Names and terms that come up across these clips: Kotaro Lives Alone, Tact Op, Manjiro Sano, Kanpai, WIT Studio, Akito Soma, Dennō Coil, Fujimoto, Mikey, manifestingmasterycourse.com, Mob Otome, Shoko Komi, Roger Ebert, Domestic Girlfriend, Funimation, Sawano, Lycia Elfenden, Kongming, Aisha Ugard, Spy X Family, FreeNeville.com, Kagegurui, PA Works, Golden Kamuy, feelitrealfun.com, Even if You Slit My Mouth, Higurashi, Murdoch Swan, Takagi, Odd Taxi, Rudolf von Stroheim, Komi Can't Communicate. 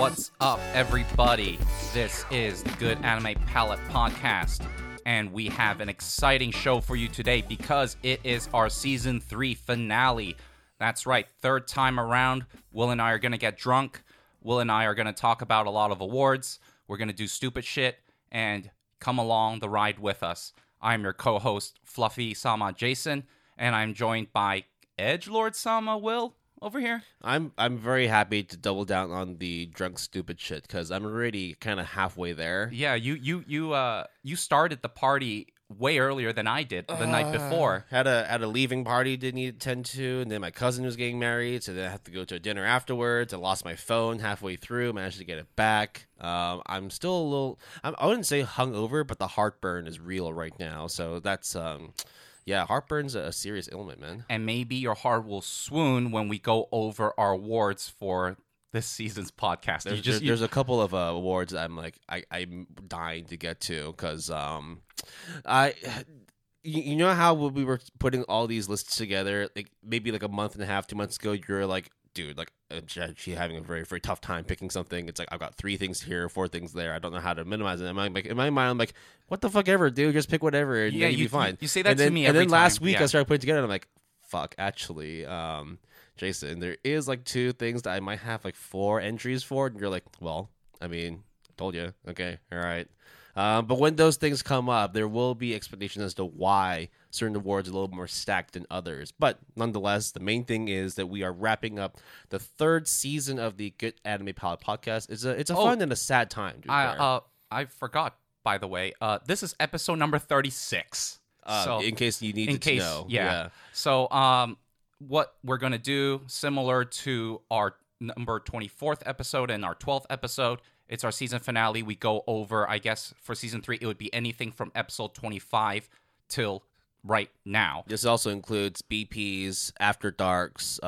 What's up, everybody? This is the Good Anime Palette Podcast, and we have an exciting show for you today because it is our Season 3 finale. That's right, third time around, Will and I are going to get drunk. Will and I are going to talk about a lot of awards. We're going to do stupid shit, and come along the ride with us. I'm your co-host, Fluffy-sama Jason, and I'm joined by Edgelord-sama Will. Over here. I'm very happy to double down on the drunk stupid shit because I'm already kind of halfway there. Yeah, you started the party way earlier than I did the night before. Had a leaving party didn't need to attend to, and then my cousin was getting married, so then I had to go to a dinner afterwards. I lost my phone halfway through, managed to get it back. I'm still a little. I wouldn't say hungover, but the heartburn is real right now. So that's Yeah, heartburn's a serious ailment, man. And maybe your heart will swoon when we go over our awards for this season's podcast. There's a couple of awards that I'm like, I'm dying to get to because you know how when we were putting all these lists together, like maybe like a month and a half, 2 months ago, you're like, dude, like she's having a very, very tough time picking something. It's like, I've got 3 things here, 4 things there. I don't know how to minimize it. In my mind, I'm like, what the fuck ever, dude? Just pick whatever and you'll be fine. You say that to me every time. And then last week, I started putting it together and I'm like, fuck, actually, Jason, there is like 2 things that I might have like 4 entries for. And you're like, well, I mean, I told you. Okay, all right. But when those things come up, there will be explanations as to why certain awards are a little more stacked than others. But nonetheless, the main thing is that we are wrapping up the third season of the Good Anime Palette Podcast. It's a fun and a sad time. I forgot, by the way. This is episode number 36. So in case you needed to know. Yeah. So what we're going to do, similar to our number 24th episode and our 12th episode, it's our season finale. We go over, I guess, for season 3, it would be anything from episode 25 till right now. This also includes BPs, After Darks.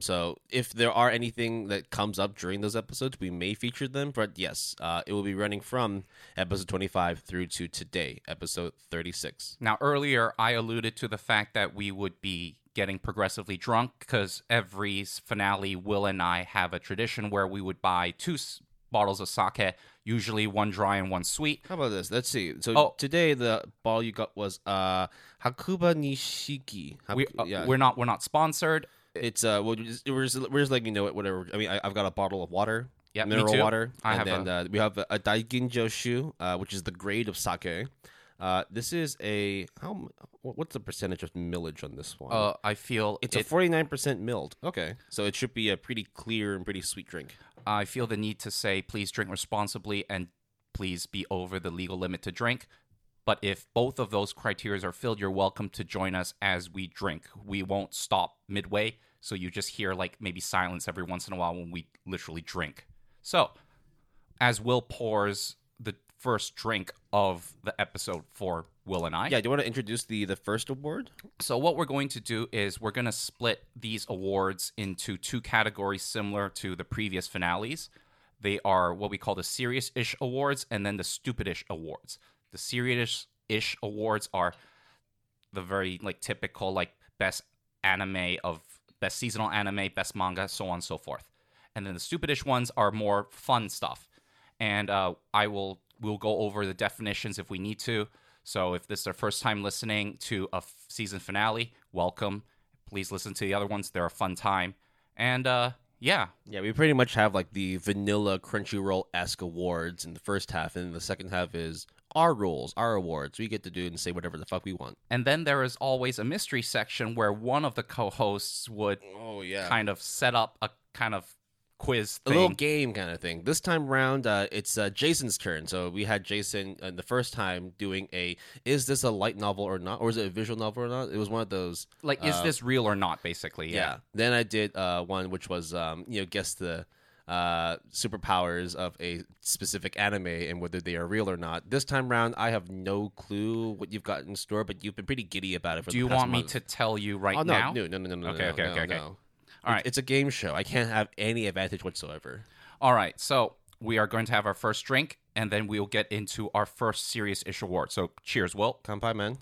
So if there are anything that comes up during those episodes, we may feature them. But yes, it will be running from episode 25 through to today, episode 36. Now, earlier, I alluded to the fact that we would be getting progressively drunk because every finale, Will and I have a tradition where we would buy 2 bottles of sake, usually 1 dry and 1 sweet. How about this? Let's see. So today the bottle you got was Hakuba Nishiki. We're not sponsored. It's we're just letting you know it. Whatever. I mean, I've got a bottle of water. Yeah, mineral water. We have a Daiginjo Shu, which is the grade of sake. This is what's the percentage of millage on this one? I feel it's a 49% milled. Okay, so it should be a pretty clear and pretty sweet drink. I feel the need to say, please drink responsibly and please be over the legal limit to drink. But if both of those criteria are filled, you're welcome to join us as we drink. We won't stop midway, so you just hear like maybe silence every once in a while when we literally drink. So, as Will pours the first drink of the episode for Will and I. Yeah, do you want to introduce the first award? So what we're going to do is we're going to split these awards into 2 categories similar to the previous finales. They are what we call the serious-ish awards and then the stupid-ish awards. The serious-ish awards are the very like typical like best seasonal anime, best manga, so on and so forth. And then the stupid-ish ones are more fun stuff. And we'll go over the definitions if we need to. So if this is their first time listening to a season finale, welcome. Please listen to the other ones. They're a fun time. And yeah. Yeah, we pretty much have like the vanilla Crunchyroll-esque awards in the first half. And the second half is our rules, our awards. We get to do and say whatever the fuck we want. And then there is always a mystery section where one of the co-hosts would kind of set up a kind of quiz thing. A little game kind of thing. This time around, it's Jason's turn. So we had Jason the first time doing is this a light novel or not? Or is it a visual novel or not? It was one of those. Like, is this real or not, basically. Yeah. Then I did one which was, guess the superpowers of a specific anime and whether they are real or not. This time around, I have no clue what you've got in store, but you've been pretty giddy about it for the past month. Do you want me to tell you now? No. Okay. All right. It's a game show. I can't have any advantage whatsoever. All right. So we are going to have our first drink, and then we'll get into our first serious-ish award. So cheers, Will. Kanpai, man.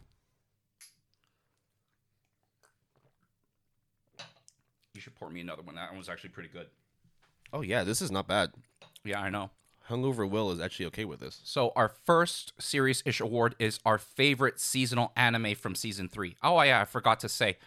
You should pour me another one. That one was actually pretty good. Oh, yeah. This is not bad. Yeah, I know. Hungover Will is actually okay with this. So our first serious-ish award is our favorite seasonal anime from season 3. Oh, yeah, I forgot to say,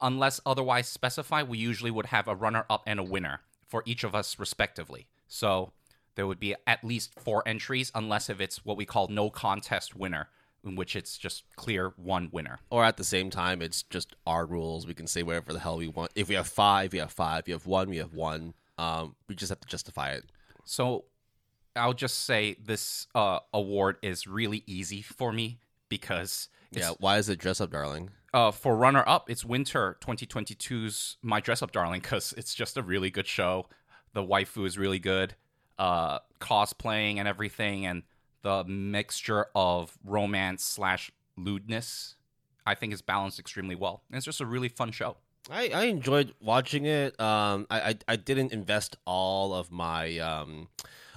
unless otherwise specified, we usually would have a runner-up and a winner for each of us respectively. So there would be at least 4 entries, unless if it's what we call no contest winner, in which it's just clear one winner. Or at the same time, it's just our rules. We can say whatever the hell we want. If we have 5, we have 5. If you have 1, we have 1. We just have to justify it. So I'll just say this award is really easy for me because... Yeah, why is it Dress Up Darling? For runner-up, it's Winter 2022's My Dress Up Darling because it's just a really good show. The waifu is really good. Cosplaying and everything, and the mixture of romance / lewdness, I think, is balanced extremely well. And it's just a really fun show. I enjoyed watching it. I didn't invest all of my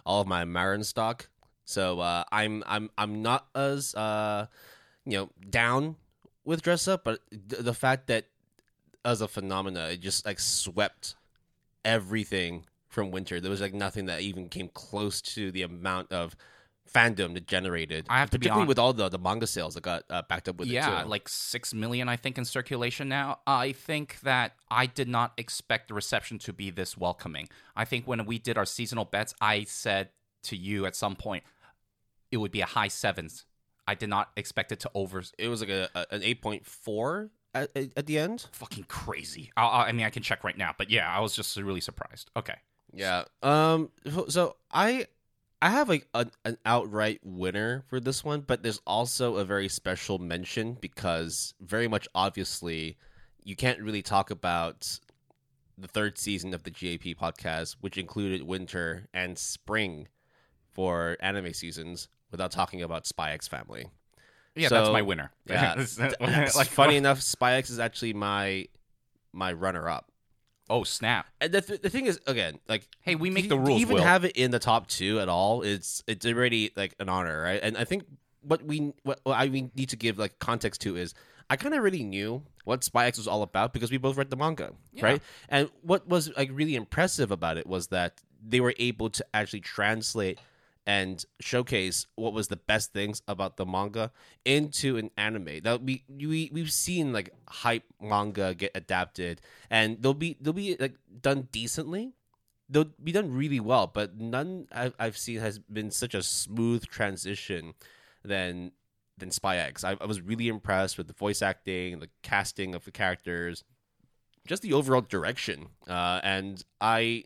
Marin stock, so I'm not as down with Dress Up, but the fact that as a phenomena, it just like swept everything from Winter. There was like nothing that even came close to the amount of fandom that generated. I have to be honest, particularly with all the manga sales that got backed up with it too. Yeah, like 6 million, I think, in circulation now. I think that I did not expect the reception to be this welcoming. I think when we did our seasonal bets, I said to you at some point, it would be a high 7s. I did not expect it to over... It was like an 8.4 at the end. Fucking crazy. I mean, I can check right now, but yeah, I was just really surprised. Okay. Yeah. So I have like an outright winner for this one, but there's also a very special mention because very much obviously you can't really talk about the third season of the GAP podcast, which included winter and spring for anime seasons, without talking about Spy X Family. Yeah, so, that's my winner. Yeah, like funny enough, Spy X is actually my runner up. Oh, snap. And the thing is, again, like... Hey, we make the rules, to even Will. Have it in the top 2 at all, it's already, like, an honor, right? And I think what I need to give, like, context to is I kind of already knew what Spy X was all about because we both read the manga, right? And what was, like, really impressive about it was that they were able to actually translate and showcase what was the best things about the manga into an anime. That we've seen like hype manga get adapted, and they'll be like done decently. They'll be done really well, but none I've seen has been such a smooth transition than Spy X. I was really impressed with the voice acting, the casting of the characters, just the overall direction, and I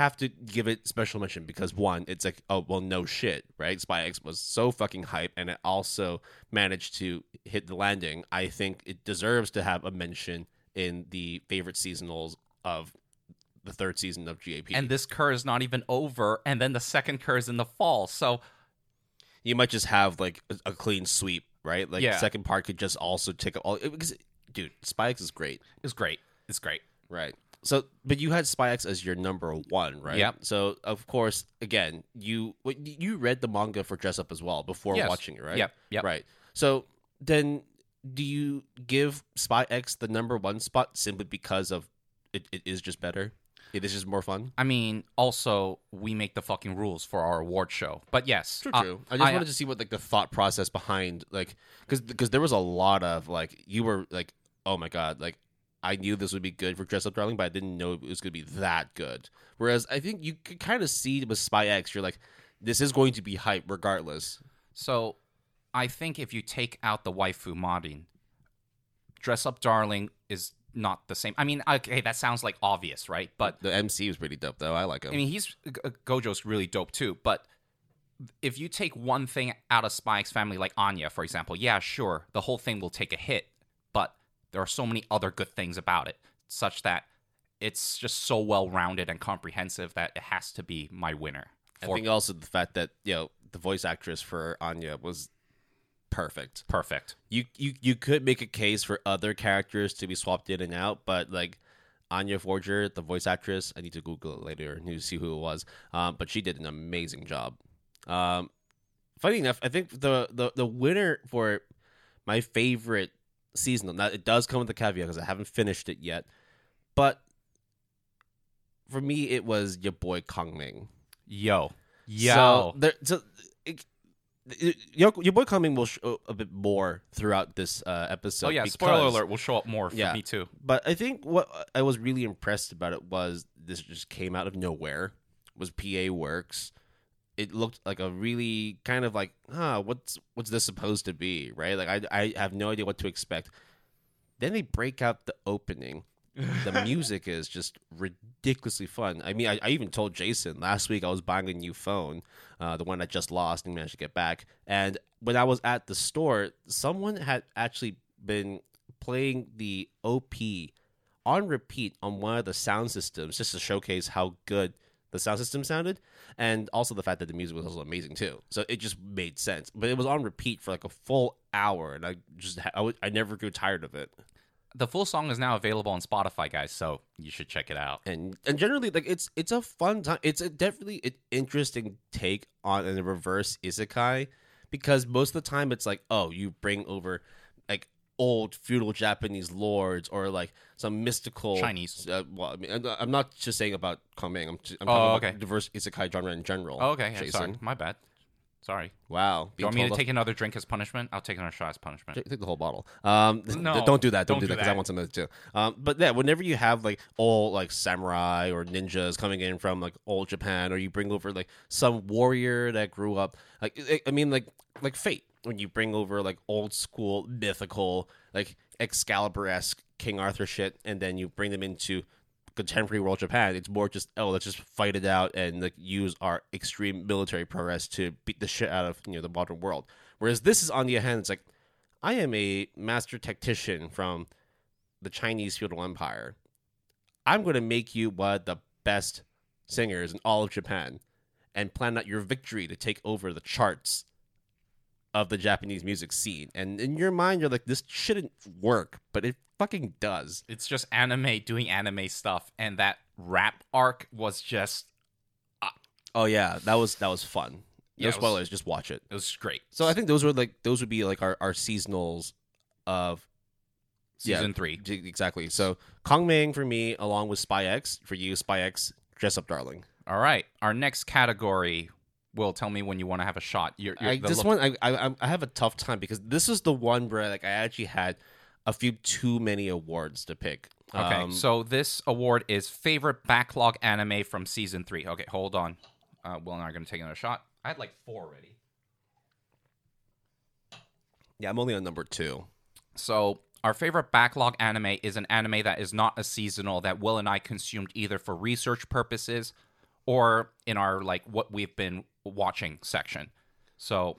have to give it special mention because, one, it's like, oh, well, no shit, right? Spy X was so fucking hype, and it also managed to hit the landing. I think it deserves to have a mention in the favorite seasonals of the third season of GAP. And this cur is not even over, and then the second cur is in the fall, so... You might just have, like, a clean sweep, right? Like, yeah. Second part could just also take up all... Dude, Spy X is great. It's great. Right. So, but you had Spy X as your number 1, right? Yep. So, of course, again, you read the manga for Dress Up as well before watching it, right? Yep. Right. So, then do you give Spy X the number 1 spot simply because of it is just better? It is just more fun? I mean, also, we make the fucking rules for our award show. But yes. True. I just wanted to see what, like, the thought process behind, like, because there was a lot of, like, you were like, oh my God, like, I knew this would be good for Dress Up Darling, but I didn't know it was going to be that good. Whereas I think you could kind of see with Spy X, you're like, this is going to be hype regardless. So I think if you take out the waifu modding, Dress Up Darling is not the same. I mean, okay, that sounds like obvious, right? But the MC was pretty dope, though. I like him. I mean, Gojo's really dope, too. But if you take one thing out of Spy X Family, like Anya, for example, yeah, sure, the whole thing will take a hit. There are so many other good things about it, such that it's just so well-rounded and comprehensive that it has to be my winner. I think also the fact that, you know, the voice actress for Anya was perfect. You could make a case for other characters to be swapped in and out, but, like, Anya Forger, the voice actress, I need to Google it later to see who it was, but she did an amazing job. Funny enough, I think the winner for my favorite seasonal. Now, it does come with a caveat because I haven't finished it yet, but for me, it was your boy Kongming. Your boy Kongming will show a bit more throughout this episode. Oh yeah, because, spoiler alert, will show up more for me too. But I think what I was really impressed about it was this just came out of nowhere. Was PA Works. It looked like a really kind of like, what's this supposed to be, right? Like, I have no idea what to expect. Then they break out the opening. The music is just ridiculously fun. I mean, I even told Jason last week I was buying a new phone, the one I just lost and managed to get back. And when I was at the store, someone had actually been playing the OP on repeat on one of the sound systems just to showcase how good the sound system sounded, and also the fact that the music was also amazing too. So it just made sense. But it was on repeat for like a full hour, and I never grew tired of it. The full song is now available on Spotify, guys, so you should check it out. And generally, like, it's a fun time. It's definitely an interesting take on a reverse isekai, because most of the time it's like, oh, you bring over like old feudal Japanese lords or like some mystical Chinese. I'm not just saying about Kongming. I'm talking about diverse isekai genre in general. Oh, okay, Jason. Sorry. My bad. Sorry. Wow. Do you want me to take another drink as punishment? I'll take another shot as punishment. Take the whole bottle. No. Don't do that. Don't do that because I want some of it too. But yeah, whenever you have like old like samurai or ninjas coming in from like old Japan, or you bring over like some warrior that grew up, like I mean, like Fate, when you bring over like old school mythical like Excalibur-esque King Arthur shit, and then you bring them into contemporary world Japan, it's more just, oh, let's just fight it out and like use our extreme military prowess to beat the shit out of, you know, the modern world. Whereas this is, on the other hand, it's like, I am a master tactician from the Chinese feudal empire. I'm going to make you one of the best singers in all of Japan and plan out your victory to take over the charts of the Japanese music scene. And in your mind, you're like, this shouldn't work, but it fucking does. It's just anime doing anime stuff, and that rap arc was just... Oh yeah, that was fun. No spoilers, just watch it. It was great. So I think those would be our seasonals of... Season 3. Exactly. So Kongming for me, along with Spy X. For you, Spy X, Dress Up Darling. All right, our next category... Will, tell me when you want to have a shot. I have a tough time because this is the one where like I actually had a few too many awards to pick. Okay, so this award is favorite backlog anime from season 3. Okay, hold on. Will and I are going to take another shot. I had like 4 already. Yeah, I'm only on number 2. So our favorite backlog anime is an anime that is not a seasonal that Will and I consumed either for research purposes or in our like what we've been watching section. So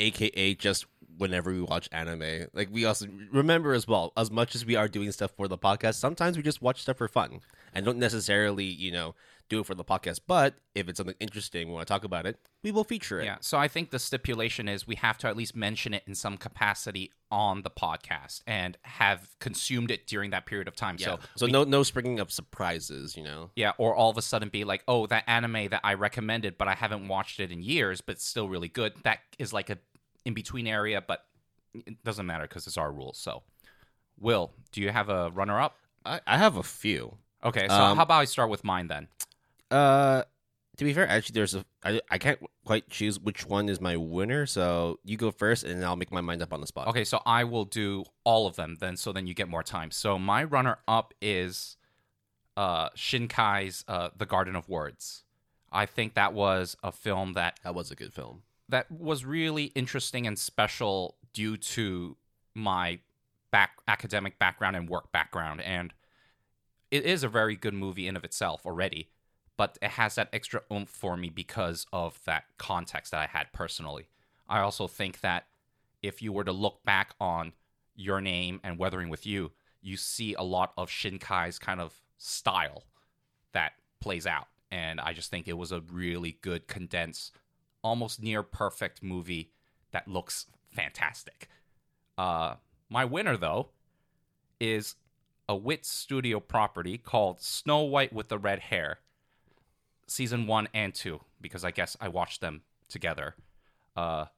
aka just whenever we watch anime, like we also remember as well, as much as we are doing stuff for the podcast, sometimes we just watch stuff for fun and don't necessarily, you know, do it for the podcast. But if it's something interesting, we want to talk about it, we will feature it. Yeah, so I think the stipulation is we have to at least mention it in some capacity on the podcast and have consumed it during that period of time. Yeah. So no springing up surprises, you know? Yeah, or all of a sudden be like, oh, that anime that I recommended, but I haven't watched it in years, but it's still really good. That is like a in-between area, but it doesn't matter because it's our rules. So, Will, do you have a runner-up? I have a few. Okay, so how about I start with mine then? To be fair, actually, I can't quite choose which one is my winner, so you go first, and I'll make my mind up on the spot. Okay, so I will do all of them then, so then you get more time. So my runner-up is Shinkai's The Garden of Words. I think that was a film that was a good film. That was really interesting and special due to my academic background and work background, and it is a very good movie in of itself already. But it has that extra oomph for me because of that context that I had personally. I also think that if you were to look back on Your Name and Weathering With You, you see a lot of Shinkai's kind of style that plays out. And I just think it was a really good, condensed, almost near perfect movie that looks fantastic. My winner, though, is a WIT Studio property called Snow White with the Red Hair. Season 1 and 2, because I guess I watched them together. I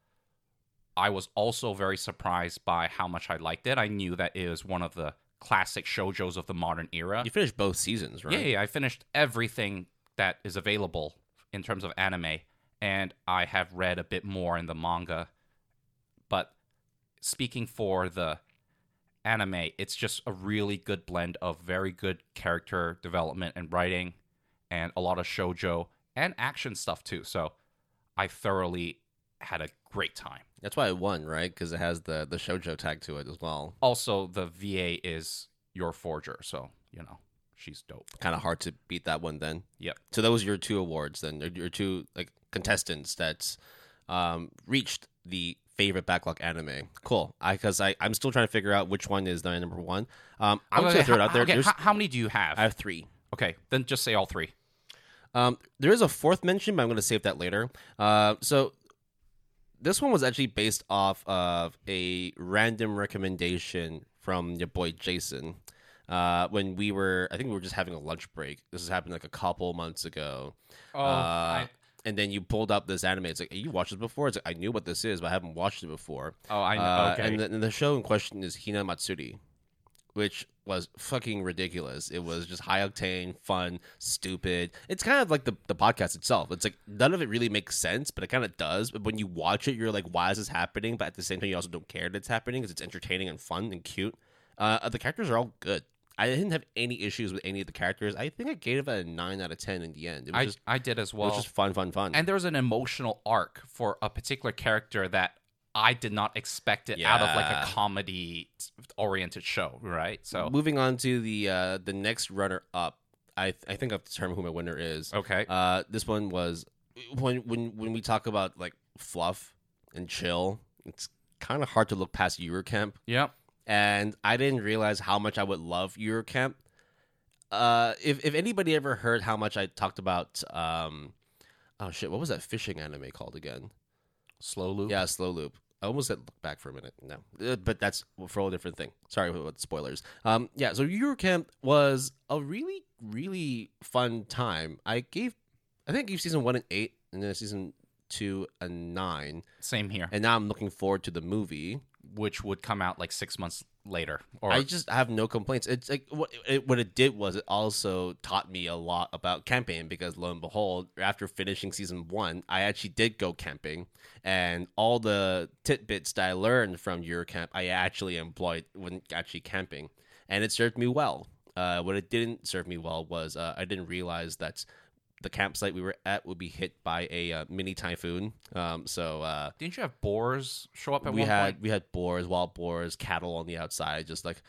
was also very surprised by how much I liked it. I knew that it was one of the classic shoujos of the modern era. You finished both seasons, right? Yeah, I finished everything that is available in terms of anime, and I have read a bit more in the manga. But speaking for the anime, it's just a really good blend of very good character development and writing, and a lot of shoujo and action stuff too. So I thoroughly had a great time. That's why it won, right? Because it has the shoujo tag to it as well. Also, the VA is Your Forger, so you know she's dope. Kind of hard to beat that one, then. Yep. So those are your two awards, then. Your two contestants that's reached the favorite backlog anime. Cool. Because I'm still trying to figure out which one is my number one. I'm just gonna throw it out there. Okay, how many do you have? I have three. Okay, then just say all three. There is a fourth mention, but I'm going to save that later. So this one was actually based off of a random recommendation from your boy Jason. When I think we were just having a lunch break. This has happened a couple months ago. And then you pulled up this anime. It's like, hey, you watched this before? It's like, I knew what this is, but I haven't watched it before. Oh, I know. Okay. And the show in question is Hinamatsuri, which was fucking ridiculous. It was just high octane, fun, stupid. It's kind of like the podcast itself. It's like none of it really makes sense, but it kind of does. But when you watch it, you're like, why is this happening? But at the same time, you also don't care that it's happening because it's entertaining and fun and cute. The characters are all good. I didn't have any issues with any of the characters. I think I gave it a 9 out of 10 in the end. I did as well. It was just fun. And there was an emotional arc for a particular character that I did not expect it out of a comedy-oriented show, right? So moving on to the next runner-up, I think I've determined who my winner is. Okay. This one was when we talk about fluff and chill, it's kind of hard to look past Eurocamp. Yep. And I didn't realize how much I would love Eurocamp. If anybody ever heard how much I talked about, what was that fishing anime called again? Slow Loop. Yeah, Slow Loop. I almost said look back for a minute. No, but that's for a whole different thing. Sorry about the spoilers. So Eurocamp was a really, really fun time. I think I gave season 1 an 8, and then season 2 a 9. Same here. And now I'm looking forward to the movie, which would come out 6 months later. Or I just have no complaints. It's what it did was it also taught me a lot about camping, because lo and behold, after finishing season 1, I actually did go camping, and all the tidbits that I learned from Eurocamp I actually employed when actually camping, and it served me well. What it didn't serve me well was I didn't realize that the campsite we were at would be hit by a mini typhoon. Didn't you have boars show up at one point? We had boars, wild boars, cattle on the outside, just like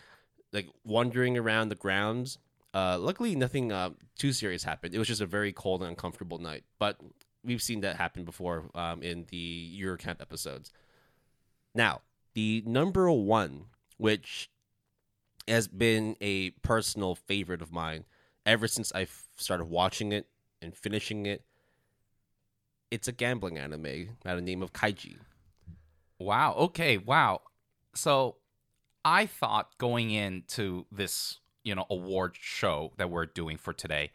wandering around the grounds. Luckily, nothing too serious happened. It was just a very cold and uncomfortable night. But we've seen that happen before in the Eurocamp episodes. Now, the number one, which has been a personal favorite of mine ever since I started watching it and finishing it, it's a gambling anime by the name of Kaiji. Wow. Okay. Wow. So I thought going into this, award show that we're doing for today,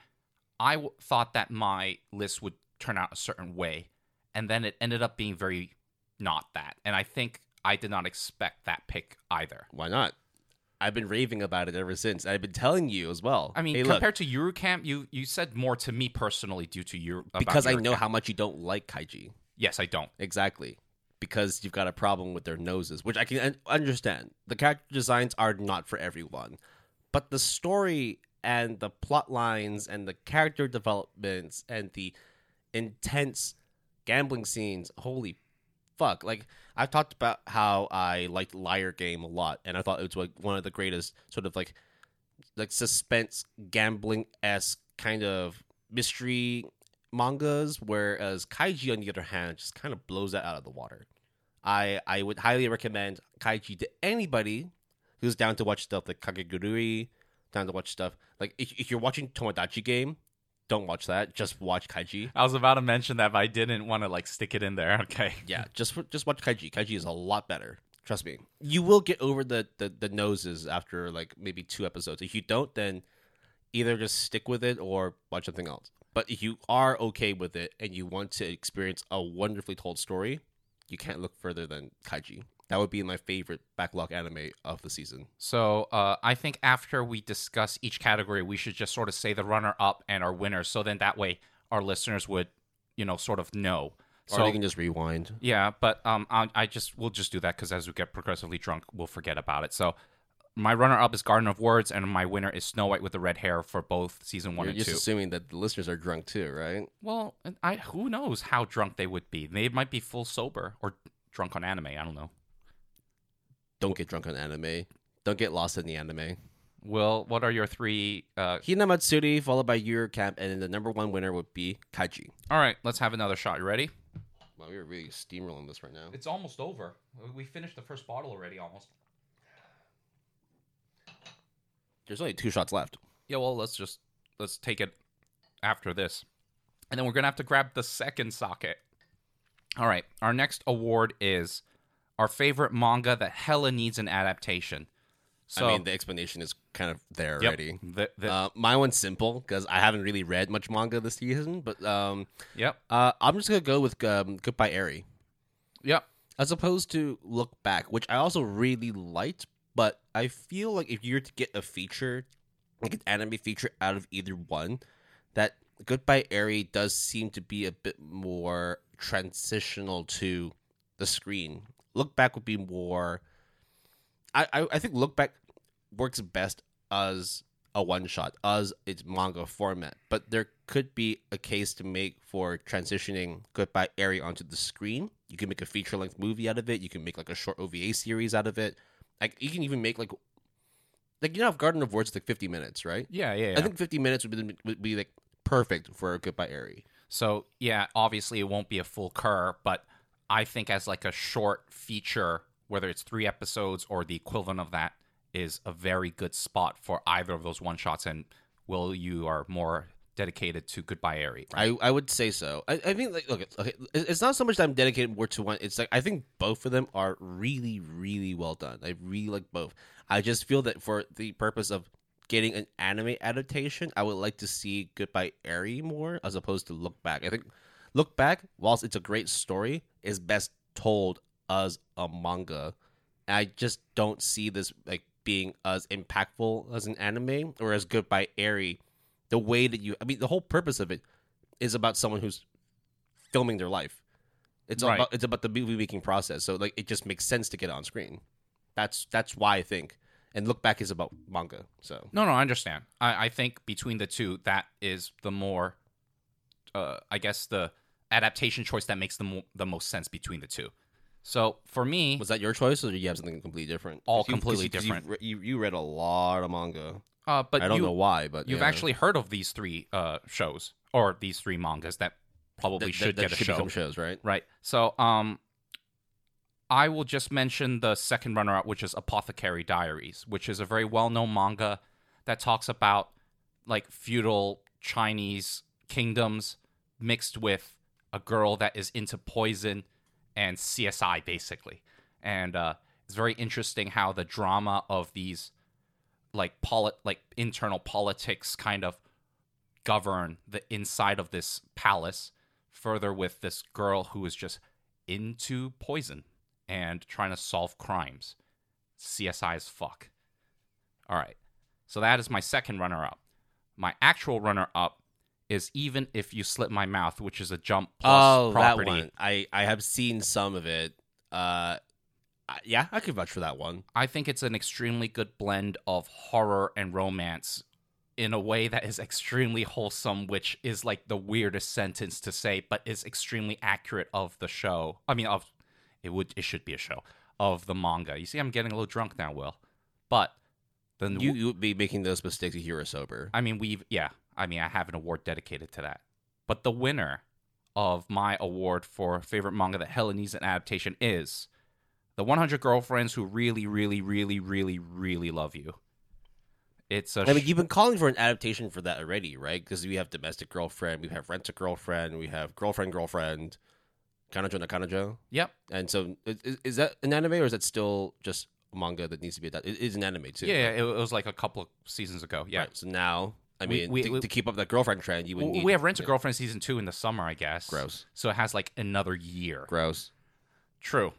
I thought that my list would turn out a certain way, and then it ended up being very not that. And I think I did not expect that pick either. Why not? I've been raving about it ever since. I've been telling you as well. I mean, compared to Eurocamp, you said more to me personally due to because I know how much you don't like Kaiji. Yes, I don't. Exactly. Because you've got a problem with their noses, which I can understand. The character designs are not for everyone. But the story and the plot lines and the character developments and the intense gambling scenes, holy fuck. I've talked about how I liked Liar Game a lot, and I thought it was one of the greatest sort of suspense gambling-esque kind of mystery mangas, whereas Kaiji, on the other hand, just kind of blows that out of the water. I would highly recommend Kaiji to anybody who's down to watch stuff like Kagegurui, down to watch stuff like if you're watching Tomodachi Game, don't watch that. Just watch Kaiji. I was about to mention that, but I didn't want to stick it in there. Okay. Yeah, just watch Kaiji. Kaiji is a lot better. Trust me. You will get over the noses after maybe 2 episodes. If you don't, then either just stick with it or watch something else. But if you are okay with it and you want to experience a wonderfully told story, you can't look further than Kaiji. That would be my favorite backlog anime of the season. So I think after we discuss each category, we should just sort of say the runner-up and our winner. So then that way our listeners would, you know, sort of know. Or so, they can just rewind. Yeah, but we'll just do that because as we get progressively drunk, we'll forget about it. So my runner-up is Garden of Words, and my winner is Snow White with the Red Hair for both season one and two. You're just assuming that the listeners are drunk too, right? Well, who knows how drunk they would be. They might be full sober or drunk on anime. I don't know. Don't get drunk on anime. Don't get lost in the anime. Well, what are your three? Hinamatsuri, followed by Eurocamp, and then the number one winner would be Kaiji. All right, let's have another shot. You ready? Wow, we are really steamrolling this right now. It's almost over. We finished the first bottle already, almost. There's only two shots left. Yeah, well, let's take it after this. And then we're going to have to grab the second socket. All right, our next award is our favorite manga that hella needs an adaptation. So, I mean, the explanation is kind of there already. My one's simple because I haven't really read much manga this season, but I'm just gonna go with Goodbye Eri. Yep. As opposed to Look Back, which I also really liked, but I feel like if you were to get a feature, like an anime feature out of either one, that Goodbye Eri does seem to be a bit more transitional to the screen. Look Back would be more. I think Look Back works best as a one-shot, as its manga format. But there could be a case to make for transitioning Goodbye Eri onto the screen. You can make a feature-length movie out of it. You can make, like, a short OVA series out of it. Like, you can even make, like, you know, if Garden of Words is, like, 50 minutes, right? Yeah. I think 50 minutes would be like, perfect for Goodbye Eri. So, yeah, obviously it won't be a full cur, but I think as, like, a short feature, whether it's 3 episodes or the equivalent of that, is a very good spot for either of those one-shots. And Will, you are more dedicated to Goodbye Eri, right? I would say so. I mean, like, look, okay, it's not so much that I'm dedicated more to one. It's like I think both of them are really, really well done. I really like both. I just feel that for the purpose of getting an anime adaptation, I would like to see Goodbye Eri more as opposed to Look Back. I think Look Back, whilst it's a great story, is best told as a manga. And I just don't see this like being as impactful as an anime or as Goodbye Eri. The way that the whole purpose of it is about someone who's filming their life. It's about the movie making process. So like it just makes sense to get on screen. That's why I think. And Look Back is about manga. So no, I understand. I think between the two, that is the more, I guess the adaptation choice that makes the most sense between the two. So for me, was that your choice, or did you have something completely different? Completely different. You read a lot of manga, but I don't know why. But you've actually heard of these three shows or these three mangas that probably should become shows, right? Right. So I will just mention the second runner-up, which is Apothecary Diaries, which is a very well-known manga that talks about like feudal Chinese kingdoms mixed with a girl that is into poison and CSI, basically. And it's very interesting how the drama of these like internal politics kind of govern the inside of this palace, further with this girl who is just into poison and trying to solve crimes. CSI as fuck. All right. So that is my second runner-up. My actual runner-up is Even If You Slip My Mouth, which is a Jump Plus property. That one. I have seen some of it. Yeah, I could vouch for that one. I think it's an extremely good blend of horror and romance in a way that is extremely wholesome, which is like the weirdest sentence to say, but is extremely accurate of the show. I mean, it should be a show, of the manga. You see, I'm getting a little drunk now, Will. But then you would be making those mistakes if you were sober. I mean, I have an award dedicated to that. But the winner of my award for favorite manga that hella needs an adaptation is The 100 Girlfriends Who Really, Really, Really, Really, Really Love You. You've been calling for an adaptation for that already, right? Because we have Domestic Girlfriend, we have Rent a Girlfriend, we have Girlfriend, Kanajo no Kanajo. Yep. And so is that an anime or is that still just a manga that needs to be adapted? It is an anime too. Yeah, right? It was like a couple of seasons ago. Yeah. Right, so now, I mean, to keep up that girlfriend trend, you would need... We have Rent a Girlfriend Season 2 in the summer, I guess. Gross. So it has, like, another year. Gross. True.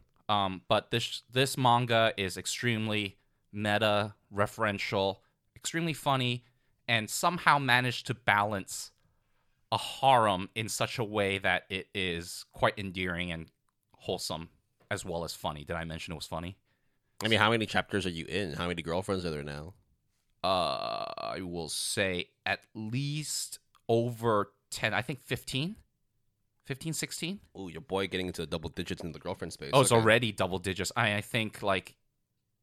But this manga is extremely meta, referential, extremely funny, and somehow managed to balance a harem in such a way that it is quite endearing and wholesome as well as funny. Did I mention it was funny? I mean, how many chapters are you in? How many girlfriends are there now? I will say at least over 10, I think 15. 15, 16? Ooh, your boy getting into double digits in the girlfriend space. Oh, it's okay. Already double digits. I think, like,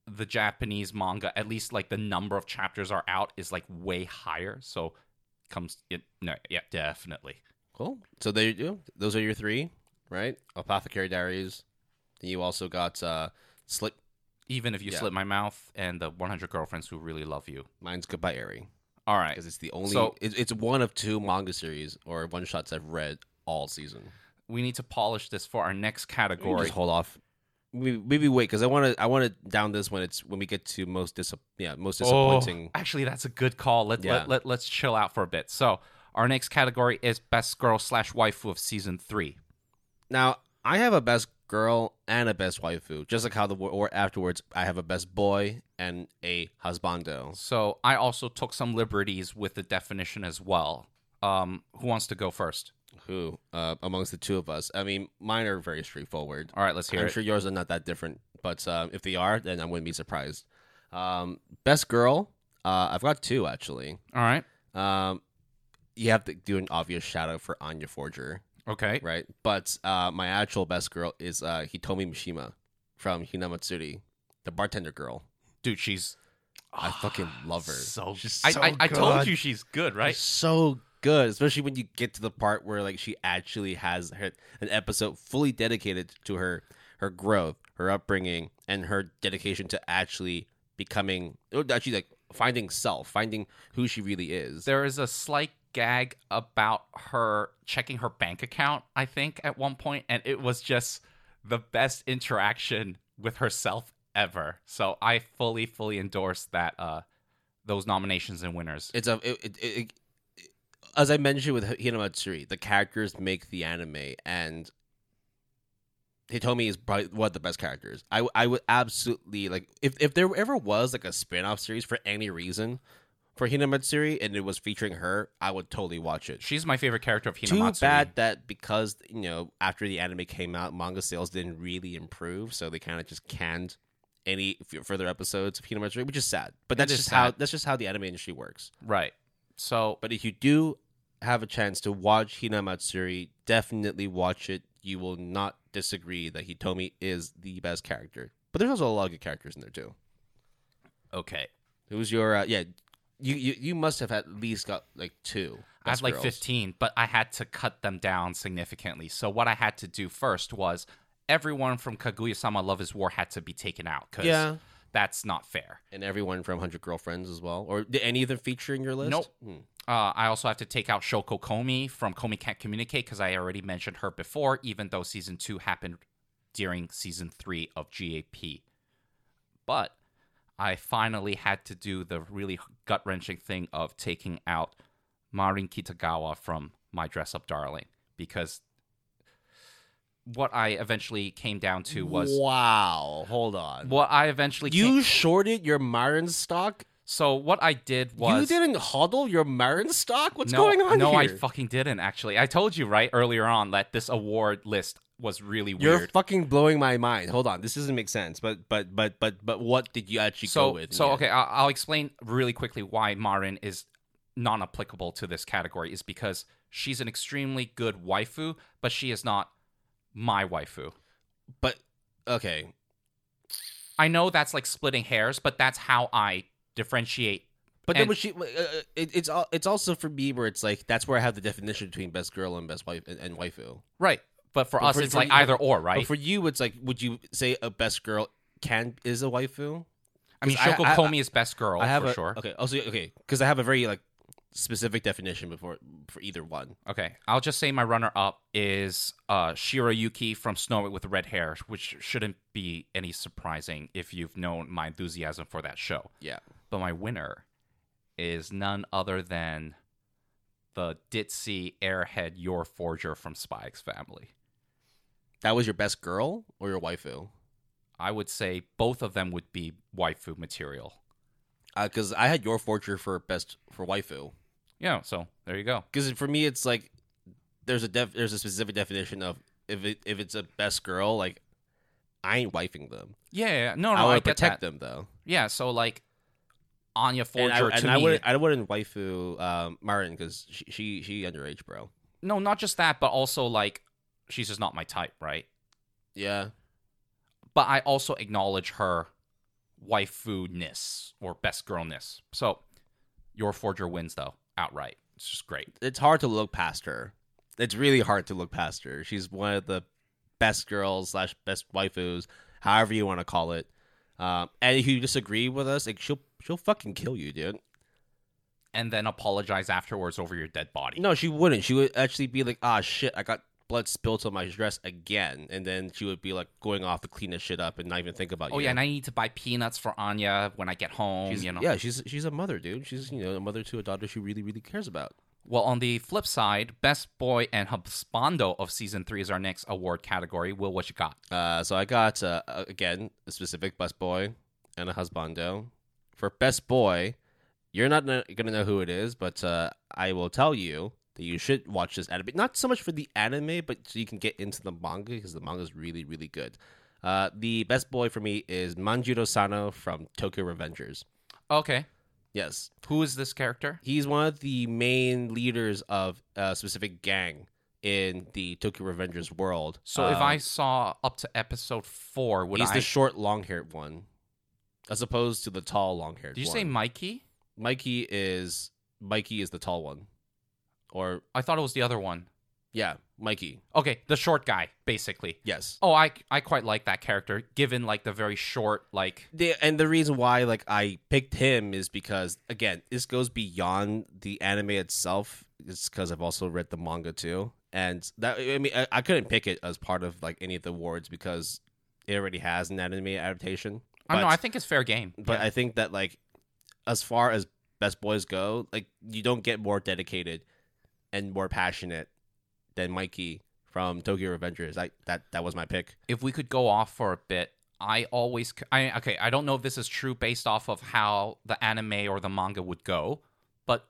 the Japanese manga, at least, like, the number of chapters are out is, like, way higher. So, yeah, definitely. Cool. So, there you go. Those are your three, right? Apothecary Diaries. Then you also got Slip. Even If You Slit My Mouth, and the 100 Girlfriends Who Really Love You. Mine's Goodbye, Eri. All right. Because it's the only... So, it's one of two manga series or one-shots I've read all season. We need to polish this for our next category. Just hold off. Maybe wait, because I want to down this when we get to most disappointing. Actually, that's a good call. Let's chill out for a bit. So our next category is best girl / waifu of season 3. Now I have a best girl and a best waifu, just like how the war afterwards I have a best boy and a husbando. So I also took some liberties with the definition as well. Who wants to go first? Who amongst the two of us? I mean, mine are very straightforward. All right, let's hear it. I'm sure yours are not that different, but if they are, then I wouldn't be surprised. Best girl, I've got two actually. All right. You have to do an obvious shout out for Anya Forger. Okay. Right, but my actual best girl is Hitomi Mishima from Hinamatsuri, the bartender girl. Dude, I fucking love her. I told you she's good, right? She's so good. Good, especially when you get to the part where like she actually has an episode fully dedicated to her growth, her upbringing, and her dedication to actually finding self, finding who she really is. There is a slight gag about her checking her bank account, I think, at one point, and it was just the best interaction with herself ever. So I fully endorse that those nominations and winners. As I mentioned with Hinamatsuri, the characters make the anime, and Hitomi is probably one of the best characters. I would absolutely, like, if there ever was, like, a spin-off series for any reason for Hinamatsuri, and it was featuring her, I would totally watch it. She's my favorite character of Hinamatsuri. Too bad that because, you know, after the anime came out, manga sales didn't really improve, so they kind of just canned any further episodes of Hinamatsuri, which is sad. But that's just how the anime industry works. Right. So, but if you do have a chance to watch Hinamatsuri, definitely watch it. You will not disagree that Hitomi is the best character. But there's also a lot of good characters in there too. Okay, it was your You must have at least got like two. I have like 15, but I had to cut them down significantly. So what I had to do first was everyone from Kaguya-sama Love is War had to be taken out. Yeah. That's not fair. And everyone from 100 Girlfriends as well? Or did any of them feature in your list? Nope. I also have to take out Shoko Komi from Komi Can't Communicate because I already mentioned her before, even though Season 2 happened during Season 3 of GAP. But I finally had to do the really gut-wrenching thing of taking out Marin Kitagawa from My Dress Up Darling because... What I eventually came down to was... Wow. Hold on. You shorted your Marin stock? So what I did was... You didn't hodl your Marin stock? What's going on here? No, I fucking didn't, actually. I told you, right, earlier on that this award list was really weird. You're fucking blowing my mind. Hold on. This doesn't make sense. But what did you actually go with? So, okay, I'll explain really quickly why Marin is non-applicable to this category is because she's an extremely good waifu, but she is not... my waifu. But, okay. I know that's like splitting hairs, but that's how I differentiate. But then it's also for me where it's like, that's where I have the definition between best girl and best wife and waifu. Right. But for us, it's either or, right? But for you, it's like, would you say a best girl is a waifu? I mean, Shoko Komi is best girl for sure. Okay. Also, okay. Because I have a very like specific definition for either one. Okay, I'll just say my runner-up is Shirayuki from Snow White with the Red Hair, which shouldn't be any surprising if you've known my enthusiasm for that show. Yeah. But my winner is none other than the ditzy airhead Your Forger from Spy X Family. That was your best girl or your waifu? I would say both of them would be waifu material. Because I had Your Forger for best for waifu. Yeah, so there you go. Because for me, it's like there's a specific definition of if it's a best girl, like I ain't wifing them. Yeah, no, I want to protect them though. Yeah, so like Anya Forger I wouldn't waifu Marin because she underage, bro. No, not just that, but also like she's just not my type, right? Yeah, but I also acknowledge her waifu-ness or best girl-ness. So Your Forger wins though outright. It's just great. It's hard to look past her. It's really hard to look past her. She's one of the best girls / best waifus, however you want to call it. And if you disagree with us, like, she'll fucking kill you, dude. And then apologize afterwards over your dead body. No, she wouldn't. She would actually be like, ah, shit, I got blood spilled on my dress again. And then she would be like going off to clean this shit up and not even think about you. Oh, yeah, and I need to buy peanuts for Anya when I get home, you know? Yeah, she's a mother, dude. She's, a mother to a daughter she really, really cares about. Well, on the flip side, Best Boy and Husbando of Season 3 is our next award category. Will, what you got? So I got, again, a specific Best Boy and a Husbando. For Best Boy... You're not going to know who it is, but I will tell you that you should watch this anime. Not so much for the anime, but so you can get into the manga, because the manga is really, really good. The best boy for me is Manjiro Sano from Tokyo Revengers. Okay. Yes. Who is this character? He's one of the main leaders of a specific gang in the Tokyo Revengers world. So if I saw up to episode 4, he's the short, long-haired one, as opposed to the tall, long-haired one. Did you say Mikey? Mikey is the tall one. Or I thought it was the other one. Yeah, Mikey. Okay, the short guy, basically. Yes. Oh, I quite like that character, given like the very short and the reason why like I picked him is because, again, this goes beyond the anime itself. It's because I've also read the manga too, and that I couldn't pick it as part of like any of the awards because it already has an anime adaptation. I know. I think it's fair game. But yeah. I think that like, as far as best boys go, like you don't get more dedicated and more passionate than Mikey from Tokyo Revengers. That was my pick. If we could go off for a bit, I don't know if this is true based off of how the anime or the manga would go, but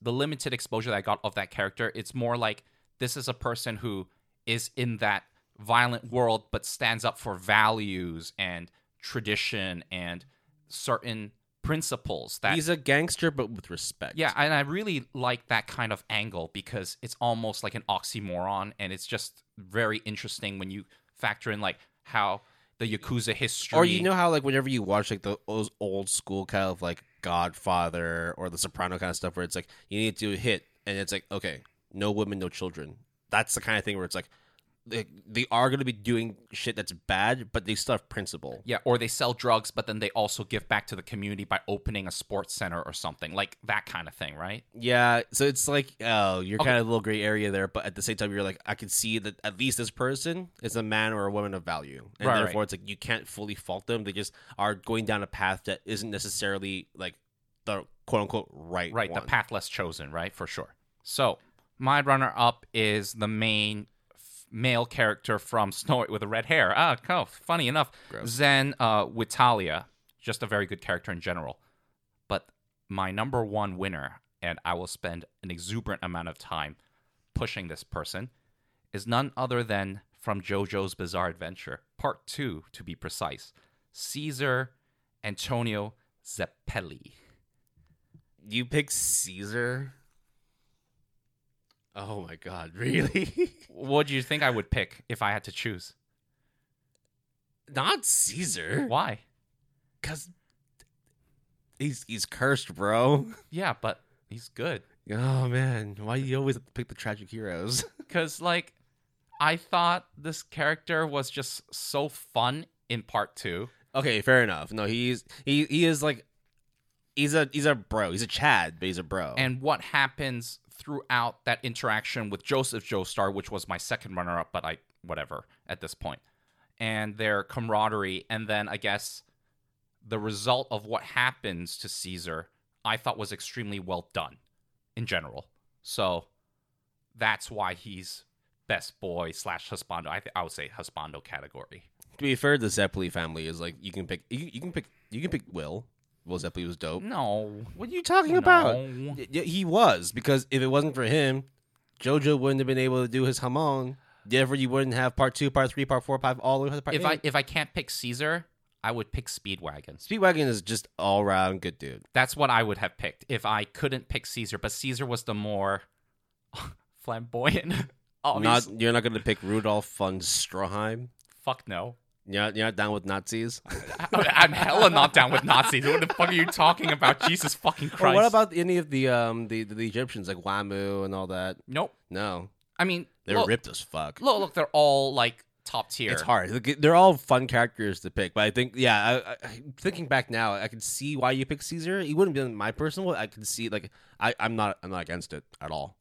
the limited exposure that I got of that character, it's more like this is a person who is in that violent world but stands up for values and tradition and certain principles. That he's a gangster but with respect. Yeah, and I really like that kind of angle because it's almost like an oxymoron, and it's just very interesting when you factor in like how the Yakuza history, or how like whenever you watch like those old school kind of like Godfather or The Soprano kind of stuff where it's like you need to hit and it's like, okay, no women, no children. That's the kind of thing where it's like they are going to be doing shit that's bad, but they still have principle. Yeah, or they sell drugs, but then they also give back to the community by opening a sports center or something. Like, that kind of thing, right? Yeah, so it's like, you're okay, kind of a little gray area there, but at the same time, you're like, I can see that at least this person is a man or a woman of value. And therefore, it's like, you can't fully fault them. They just are going down a path that isn't necessarily, like, the quote-unquote right one. Right, the path less chosen, right? For sure. So, my runner-up is the main male character from Snow White with the Red Hair. Oh, funny enough. Gross. Zen Witalia, just a very good character in general. But my number one winner, and I will spend an exuberant amount of time pushing this person, is none other than from JoJo's Bizarre Adventure, Part 2, to be precise, Caesar Antonio Zeppelli. You pick Caesar? Oh my God, really? What do you think I would pick if I had to choose? Not Caesar. Why? Because he's cursed, bro. Yeah, but he's good. Oh man, why do you always have to pick the tragic heroes? Because like, I thought this character was just so fun in Part 2. Okay, fair enough. No, he is like, he's a bro. He's a Chad, but he's a bro. And what happens throughout that interaction with Joseph Joestar, which was my second runner-up, but whatever at this point, and their camaraderie, and then I guess the result of what happens to Caesar, I thought was extremely well done in general. So that's why he's best boy / husbando. I would say husbando category. To be fair, the Zeppeli family is like you can pick Will. Will Zeppeli was dope. No, what are you talking about? He was, because if it wasn't for him, JoJo wouldn't have been able to do his Hamon. Therefore, you wouldn't have part 2, part 3, part 4, part 5, all the way to part 8. If I can't pick Caesar, I would pick Speedwagon. Speedwagon is just all-around good dude. That's what I would have picked if I couldn't pick Caesar, but Caesar was the more flamboyant. You're not going to pick Rudolf von Stroheim? Fuck no. You're not down with Nazis? I'm hella not down with Nazis. What the fuck are you talking about? Jesus fucking Christ. Well, what about any of the Egyptians, like Wamu and all that? Nope. No. I mean... They're ripped as fuck. Look, they're all, like, top tier. It's hard. They're all fun characters to pick, but I think, yeah, thinking back now, I could see why you picked Caesar. He wouldn't be my personal. I could see, like, I'm not against it at all.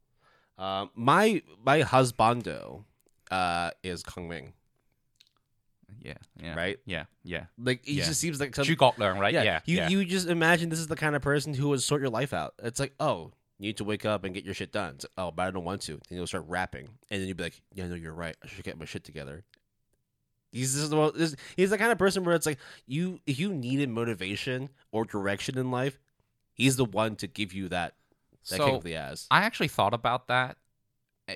My husbando is Kongming. Yeah. Right? Yeah. Like, he just seems like... You got learn, right? Yeah. You just imagine this is the kind of person who would sort your life out. It's like, oh... You need to wake up and get your shit done. It's like, oh, but I don't want to. Then you'll start rapping. And then you'll be like, yeah, no, you're right. I should get my shit together. He's the kind of person where it's like, if you needed motivation or direction in life, he's the one to give you that kick of the ass. I actually thought about that.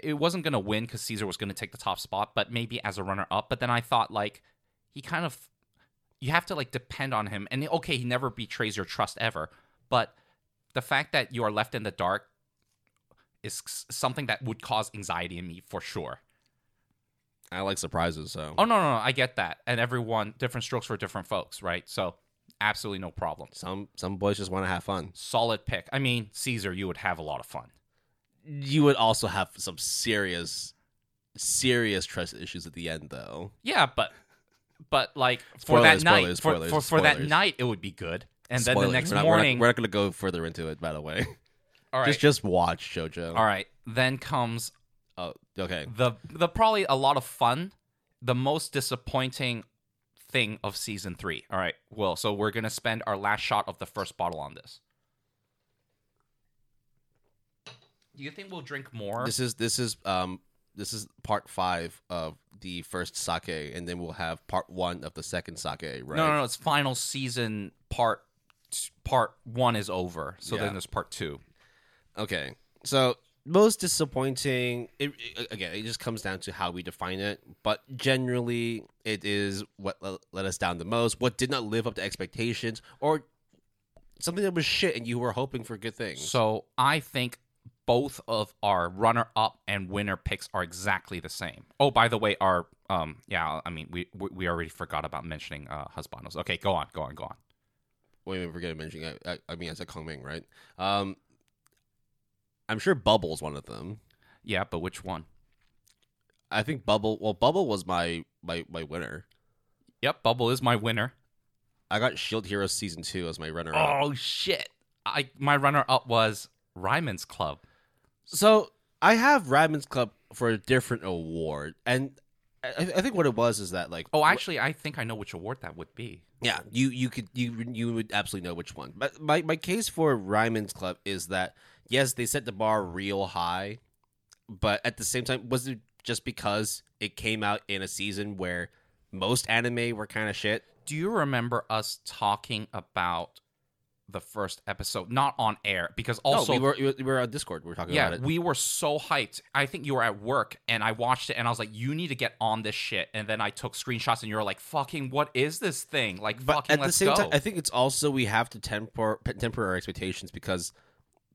It wasn't going to win because Caesar was going to take the top spot, but maybe as a runner-up. But then I thought, like, he kind of... You have to, like, depend on him. And, okay, he never betrays your trust ever, but... The fact that you are left in the dark is something that would cause anxiety in me for sure. I like surprises, so... Oh, no, I get that. And everyone, different strokes for different folks, right? So, absolutely no problem. Some boys just want to have fun. Solid pick. I mean, Caesar, you would have a lot of fun. You would also have some serious, serious trust issues at the end, though. Yeah, but like, for that night, it would be good. And spoilers. Then the next morning... We're not going to go further into it, by the way. All right. Just watch JoJo. All right. Then comes... Oh, okay. The probably a lot of fun, the most disappointing thing of Season 3. All right, Will. So we're going to spend our last shot of the first bottle on this. Do you think we'll drink more? This is part 5 of the first sake, and then we'll have part 1 of the second sake, right? No, it's final season part 1 is over, so then there's part 2. Okay, so most disappointing, it just comes down to how we define it, but generally it is what let us down the most, what did not live up to expectations, or something that was shit and you were hoping for good things. So I think... Both of our runner-up and winner picks are exactly the same. Oh, by the way, our we already forgot about mentioning husbandos. Okay, go on. Wait a minute, forget mentioning. I mean, I said Kongming, right? I'm sure Bubble's one of them. Yeah, but which one? I think Bubble. Well, Bubble was my winner. Yep, Bubble is my winner. I got Shield Heroes Season 2 as my runner-up. Oh shit! My runner-up was Ryman's Club. So I have Ryman's Club for a different award, and I think what it was is that, like, oh, actually, I think I know which award that would be. Yeah, you would absolutely know which one. But my case for Ryman's Club is that yes, they set the bar real high, but at the same time, was it just because it came out in a season where most anime were kind of shit? Do you remember us talking about the first episode, not on air, because also we were on Discord. We were talking about it. Yeah, we were so hyped. I think you were at work, and I watched it, and I was like, "You need to get on this shit." And then I took screenshots, and you were like, "Fucking, what is this thing?" Like, but fucking, let's go. At the same time, I think it's also we have to temper our expectations, because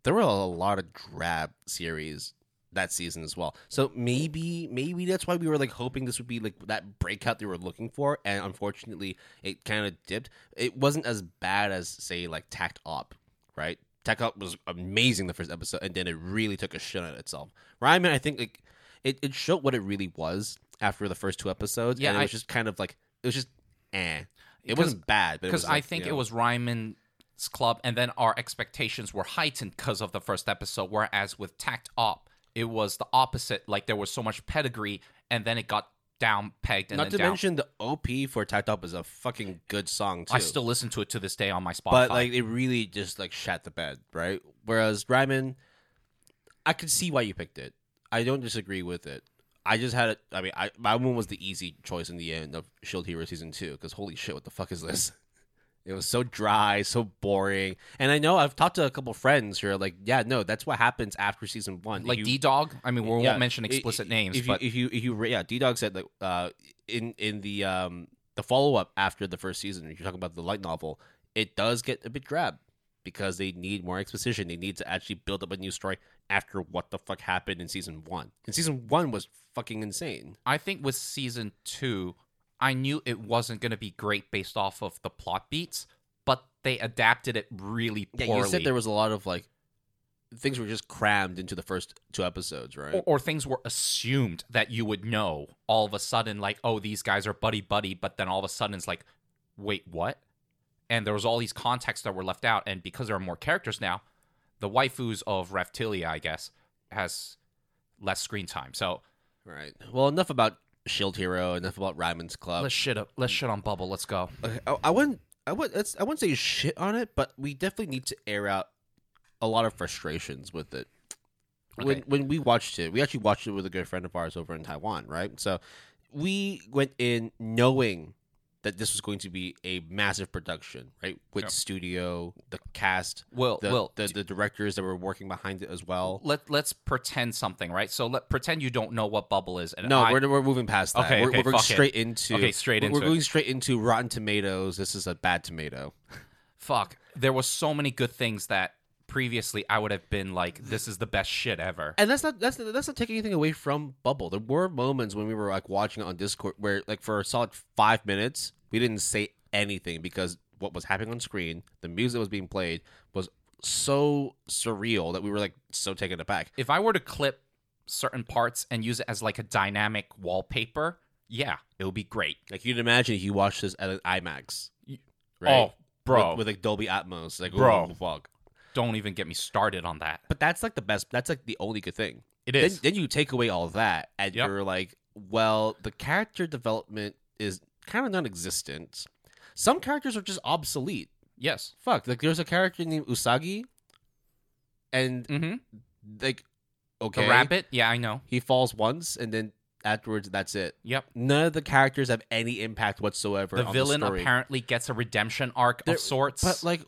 there were a lot of drab series that season as well. So maybe that's why we were like hoping this would be like that breakout they were looking for, and unfortunately it kind of dipped. It wasn't as bad as, say, like Tact Op, right? Tact Op was amazing the first episode, and then it really took a shit on itself. Ryman, I think, like it showed what it really was after the first 2 episodes, and it was just kind of like it was just eh. It wasn't bad, but because I think it was Ryman Club, and then our expectations were heightened because of the first episode, whereas with Tact Op, it was the opposite. Like, there was so much pedigree, and then it got down pegged. Not to mention the OP for Tact Op is a fucking good song too. I still listen to it to this day on my Spotify. But like, it really just like shat the bed, right? Whereas Ryman, I could see why you picked it. I don't disagree with it. I just had it. I mean, my one was the easy choice in the end of Shield Hero Season 2, because holy shit, what the fuck is this? It was so dry, so boring. And I know I've talked to a couple friends who are like, yeah, no, that's what happens after Season 1. Like D-Dog? I mean, we won't mention explicit names. If you D-Dog said, like, in the follow-up after the first season, if you're talking about the light novel, it does get a bit drab because they need more exposition. They need to actually build up a new story after what the fuck happened in Season 1. And Season 1 was fucking insane. I think with Season 2... I knew it wasn't going to be great based off of the plot beats, but they adapted it really poorly. Yeah, you said there was a lot of, like, things were just crammed into the first two episodes, right? Or things were assumed that you would know all of a sudden, like, oh, these guys are buddy-buddy, but then all of a sudden it's like, wait, what? And there was all these contexts that were left out, and because there are more characters now, the waifus of Raftilia, I guess, has less screen time, so... Right. Well, enough about... Shield Hero, enough about Ryman's Club. Let's shit on Bubble. Let's go. Okay, I wouldn't say shit on it, but we definitely need to air out a lot of frustrations with it. Okay. When we watched it, we actually watched it with a good friend of ours over in Taiwan, right? So we went in knowing that this was going to be a massive production, right? With studio, the cast, the directors that were working behind it as well. Let's pretend something, right? So pretend you don't know what Bubble is. And no, we're moving past that. Okay, we're going straight into. Okay, straight into. We're going straight into Rotten Tomatoes. This is a bad tomato. Fuck. There were so many good things that previously I would have been like, "This is the best shit ever." And that's not taking anything away from Bubble. There were moments when we were like watching it on Discord where, like, for a solid 5 minutes. We didn't say anything because what was happening on screen, the music that was being played, was so surreal that we were, like, so taken aback. If I were to clip certain parts and use it as, like, a dynamic wallpaper, yeah, it would be great. Like, you'd imagine if you watched this at an IMAX, right? Oh, bro. With like, Dolby Atmos. Like, bro, fuck. Don't even get me started on that. But that's, like, the best. That's, like, the only good thing. It is. Then you take away all that, and you're like, well, the character development is... kind of non-existent. Some characters are just obsolete. Yes. Fuck. Like, there's a character named Usagi, and like, okay, the rabbit. Yeah, I know. He falls once, and then afterwards, that's it. Yep. None of the characters have any impact whatsoever. The villain apparently gets a redemption arc of sorts, but like,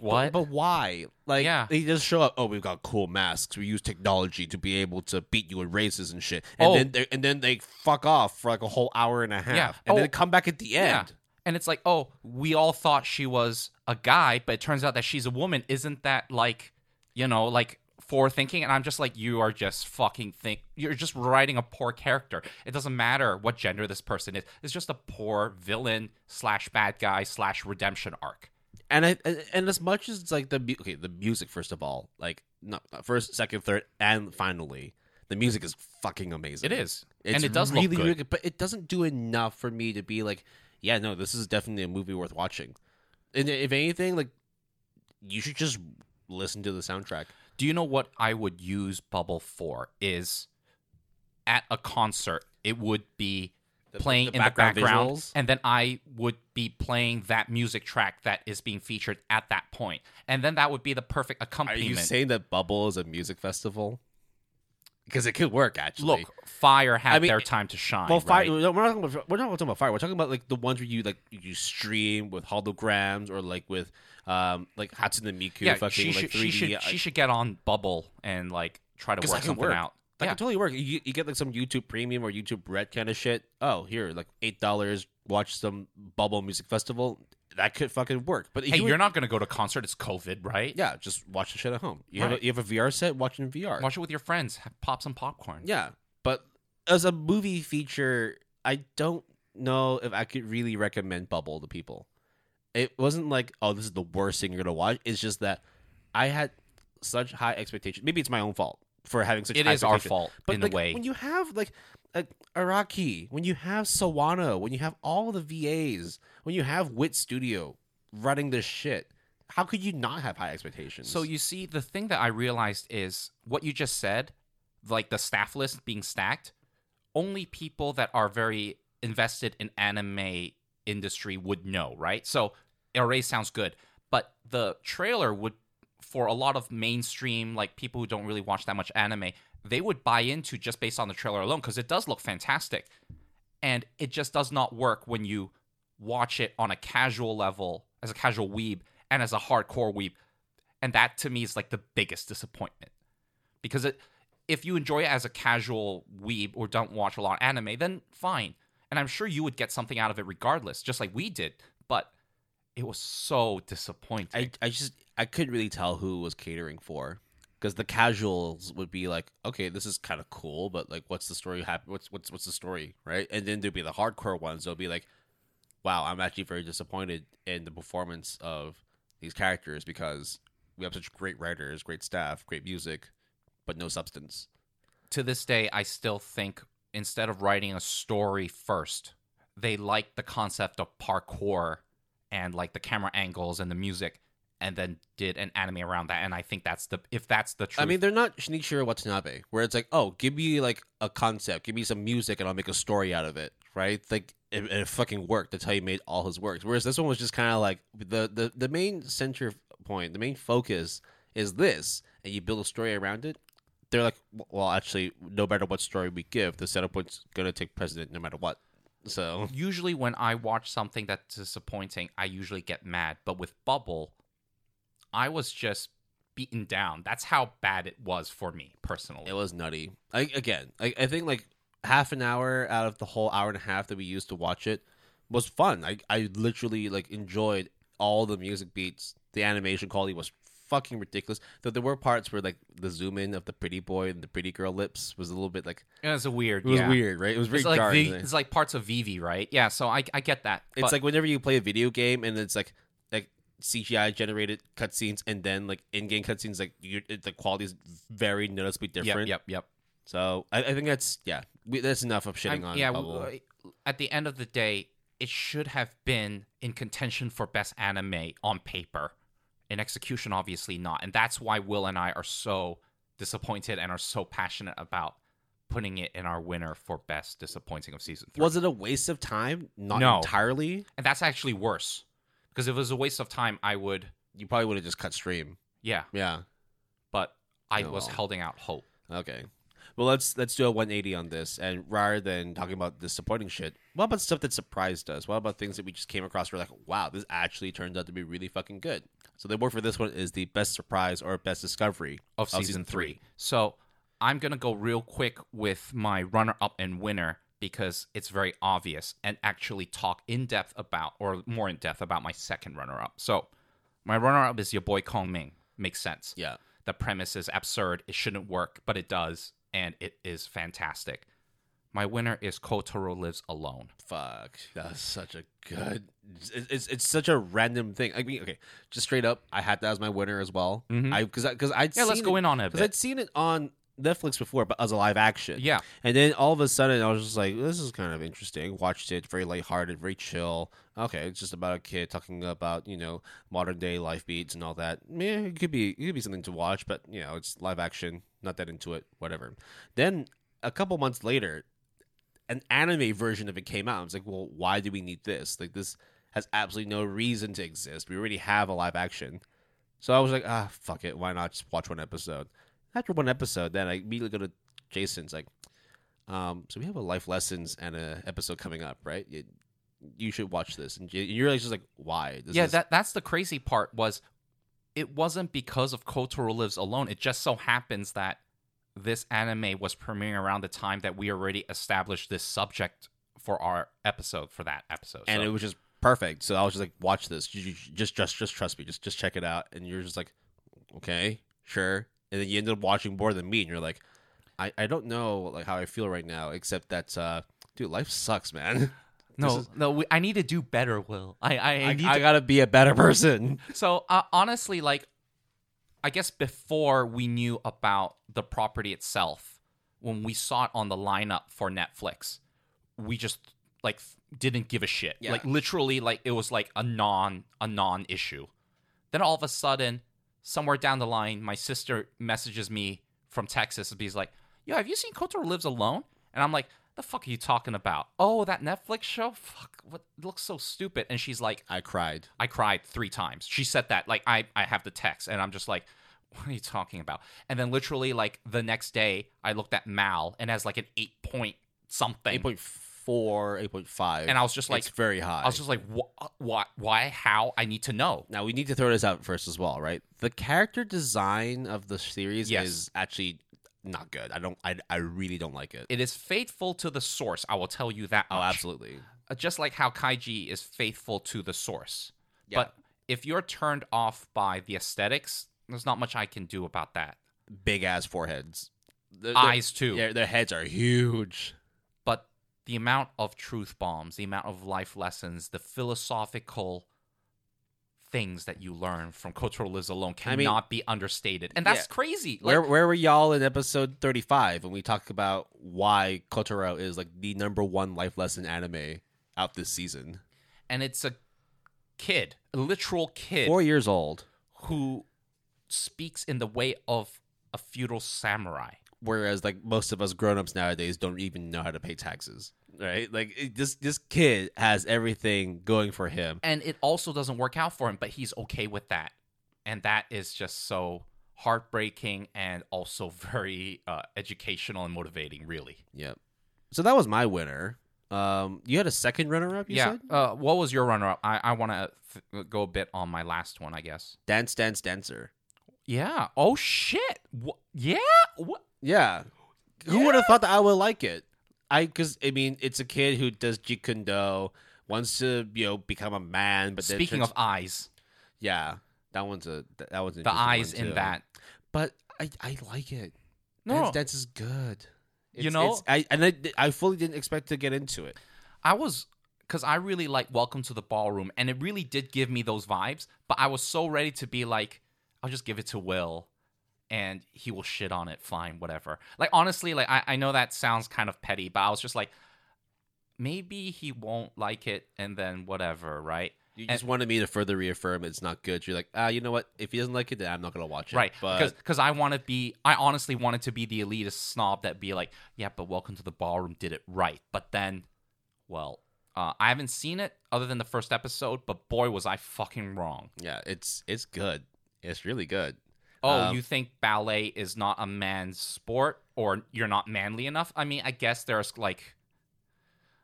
what? But why? Like, they just show up. Oh, we've got cool masks. We use technology to be able to beat you in races and shit. And then they fuck off for like a whole hour and a half. Yeah. And then they come back at the end. Yeah. And it's like, oh, we all thought she was a guy, but it turns out that she's a woman. Isn't that like, you know, like forethinking? And I'm just like, you are just fucking you're just writing a poor character. It doesn't matter what gender this person is. It's just a poor villain / bad guy / redemption arc. And I as much as it's like the music, first of all, like not first, second, third, and finally, the music is fucking amazing. It is, and it does really look good. Really good, but it doesn't do enough for me to be like, yeah, no, this is definitely a movie worth watching. And if anything, like, you should just listen to the soundtrack. Do you know what I would use Bubble for? Is at a concert, it would be playing in the background, visuals. And then I would be playing that music track that is being featured at that point. And then that would be the perfect accompaniment. Are you saying that Bubble is a music festival? Because it could work, actually. Look, Fire had their time to shine. Well, Fire. Right? We're not talking about Fire. We're talking about like the ones where you stream with holograms or like with like Hatsune Miku. Yeah, fucking, like, 3D. She should get on Bubble and like try to work something out. That could totally work. You get like some YouTube Premium or YouTube Red kind of shit. Oh, here, like $8. Watch some Bubble Music Festival. That could fucking work. But hey, you're not going to go to concert. It's COVID, right? Yeah, just watch the shit at home. You have a VR set, watch it in VR. Watch it with your friends. Pop some popcorn. Yeah, but as a movie feature, I don't know if I could really recommend Bubble to people. It wasn't like, oh, this is the worst thing you're going to watch. It's just that I had such high expectations. Maybe it's my own fault for having such high expectations. It is our fault, but in a way. When you have like Araki, when you have Sawano, when you have all the VAs, when you have WIT Studio running this shit, how could you not have high expectations? So you see, the thing that I realized is what you just said, like the staff list being stacked, only people that are very invested in anime industry would know, right? So Array sounds good, but the trailer would, for a lot of mainstream, like people who don't really watch that much anime, they would buy into just based on the trailer alone, because it does look fantastic. And it just does not work when you watch it on a casual level, as a casual weeb, and as a hardcore weeb. And that, to me, is like the biggest disappointment. Because if you enjoy it as a casual weeb or don't watch a lot of anime, then fine. And I'm sure you would get something out of it regardless, just like we did. But it was so disappointing. I couldn't really tell who it was catering for. Because the casuals would be like, okay, this is kind of cool, but like, what's the story? What's the story, right? And then there'd be the hardcore ones. They'll be like, wow, I'm actually very disappointed in the performance of these characters because we have such great writers, great staff, great music, but no substance. To this day, I still think instead of writing a story first, they liked the concept of parkour and like the camera angles and the music, and then did an anime around that. And I think that's the truth. I mean, they're not Shinichiro Watanabe, where it's like, oh, give me like a concept, give me some music, and I'll make a story out of it, right? Like, it fucking worked. That's how he made all his works. Whereas this one was just kind of like, the main center point, the main focus is this, and you build a story around it. They're like, well, actually, no matter what story we give, the setup was going to take precedent no matter what. So usually when I watch something that's disappointing, I usually get mad. But with Bubble, I was just beaten down. That's how bad it was for me personally. It was nutty. I think like half an hour out of the whole hour and a half that we used to watch it was fun. I literally like enjoyed all the music beats. The animation quality was fucking ridiculous. Though there were parts where like the zoom in of the pretty boy and the pretty girl lips was a little bit like it was weird, right? It was very really dark. It's like parts of Vivi, right? Yeah. So I get that. It's like whenever you play a video game and it's like CGI generated cutscenes and then like in-game cutscenes, like the quality is very noticeably different. Yep. So I think that's enough of shitting on Bubble. At the end of the day, it should have been in contention for best anime on paper. In execution, obviously not. And that's why Will and I are so disappointed and are so passionate about putting it in our winner for best disappointing of season 3. Was it a waste of time? Not entirely. And that's actually worse. Because if it was a waste of time, you probably would have just cut stream. Yeah. But I was holding out hope. Okay. Well, let's do a 180 on this. And rather than talking about disappointing shit, what about stuff that surprised us? What about things that we just came across where we're like, wow, this actually turned out to be really fucking good? So the word for this one is the best surprise or best discovery of season three. So I'm going to go real quick with my runner-up and winner, because it's very obvious, and actually talk more in depth about my second runner-up. So my runner-up is your boy Kongming. Makes sense. Yeah. The premise is absurd. It shouldn't work, but it does, and it is fantastic. My winner is Kotaro Lives Alone. Fuck. That's such a good... It's such a random thing. I mean, okay, just straight up, I had that as my winner as well. Mm-hmm. Because I'd seen it on Netflix before, but as a live action. Yeah. And then all of a sudden, I was just like, this is kind of interesting. Watched it, very lighthearted, very chill. Okay, it's just about a kid talking about, modern day life beats and all that. Yeah, it could be something to watch, but, it's live action. Not that into it, whatever. Then a couple months later, an anime version of it came out. I was like, well, why do we need this? Like, this has absolutely no reason to exist. We already have a live action. So I was like, fuck it. Why not just watch one episode? After one episode, then I immediately go to Jason's like, so we have a life lessons and an episode coming up, right? You should watch this. And you're like, just like, why? That's the crazy part was it wasn't because of Kotaro Lives Alone. It just so happens that this anime was premiering around the time that we already established this subject for our episode, for that episode. And so it was just perfect. So I was just like, watch this. You just trust me. Just check it out. And you're just like, okay, sure. And then you ended up watching more than me, and you're like, I don't know like how I feel right now, except that, dude, life sucks, man. I need to do better, Will. I gotta be a better person. So honestly, like, I guess before we knew about the property itself, when we saw it on the lineup for Netflix, we just like didn't give a shit. Yeah. Like literally, like it was like a non issue. Then all of a sudden, somewhere down the line, my sister messages me from Texas and he's like, yo, have you seen Kotaro Lives Alone? And I'm like, the fuck are you talking about? Oh, that Netflix show? Fuck, what, it looks so stupid. And she's like... I cried. 3 times. She said that. Like, I have the text. And I'm just like, what are you talking about? And then literally, like, the next day, I looked at Mal and has, like, an 8 point something. 8.4, 8.5. And I was just like... It's very high. I was just like, why, how? I need to know. Now, we need to throw this out first as well, right? The character design of the series is actually... not good. I really don't like it. It is faithful to the source. I will tell you that much. Oh, absolutely. Just like how Kaiji is faithful to the source. Yeah. But if you're turned off by the aesthetics, there's not much I can do about that. Big ass foreheads. Eyes too. Yeah, their heads are huge. But the amount of truth bombs, the amount of life lessons, the philosophical things that you learn from Kotaro Lives Alone cannot be understated. And that's crazy. Like, where were y'all in episode 35 when we talked about why Kotaro is like the number one life lesson anime out this season? And it's a kid, a literal kid. 4 years old. Who speaks in the way of a feudal samurai. Whereas like most of us grown-ups nowadays don't even know how to pay taxes. Right, like this kid has everything going for him, and it also doesn't work out for him, but he's okay with that, and that is just so heartbreaking and also very educational and motivating, really. Yep. So that was my winner. You had a second runner-up, you said? What was your runner-up? I want to go a bit on my last one, I guess. Dance, Dance, Dancer. Yeah. Oh shit. Yeah. What? Yeah. Who would have thought that I would like it? Because it's a kid who does Jeet Kune Do, wants to become a man. But speaking of eyes, yeah, that one's the eyes in that. But I like it. No, Dance is good. I fully didn't expect to get into it. Because I really like Welcome to the Ballroom, and it really did give me those vibes. But I was so ready to be like, I'll just give it to Will. And he will shit on it, fine, whatever. Like, honestly, like I know that sounds kind of petty, but I was just like, maybe he won't like it, and then whatever, right? You just wanted me to further reaffirm it's not good. You're like, you know what? If he doesn't like it, then I'm not going to watch it. Right, because I honestly wanted to be the elitist snob that be like, yeah, but Welcome to the Ballroom did it right. But then, I haven't seen it other than the first episode, but boy, was I fucking wrong. Yeah, it's good. It's really good. Oh, you think ballet is not a man's sport, or you're not manly enough? I mean, I guess there's like,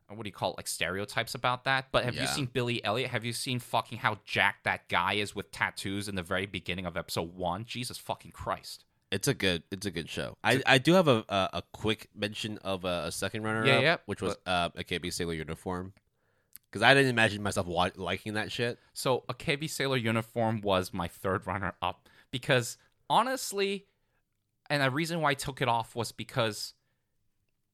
what do you call it, like stereotypes about that? But have you seen Billy Elliot? Have you seen fucking how jacked that guy is with tattoos in the very beginning of episode 1? Jesus fucking Christ! It's a good show. I do have a quick mention of a second runner-up, which was Akebi Sailor Uniform. Because I didn't imagine myself liking that shit. So Akebi Sailor Uniform was my third runner-up because. Honestly, and the reason why I took it off was because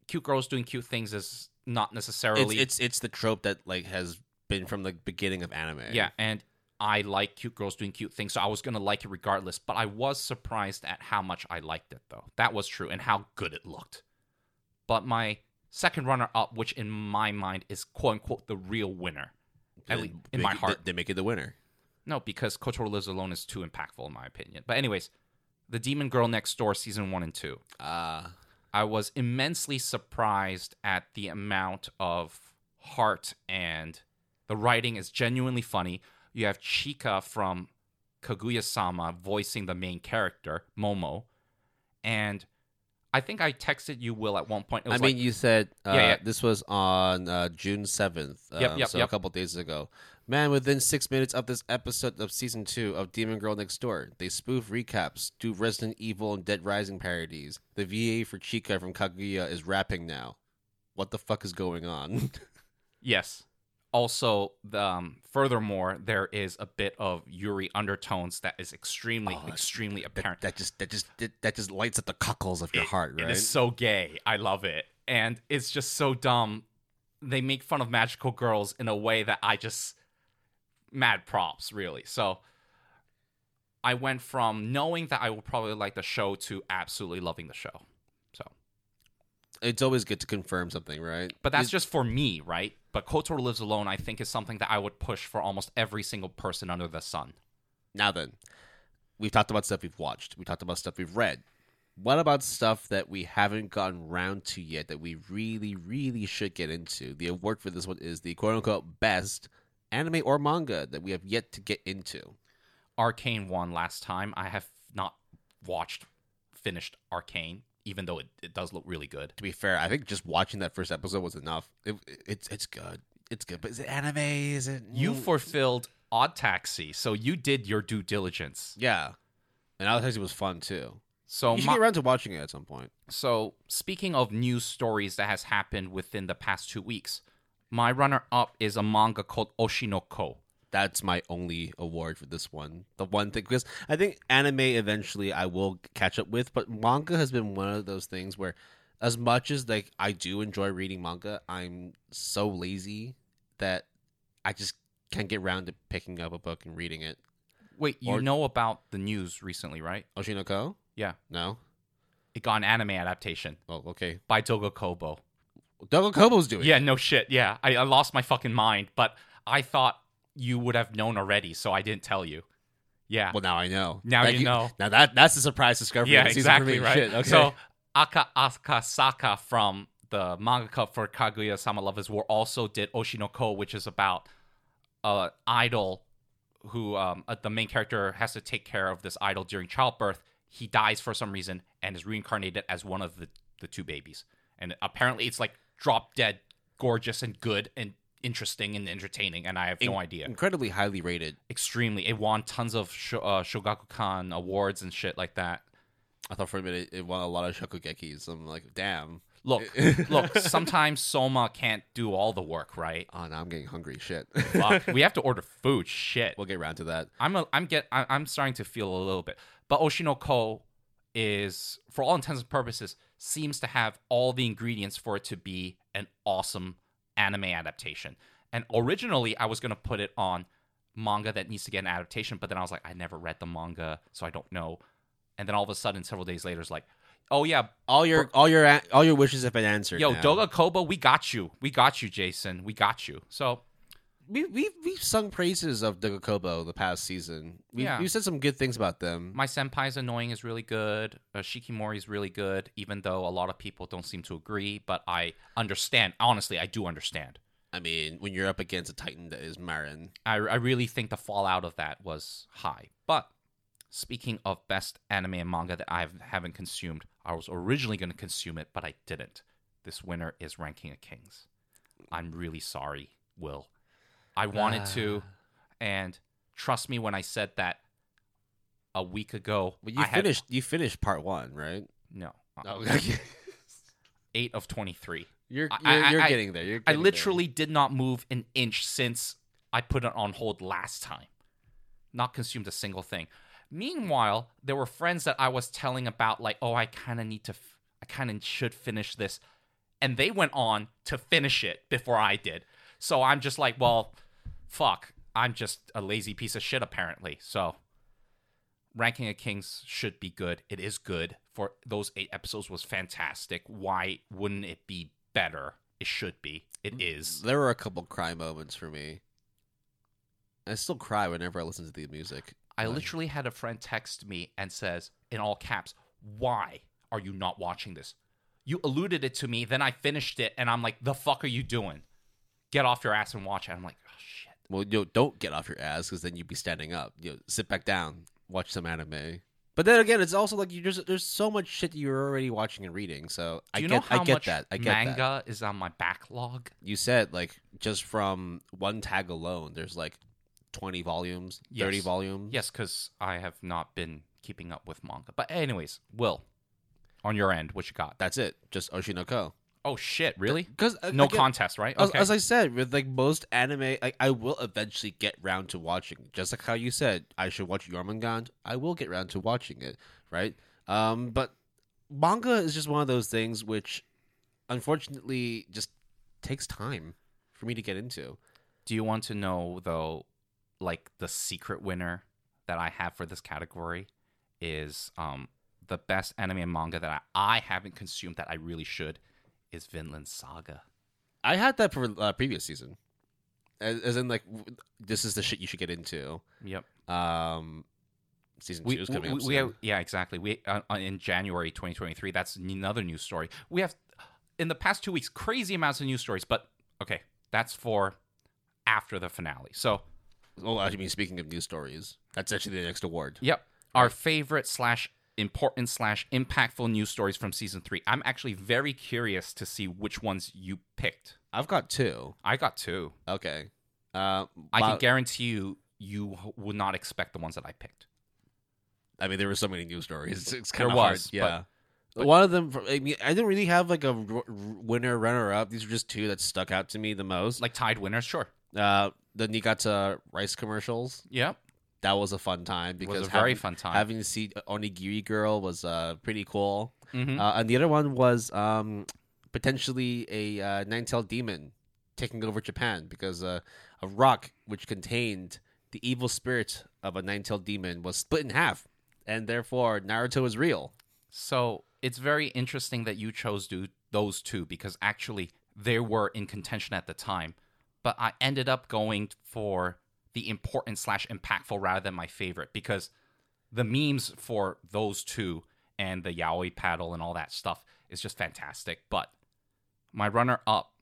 cute girls doing cute things is not necessarily... It's the trope that like has been from the beginning of anime. Yeah, and I like cute girls doing cute things, so I was going to like it regardless. But I was surprised at how much I liked it, though. That was true, and how good it looked. But my second runner-up, which in my mind is quote-unquote the real winner, at least in my heart... They make it the winner. No, because Kotaro Lives Alone is too impactful, in my opinion. But anyways... The Demon Girl Next Door, Season 1 and 2. I was immensely surprised at the amount of heart, and the writing is genuinely funny. You have Chika from Kaguya-sama voicing the main character, Momo. And I think I texted you, Will, at one point. It was you said this was on June 7th, a couple days ago. Man, within 6 minutes of this episode of Season 2 of Demon Girl Next Door, they spoof recaps, do Resident Evil and Dead Rising parodies. The VA for Chika from Kaguya is rapping now. What the fuck is going on? Yes. Also, furthermore, there is a bit of Yuri undertones that is extremely apparent. That just lights up the cockles of your heart, right? It is so gay. I love it. And it's just so dumb. They make fun of magical girls in a way that I just... mad props, really. So I went from knowing that I will probably like the show to absolutely loving the show. So it's always good to confirm something, right? But that's just for me, right? But Kotaro Lives Alone, I think, is something that I would push for almost every single person under the sun. Now then, we've talked about stuff we've watched. We talked about stuff we've read. What about stuff that we haven't gotten round to yet that we really, really should get into? The award for this one is the quote-unquote best anime or manga that we have yet to get into. Arcane won last time. I have not watched, finished Arcane, even though it does look really good. To be fair, I think just watching that first episode was enough. It's good. It's good. But is it anime? Is it... You fulfilled Odd Taxi, so you did your due diligence. Yeah. And Odd Taxi was fun, too. So you should get around to watching it at some point. So, speaking of news stories that has happened within the past 2 weeks, my runner-up is a manga called Oshi no Ko. That's my only award for this one. The one thing, because I think anime eventually I will catch up with, but manga has been one of those things where, as much as like I do enjoy reading manga, I'm so lazy that I just can't get around to picking up a book and reading it. Wait, you know about the news recently, right? Oshi no Ko? Yeah. No? It got an anime adaptation. Oh, okay. By Dogo Kobo. Dogo Kobo's doing it. Yeah, no shit. Yeah, I lost my fucking mind, but I thought you would have known already, so I didn't tell you. Yeah. Well, now I know. Now you know. Now that's a surprise discovery. Yeah, exactly, right? Shit. Okay. So, Aka Asakasaka from the mangaka for Kaguya-sama Love is War also did Oshi no Ko, which is about an idol who the main character has to take care of this idol during childbirth. He dies for some reason and is reincarnated as one of the two babies. And apparently it's like drop dead, gorgeous and good and interesting and entertaining, and I have no idea. Incredibly highly rated. Extremely. It won tons of Shogakukan awards and shit like that. I thought for a minute it won a lot of shokugekis. I'm like, damn. Look, sometimes Soma can't do all the work, right? Oh, now I'm getting hungry. Shit. Fuck, we have to order food. Shit. We'll get around to that. I'm starting to feel a little bit. But Oshi no Ko is, for all intents and purposes, seems to have all the ingredients for it to be an awesome anime adaptation. And originally, I was going to put it on manga that needs to get an adaptation, but then I was like, I never read the manga, so I don't know. And then all of a sudden, several days later, it's like, oh yeah, all your wishes have been answered. Yo, Doga Kobo, we got you, Jason, we got you. So we've sung praises of Doga Kobo the past season. You said some good things about them. My Senpai's Annoying is really good. Shikimori is really good, even though a lot of people don't seem to agree. But I understand. Honestly, I do understand. I mean, when you're up against a titan that is Marin, I really think the fallout of that was high, but. Speaking of best anime and manga that I haven't consumed, I was originally going to consume it, but I didn't. This winner is Ranking of Kings. I'm really sorry, Will. I wanted to, and trust me when I said that a week ago. But you finished part one, right? No. Oh, okay. 8 of 23. You're getting there. You're getting I literally there. Did not move an inch since I put it on hold last time. Not consumed a single thing. Meanwhile, there were friends that I was telling about, like, oh, I kind of need to, I kind of should finish this. And they went on to finish it before I did. So I'm just like, well, fuck, I'm just a lazy piece of shit, apparently. So Ranking of Kings should be good. It is good. For those 8 episodes was fantastic. Why wouldn't it be better? It should be. It is. There were a couple cry moments for me. I still cry whenever I listen to the music. I literally had a friend text me and says, in all caps, why are you not watching this? You alluded it to me, then I finished it, and I'm like, the fuck are you doing? Get off your ass and watch it. I'm like, oh, shit. Well, don't get off your ass, because then you'd be standing up. Sit back down, watch some anime. But then again, it's also like there's so much shit that you're already watching and reading, so I get that. Manga is on my backlog? You said, like, just from one tag alone, there's like 20 volumes, 30 volumes. Yes, because I have not been keeping up with manga. But anyways, Will, on your end, what you got? That's it. Just Oshi no Ko. Oh, shit. Really? Because no contest, right? Okay. As I said, with like most anime, I will eventually get round to watching. Just like how you said, I should watch Jormungand. I will get round to watching it, right? But manga is just one of those things which, unfortunately, just takes time for me to get into. Do you want to know, though, like the secret winner that I have for this category is the best anime and manga that I haven't consumed that I really should is Vinland Saga. I had that for previous season. As in, like, this is the shit you should get into. Yep. Season 2 is coming up soon. Yeah, exactly. In January 2023, that's another news story. We have, in the past 2 weeks, crazy amounts of news stories, but okay, that's for after the finale. So... Oh, I mean, speaking of news stories, that's actually the next award. Yep. Right. Our favorite / important / impactful news stories from season 3. I'm actually very curious to see which ones you picked. I've got 2. I got 2. Okay. I can guarantee you would not expect the ones that I picked. I mean, there were so many news stories. It's kind of hard. Yeah. But one of them, I mean, I didn't really have like a winner, runner-up. These were just 2 that stuck out to me the most. Like tied winners, sure. The Niigata rice commercials. Yeah. That was a fun time. Because it was a very fun time. Having to see Onigiri Girl was pretty cool. Mm-hmm. And the other one was potentially a nine-tailed demon taking over Japan because a rock which contained the evil spirit of a nine-tailed demon was split in half, and therefore Naruto is real. So it's very interesting that you chose those 2 because actually they were in contention at the time. But I ended up going for the important / impactful rather than my favorite because the memes for those 2 and the yaoi paddle and all that stuff is just fantastic. But my runner-up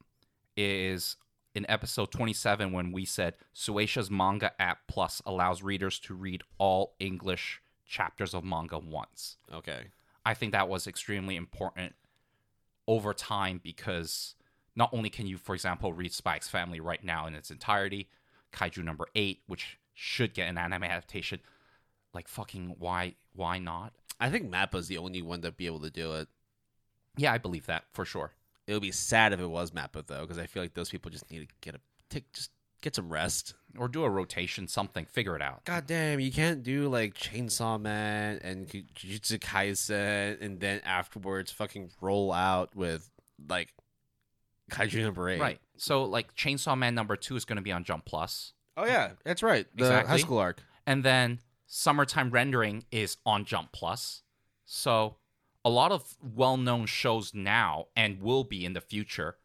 is in episode 27 when we said Shueisha's Manga App Plus allows readers to read all English chapters of manga once. Okay. I think that was extremely important over time because not only can you, for example, read Spy X Family right now in its entirety, Kaiju number 8, which should get an anime adaptation. Like, fucking, why not? I think Mappa's the only one that'd be able to do it. Yeah, I believe that, for sure. It would be sad if it was Mappa, though, because I feel like those people just need to get some rest. Or do a rotation, something. Figure it out. God damn, you can't do, like, Chainsaw Man and Jujutsu Kaisen and then afterwards fucking roll out with, like, Kaiju number 8. Right. So, like, Chainsaw Man number 2 is going to be on Jump Plus. Oh, yeah. That's right. The high school arc. And then Summertime Rendering is on Jump Plus. So a lot of well-known shows now and will be in the future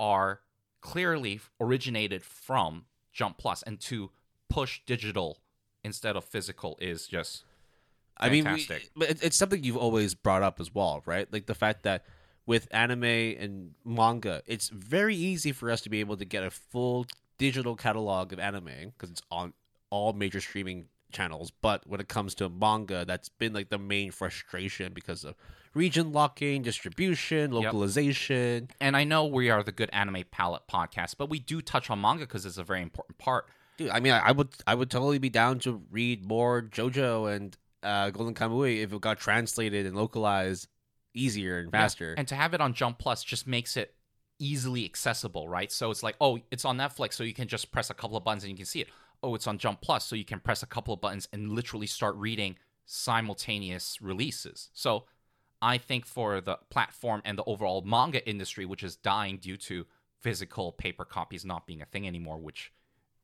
are clearly originated from Jump Plus. And to push digital instead of physical is just fantastic. I mean, but it's something you've always brought up as well, right? Like the fact that with anime and manga, it's very easy for us to be able to get a full digital catalog of anime because it's on all major streaming channels. But when it comes to manga, that's been like the main frustration because of region locking, distribution, localization. Yep. And I know we are the Good Anime Palette Podcast, but we do touch on manga because it's a very important part. Dude, I mean, I would totally be down to read more JoJo and Golden Kamuy if it got translated and localized easier and faster. Yeah. And to have it on Jump Plus just makes it easily accessible, right? So it's like, oh, it's on Netflix, so you can just press a couple of buttons and you can see it. Oh, it's on Jump Plus, so you can press a couple of buttons and literally start reading simultaneous releases. So I think for the platform and the overall manga industry, which is dying due to physical paper copies not being a thing anymore, which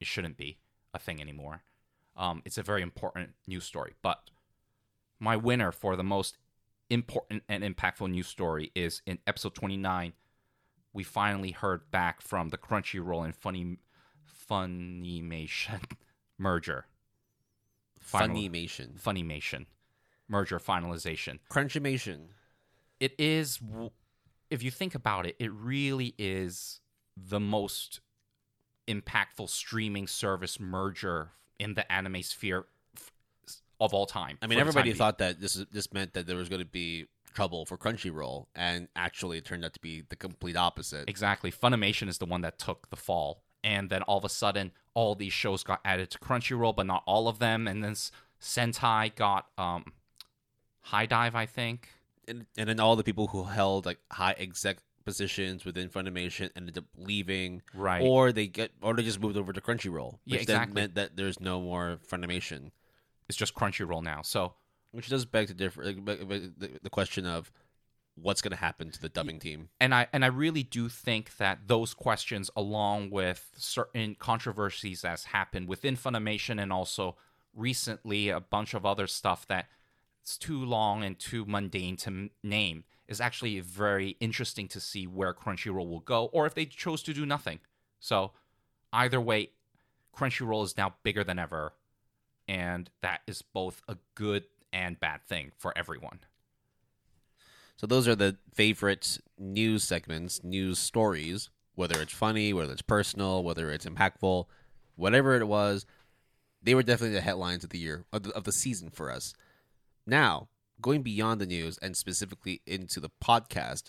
it shouldn't be a thing anymore, it's a very important news story. But my winner for the most important and impactful news story is in episode 29. We finally heard back from the Crunchyroll and Funimation merger. Funimation merger finalization. Crunchymation. It is, if you think about it, it really is the most impactful streaming service merger in the anime sphere of all time. I mean, everybody thought that this meant that there was going to be trouble for Crunchyroll, and actually it turned out to be the complete opposite. Exactly. Funimation is the one that took the fall, and then all of a sudden, all these shows got added to Crunchyroll, but not all of them, and then Sentai got High Dive, I think. And then all the people who held like high exec positions within Funimation ended up leaving, right? Or they just moved over to Crunchyroll, which then meant that there's no more Funimation. It's just Crunchyroll now, so which does beg to differ. The question of what's going to happen to the dubbing team, and I really do think that those questions, along with certain controversies that's happened within Funimation, and also recently a bunch of other stuff that it's too long and too mundane to name, is actually very interesting to see where Crunchyroll will go, or if they chose to do nothing. So either way, Crunchyroll is now bigger than ever. And that is both a good and bad thing for everyone. So those are the favorite news segments, news stories, whether it's funny, whether it's personal, whether it's impactful, whatever it was, they were definitely the headlines of the year, of the season for us. Now, going beyond the news and specifically into the podcast,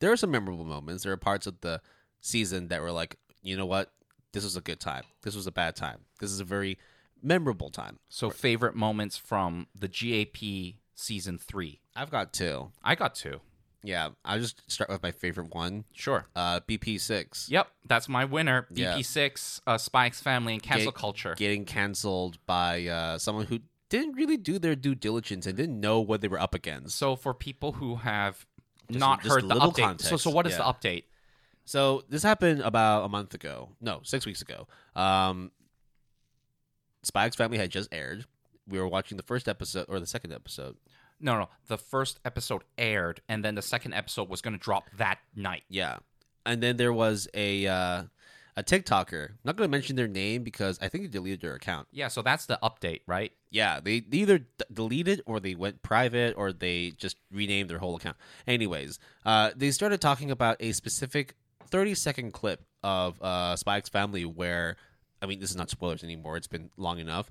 there are some memorable moments. There are parts of the season that were like, you know what? This was a good time. This was a bad time. This is a very memorable time. So favorite moments from the GAP season 3? I've got 2. I got 2. Yeah, I'll just start with my favorite one. Sure. BP6. Yep, that's my winner. BP6, Spy X Family, and cancel culture. Getting canceled by someone who didn't really do their due diligence and didn't know what they were up against. So for people who have not heard the update, context. So what is the update? So this happened about a month ago. No, 6 weeks ago. Spy X Family had just aired. We were watching the first episode or the second episode. No. The first episode aired, and then the second episode was going to drop that night. Yeah. And then there was a TikToker. I'm not going to mention their name because I think they deleted their account. Yeah, so that's the update, right? Yeah, they either deleted or they went private or they just renamed their whole account. Anyways, they started talking about a specific 30-second clip of Spy X Family where... I mean, this is not spoilers anymore. It's been long enough.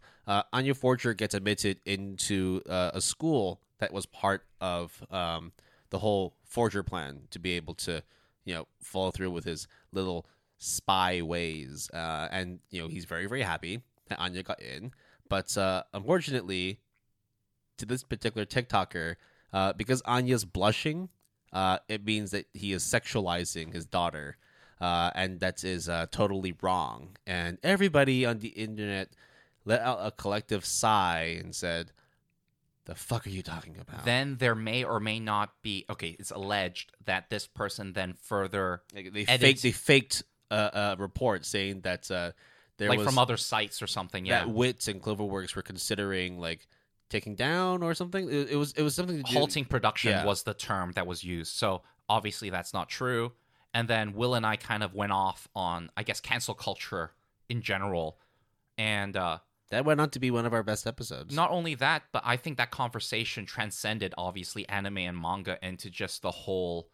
Anya Forger gets admitted into a school that was part of the whole Forger plan to be able to, follow through with his little spy ways. And, he's very, very happy that Anya got in. But unfortunately, to this particular TikToker, because Anya's blushing, it means that he is sexualizing his daughter. And that is totally wrong. And everybody on the internet let out a collective sigh and said, "The fuck are you talking about?" Then there may or may not be. Okay, it's alleged that this person then further faked a report saying that there was from other sites or something. Yeah, that WIT and CloverWorks were considering taking down or something. It was something to do. Halting production was the term that was used. So obviously that's not true. And then Will and I kind of went off on, I guess, cancel culture in general. And that went on to be one of our best episodes. Not only that, but I think that conversation transcended, obviously, anime and manga into just the whole.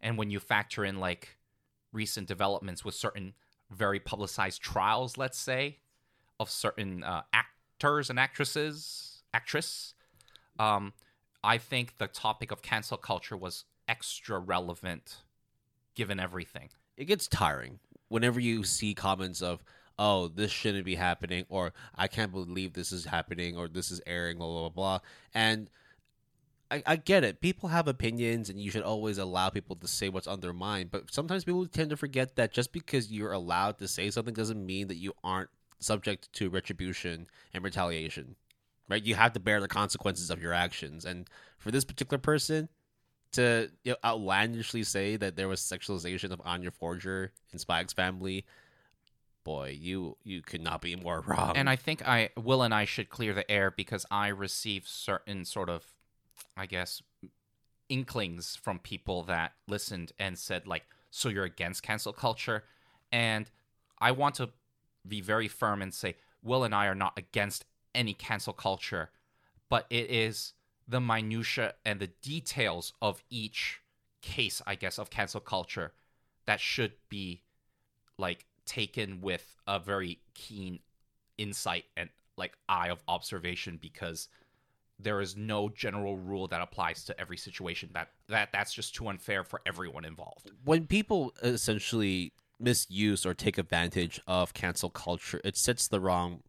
And when you factor in, recent developments with certain very publicized trials, let's say, of certain actors and actresses, I think the topic of cancel culture was extra relevant. Given everything, it gets tiring whenever you see comments of, "Oh, this shouldn't be happening," or "I can't believe this is happening," or "This is airing," blah blah blah. And I get it; people have opinions, and you should always allow people to say what's on their mind. But sometimes people tend to forget that just because you're allowed to say something doesn't mean that you aren't subject to retribution and retaliation. Right? You have to bear the consequences of your actions. And for this particular person, to outlandishly say that there was sexualization of Anya Forger in Spy X Family, boy, you could not be more wrong. And I think Will and I should clear the air because I received certain sort of, I guess, inklings from people that listened and said, so you're against cancel culture? And I want to be very firm and say, Will and I are not against any cancel culture, but it is... the minutia and the details of each case, I guess, of cancel culture that should be taken with a very keen insight and eye of observation, because there is no general rule that applies to every situation. That's just too unfair for everyone involved. When people essentially misuse or take advantage of cancel culture, it sets the wrong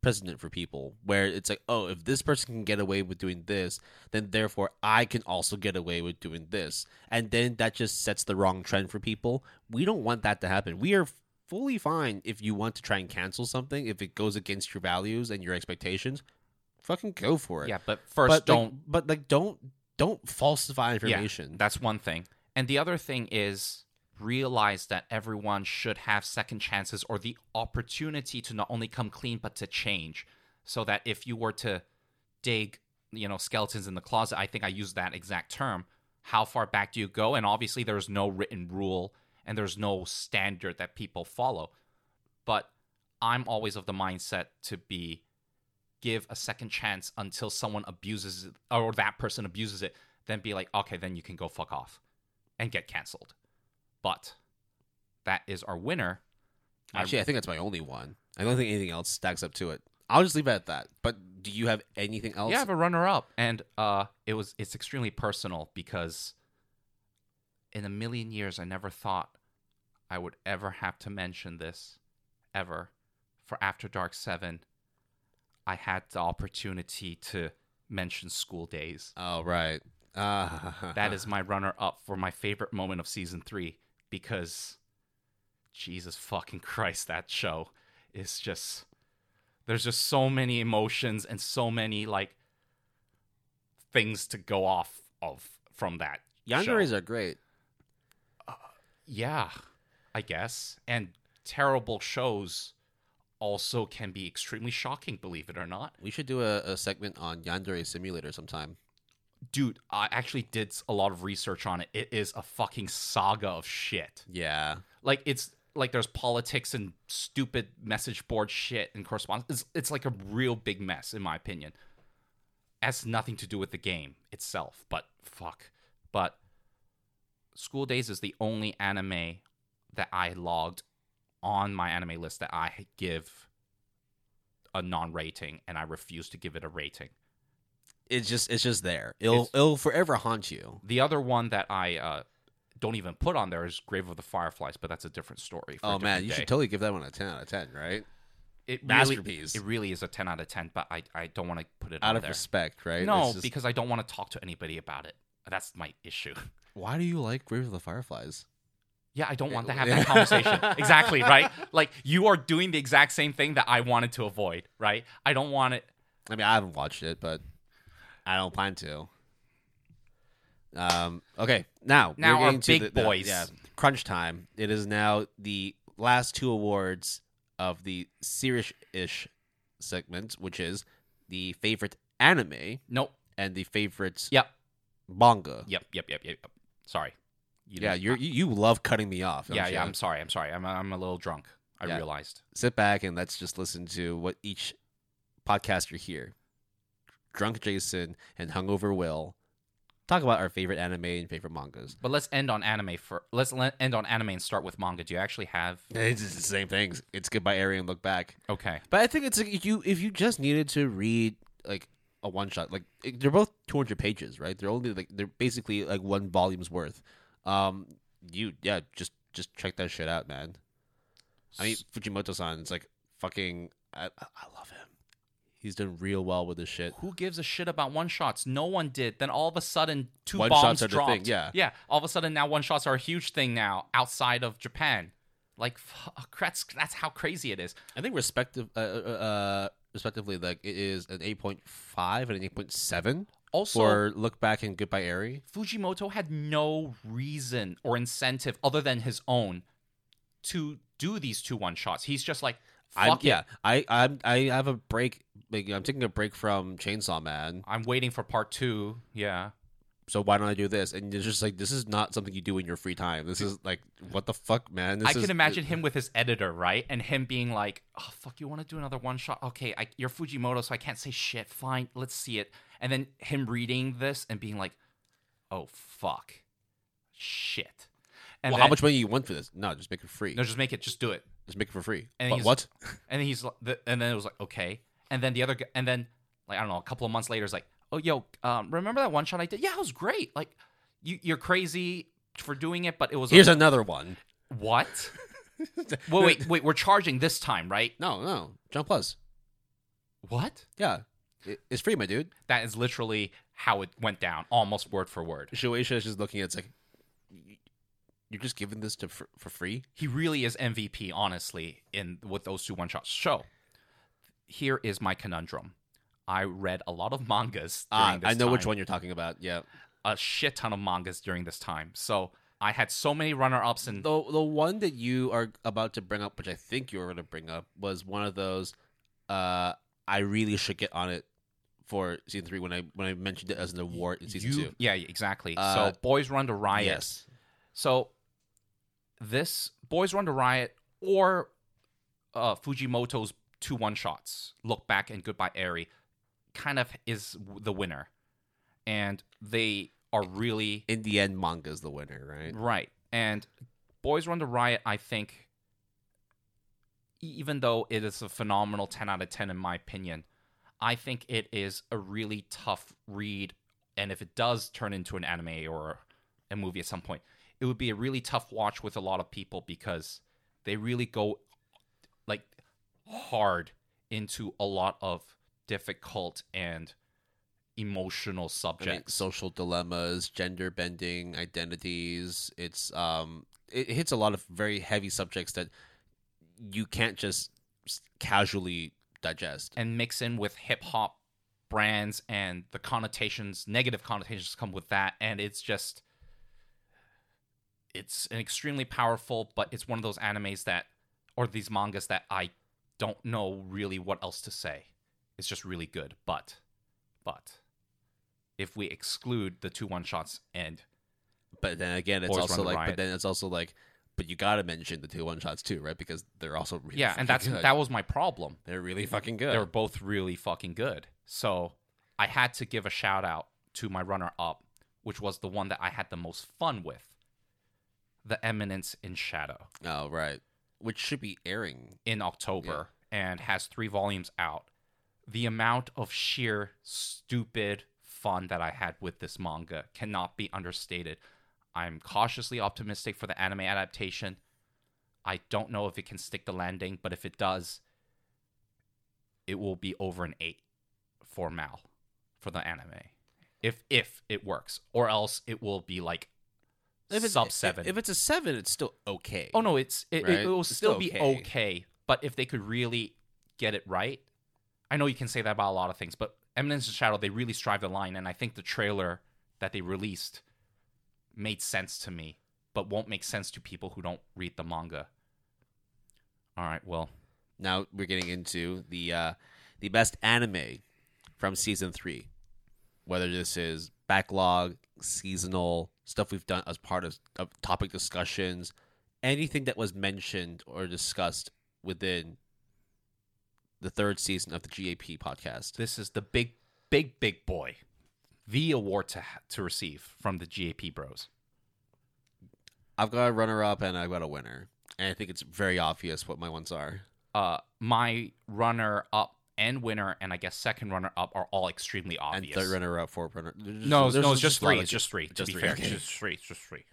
precedent for people, where it's oh, if this person can get away with doing this, then therefore I can also get away with doing this. And then that just sets the wrong trend for people. We don't want that to happen. We are fully fine if you want to try and cancel something. If it goes against your values and your expectations, fucking go for it. Yeah, but first don't falsify information. Yeah, that's one thing. And the other thing is, realize that everyone should have second chances or the opportunity to not only come clean but to change, so that if you were to dig skeletons in the closet, I think I used that exact term, how far back do you go? And obviously there's no written rule and there's no standard that people follow, but I'm always of the mindset to give a second chance until someone abuses it or that person abuses it, then be okay, then you can go fuck off and get canceled. But that is our winner. Actually, I think that's my only one. I don't think anything else stacks up to it. I'll just leave it at that. But do you have anything else? Yeah, I have a runner-up, and it's extremely personal because in a million years I never thought I would ever have to mention this, ever. For After Dark 7, I had the opportunity to mention School Days. Oh, right. That is my runner-up for my favorite moment of Season 3 because, Jesus fucking Christ, that show is just... There's just so many emotions and so many, like, things to go off of from that Yandere's show. Are great. Yeah, I guess. And terrible shows also can be extremely shocking, believe it or not. We should do a segment on Yandere Simulator sometime. Dude, I actually did a lot of research on it. It is a fucking saga of shit. Yeah. Like, it's... Like, there's politics and stupid message board shit and correspondence. It's like a real big mess, in my opinion. It has nothing to do with the game itself, but fuck. But School Days is the only anime that I logged on my anime list that I give a non-rating, and I refuse to give it a rating. It's just there. It'll forever haunt you. The other one that I... don't even put on there is Grave of the Fireflies, but that's a different story. Oh man, you should totally give that one a 10 out of 10, right? Masterpiece. It really is a 10 out of 10, but I don't want to put it out of there. Respect, right? No, just... because I don't want to talk to anybody about it. That's my issue. Why do you like Grave of the Fireflies? Yeah, I don't want to have that conversation. Exactly, right? Like, you are doing the exact same thing that I wanted to avoid, right? I don't want it. I mean, I haven't watched it, but I don't plan to. Okay, now we're getting to the boys. Crunch time. It is now the last two awards of the serious-ish segment, which is the favorite anime. Nope. And the favorite manga. Yep. Sorry. You love cutting me off. Yeah, I'm sorry. I'm a little drunk. I realized. Sit back and let's just listen to what each podcaster here, Drunk Jason and Hungover Will, talk about our favorite anime and favorite mangas. But let's end on anime first. Let's end on anime and start with manga. Do you actually have? It's the same things. It's Goodbye Area and Look Back. Okay, but I think it's like if you just needed to read like a one shot, like they're both 200 pages, right? They're only like they're basically like one volume's worth. Just check that shit out, man. I mean, Fujimoto-san, it's like fucking. I love him. He's done real well with this shit. Who gives a shit about one-shots? No one did. Then all of a sudden, two one bombs dropped. One-shots are the thing, yeah. Yeah, all of a sudden now one-shots are a huge thing now outside of Japan. Like, fuck, that's how crazy it is. I think respectively, like, it is an 8.5 and an 8.7 also, for Look Back and Goodbye Eri. Fujimoto had no reason or incentive other than his own to do these two one-shots. He's just like... I have a break. Like, I'm taking a break from Chainsaw Man. I'm waiting for part 2. Yeah. So why don't I do this? And it's just like, this is not something you do in your free time. This is like, what the fuck, man? This I can imagine him with his editor, right? And him being like, oh, fuck, you want to do another one shot? Okay, you're Fujimoto, so I can't say shit. Fine, let's see it. And then him reading this and being like, oh, fuck. Shit. And how much money do you want for this? No, just make it free. No, just make it. Just do it. Just make it for free. And what? And then he's, and then it was like, okay. And then the other, and then like I don't know, a couple of months later, it's like, oh yo, remember that one shot I did? Yeah, it was great. Like, you're crazy for doing it, but it was. Here's another one. What? Well, wait. We're charging this time, right? No, Jump Plus. What? Yeah, it's free, my dude. That is literally how it went down, almost word for word. Shueisha is just looking at it, it's like. You're just giving this to for free? He really is MVP, honestly, with those two one-shots. So, here is my conundrum. I read a lot of mangas during this time. I know which one you're talking about, yeah. A shit ton of mangas during this time. So, I had so many runner-ups. And the one that you are about to bring up, which I think you were going to bring up, was one of those, I really should get on it for Season 3 when I mentioned it as an award in Season 2. Yeah, exactly. So, Boys Run to Riot. Yes. So... This Boys Run to Riot or Fujimoto's two one-shots, Look Back and Goodbye Eri, kind of is the winner. And they are really... In the end, manga's the winner, right? Right. And Boys Run to Riot, I think, even though it is a phenomenal 10 out of 10 in my opinion, I think it is a really tough read, and if it does turn into an anime or a movie at some point, it would be a really tough watch with a lot of people because they really go like hard into a lot of difficult and emotional subjects. I mean, social dilemmas, gender bending, identities. It's it hits a lot of very heavy subjects that you can't just casually digest and mix in with hip hop brands and the connotations, negative connotations come with that. And it's just, it's an extremely powerful, but it's one of those animes that, or these mangas that I don't know really what else to say. It's just really good. But if we exclude the 2 1-shots and, but then again, it's also like, riot. But then it's also like, but you gotta mention the 2 1-shots too, right? Because they're also really yeah, and that's good. That was my problem. They're really fucking good. They were both really fucking good. So I had to give a shout out to my runner up, which was the one that I had the most fun with, The Eminence in Shadow. Oh right, which should be airing in October and has 3 volumes out. The amount of sheer stupid fun that I had with this manga cannot be understated. I'm cautiously optimistic for the anime adaptation. I don't know if it can stick the landing, but if it does, it will be over an 8 for Mal for the anime. If it works, or else it will be like sub 7. If it's a 7, it's still okay. Oh no, it will still be okay. But if they could really get it right, I know you can say that about a lot of things, but Eminence in Shadow, they really strive the line, and I think the trailer that they released made sense to me, but won't make sense to people who don't read the manga. All right, well, now we're getting into the best anime from season 3. Whether this is backlog, seasonal stuff we've done as part of topic discussions, anything that was mentioned or discussed within the 3rd season of the GAP podcast. This is the big boy. The award to receive from the GAP bros. I've got a runner-up and I've got a winner. And I think it's very obvious what my ones are. My runner-up and winner, and I guess second runner-up, are all extremely obvious. And third runner-up, fourth runner-up. No, it's just three. It's just three, to be fair. Okay. It's just three.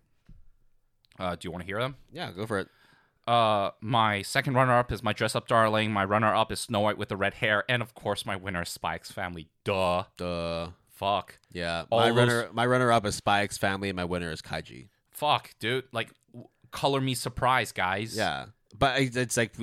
Do you want to hear them? Yeah, go for it. My second runner-up is My Dress Up Darling. My runner-up is Snow White with the Red Hair. And, of course, my winner is Spy X Family. Duh. Fuck. Yeah. My runner-up is Spy X Family, and my winner is Kaiji. Fuck, dude. Like, color me surprised, guys. Yeah. But it's like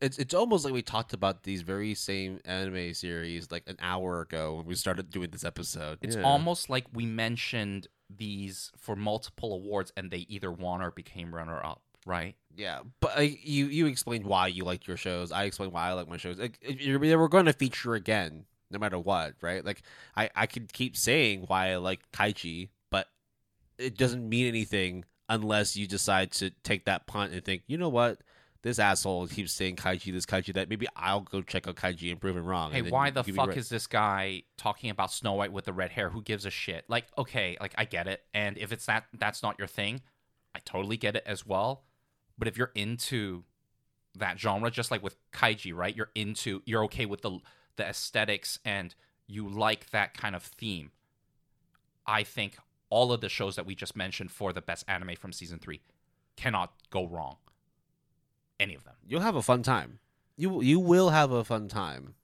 it's almost like we talked about these very same anime series like an hour ago when we started doing this episode. It's almost like we mentioned these for multiple awards, and they either won or became runner-up, right? Yeah. But you explained why you liked your shows. I explained why I like my shows. Like, they were going to feature again. No matter what, right? Like, I could keep saying why I like Kaiji, but it doesn't mean anything unless you decide to take that punt and think, you know what? This asshole keeps saying Kaiji this, Kaiji that. Maybe I'll go check out Kaiji and prove him wrong. Hey, why the fuck is this guy talking about Snow White with the red hair? Who gives a shit? Like, okay, like, I get it. And if it's that's not your thing, I totally get it as well. But if you're into that genre, just like with Kaiji, right? You're okay with the aesthetics and you like that kind of theme. I think all of the shows that we just mentioned for the best anime from season 3 cannot go wrong. Any of them. You'll have a fun time. You will have a fun time.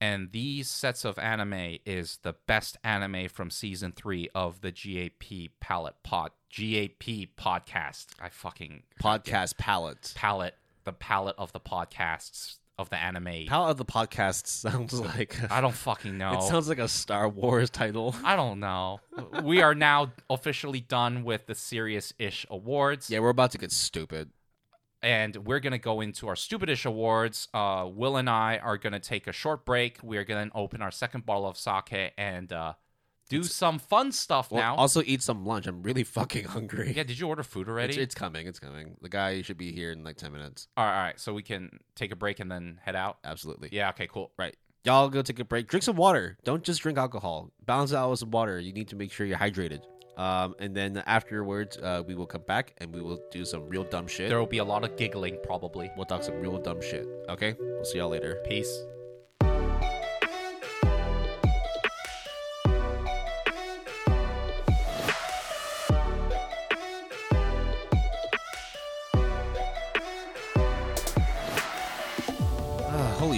And these sets of anime is the best anime from season 3 of the GAP Palette GAP podcast. I fucking podcast palette. Palette, the palette of the podcasts. Of the anime. Palette of the podcast sounds like... I don't fucking know. It sounds like a Star Wars title. I don't know. We are now officially done with the serious-ish awards. Yeah, we're about to get stupid. And we're going to go into our stupid-ish awards. Will and I are going to take a short break. We're going to open our second bottle of sake and some fun stuff now. Also eat some lunch. I'm really fucking hungry. Yeah, did you order food already? It's coming. The guy should be here in like 10 minutes. All right. So we can take a break and then head out? Absolutely. Yeah, okay, cool. Right. Y'all go take a break. Drink some water. Don't just drink alcohol. Balance it out with some water. You need to make sure you're hydrated. And then afterwards, we will come back and we will do some real dumb shit. There will be a lot of giggling, probably. We'll talk some real dumb shit. Okay? We'll see y'all later. Peace.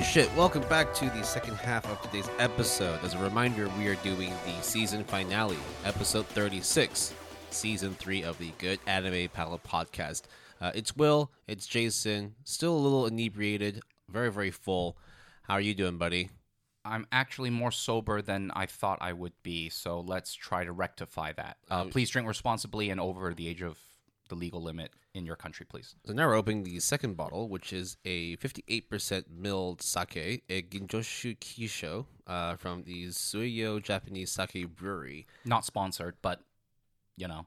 shit, welcome back to the second half of today's episode. As a reminder, we are doing the season finale, episode 36, season 3 of the Good Anime Palette Podcast. It's Will, it's Jason, still a little inebriated, very, very full. How are you doing, buddy? I'm actually more sober than I thought I would be, so let's try to rectify that. Please drink responsibly and over the age of the legal limit in your country, please. So now we're opening the second bottle, which is a 58% milled sake, a Ginjoshu Kisho, from the Suiyo Japanese Sake Brewery. Not sponsored, but, you know.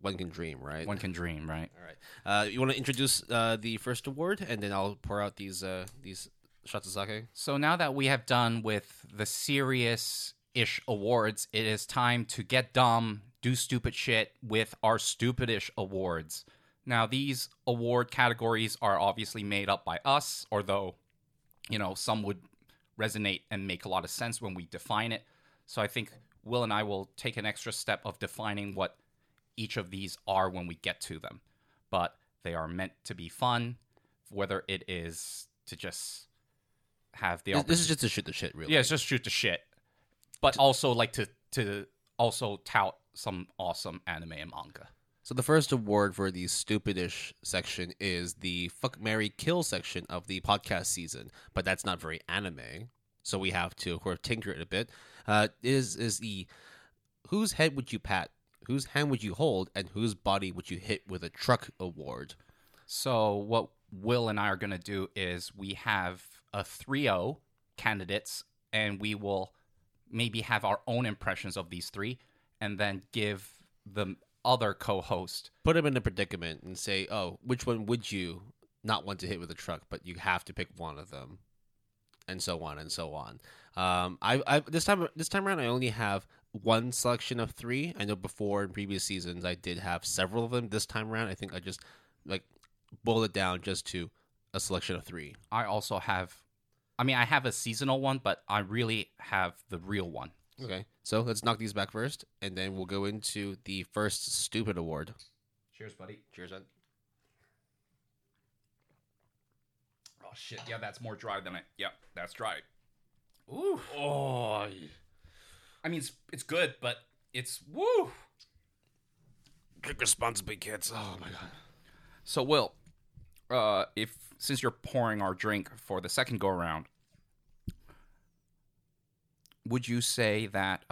One can dream, right? One can dream, right? All right. You want to introduce the first award, and then I'll pour out these shots of sake? So now that we have done with the serious-ish awards, it is time to get dumb, do stupid shit with our stupidish awards. Now, these award categories are obviously made up by us, although, you know, some would resonate and make a lot of sense when we define it. So I think Will and I will take an extra step of defining what each of these are when we get to them. But they are meant to be fun, whether it is to just have the... This is just to shoot the shit, really. Yeah, it's just shoot the shit. But also, like, to also tout some awesome anime and manga. So the first award for the stupidish section is the Fuck, Marry, Kill section of the podcast season, but that's not very anime, so we have to, of course, tinker it a bit. Is the whose head would you pat, whose hand would you hold, and whose body would you hit with a truck award. So what Will and I are going to do is we have a 3-0 candidates, and we will maybe have our own impressions of these three, and then give the other co-host, put them in a predicament and say, oh, which one would you not want to hit with a truck, but you have to pick one of them, and so on and so on. This time around, I only have one selection of three. I know before in previous seasons I did have several of them. This time around, I think I just like boil it down just to a selection of three. I also have, I have a seasonal one, but I really have the real one. Okay, so let's knock these back first, and then we'll go into the first stupid award. Cheers, buddy. Cheers, Ed. Oh, shit. Yeah, that's more dry than it. Yeah, that's dry. Ooh. Oh. I mean, it's good, but it's... Woo! Drink responsibly, kids. Oh, my God. So, Will, since you're pouring our drink for the second go-around, would you say that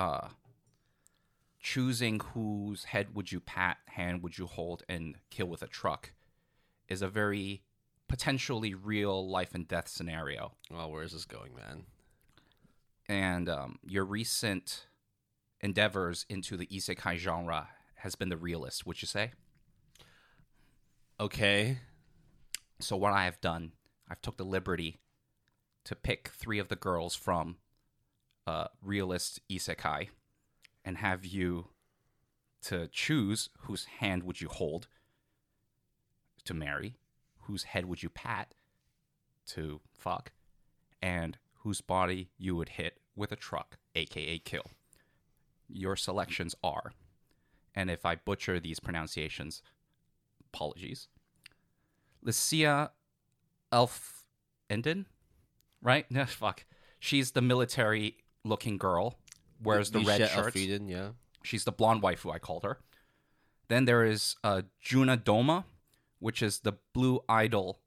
choosing whose head would you pat, hand would you hold, and kill with a truck is a very potentially real life and death scenario? Well, where is this going, man? And your recent endeavors into the isekai genre has been the realest, would you say? Okay. So what I have done, I've took the liberty to pick three of the girls from realist isekai and have you to choose whose hand would you hold to marry, whose head would you pat to fuck, and whose body you would hit with a truck, aka kill. Your selections are, and if I butcher these pronunciations, apologies, Lycia Elfenden, right? No, fuck. She's the military looking girl, wears the red shirt. Yeah. She's the blonde waifu, I called her. Then there is Juna Doma, which is the blue idol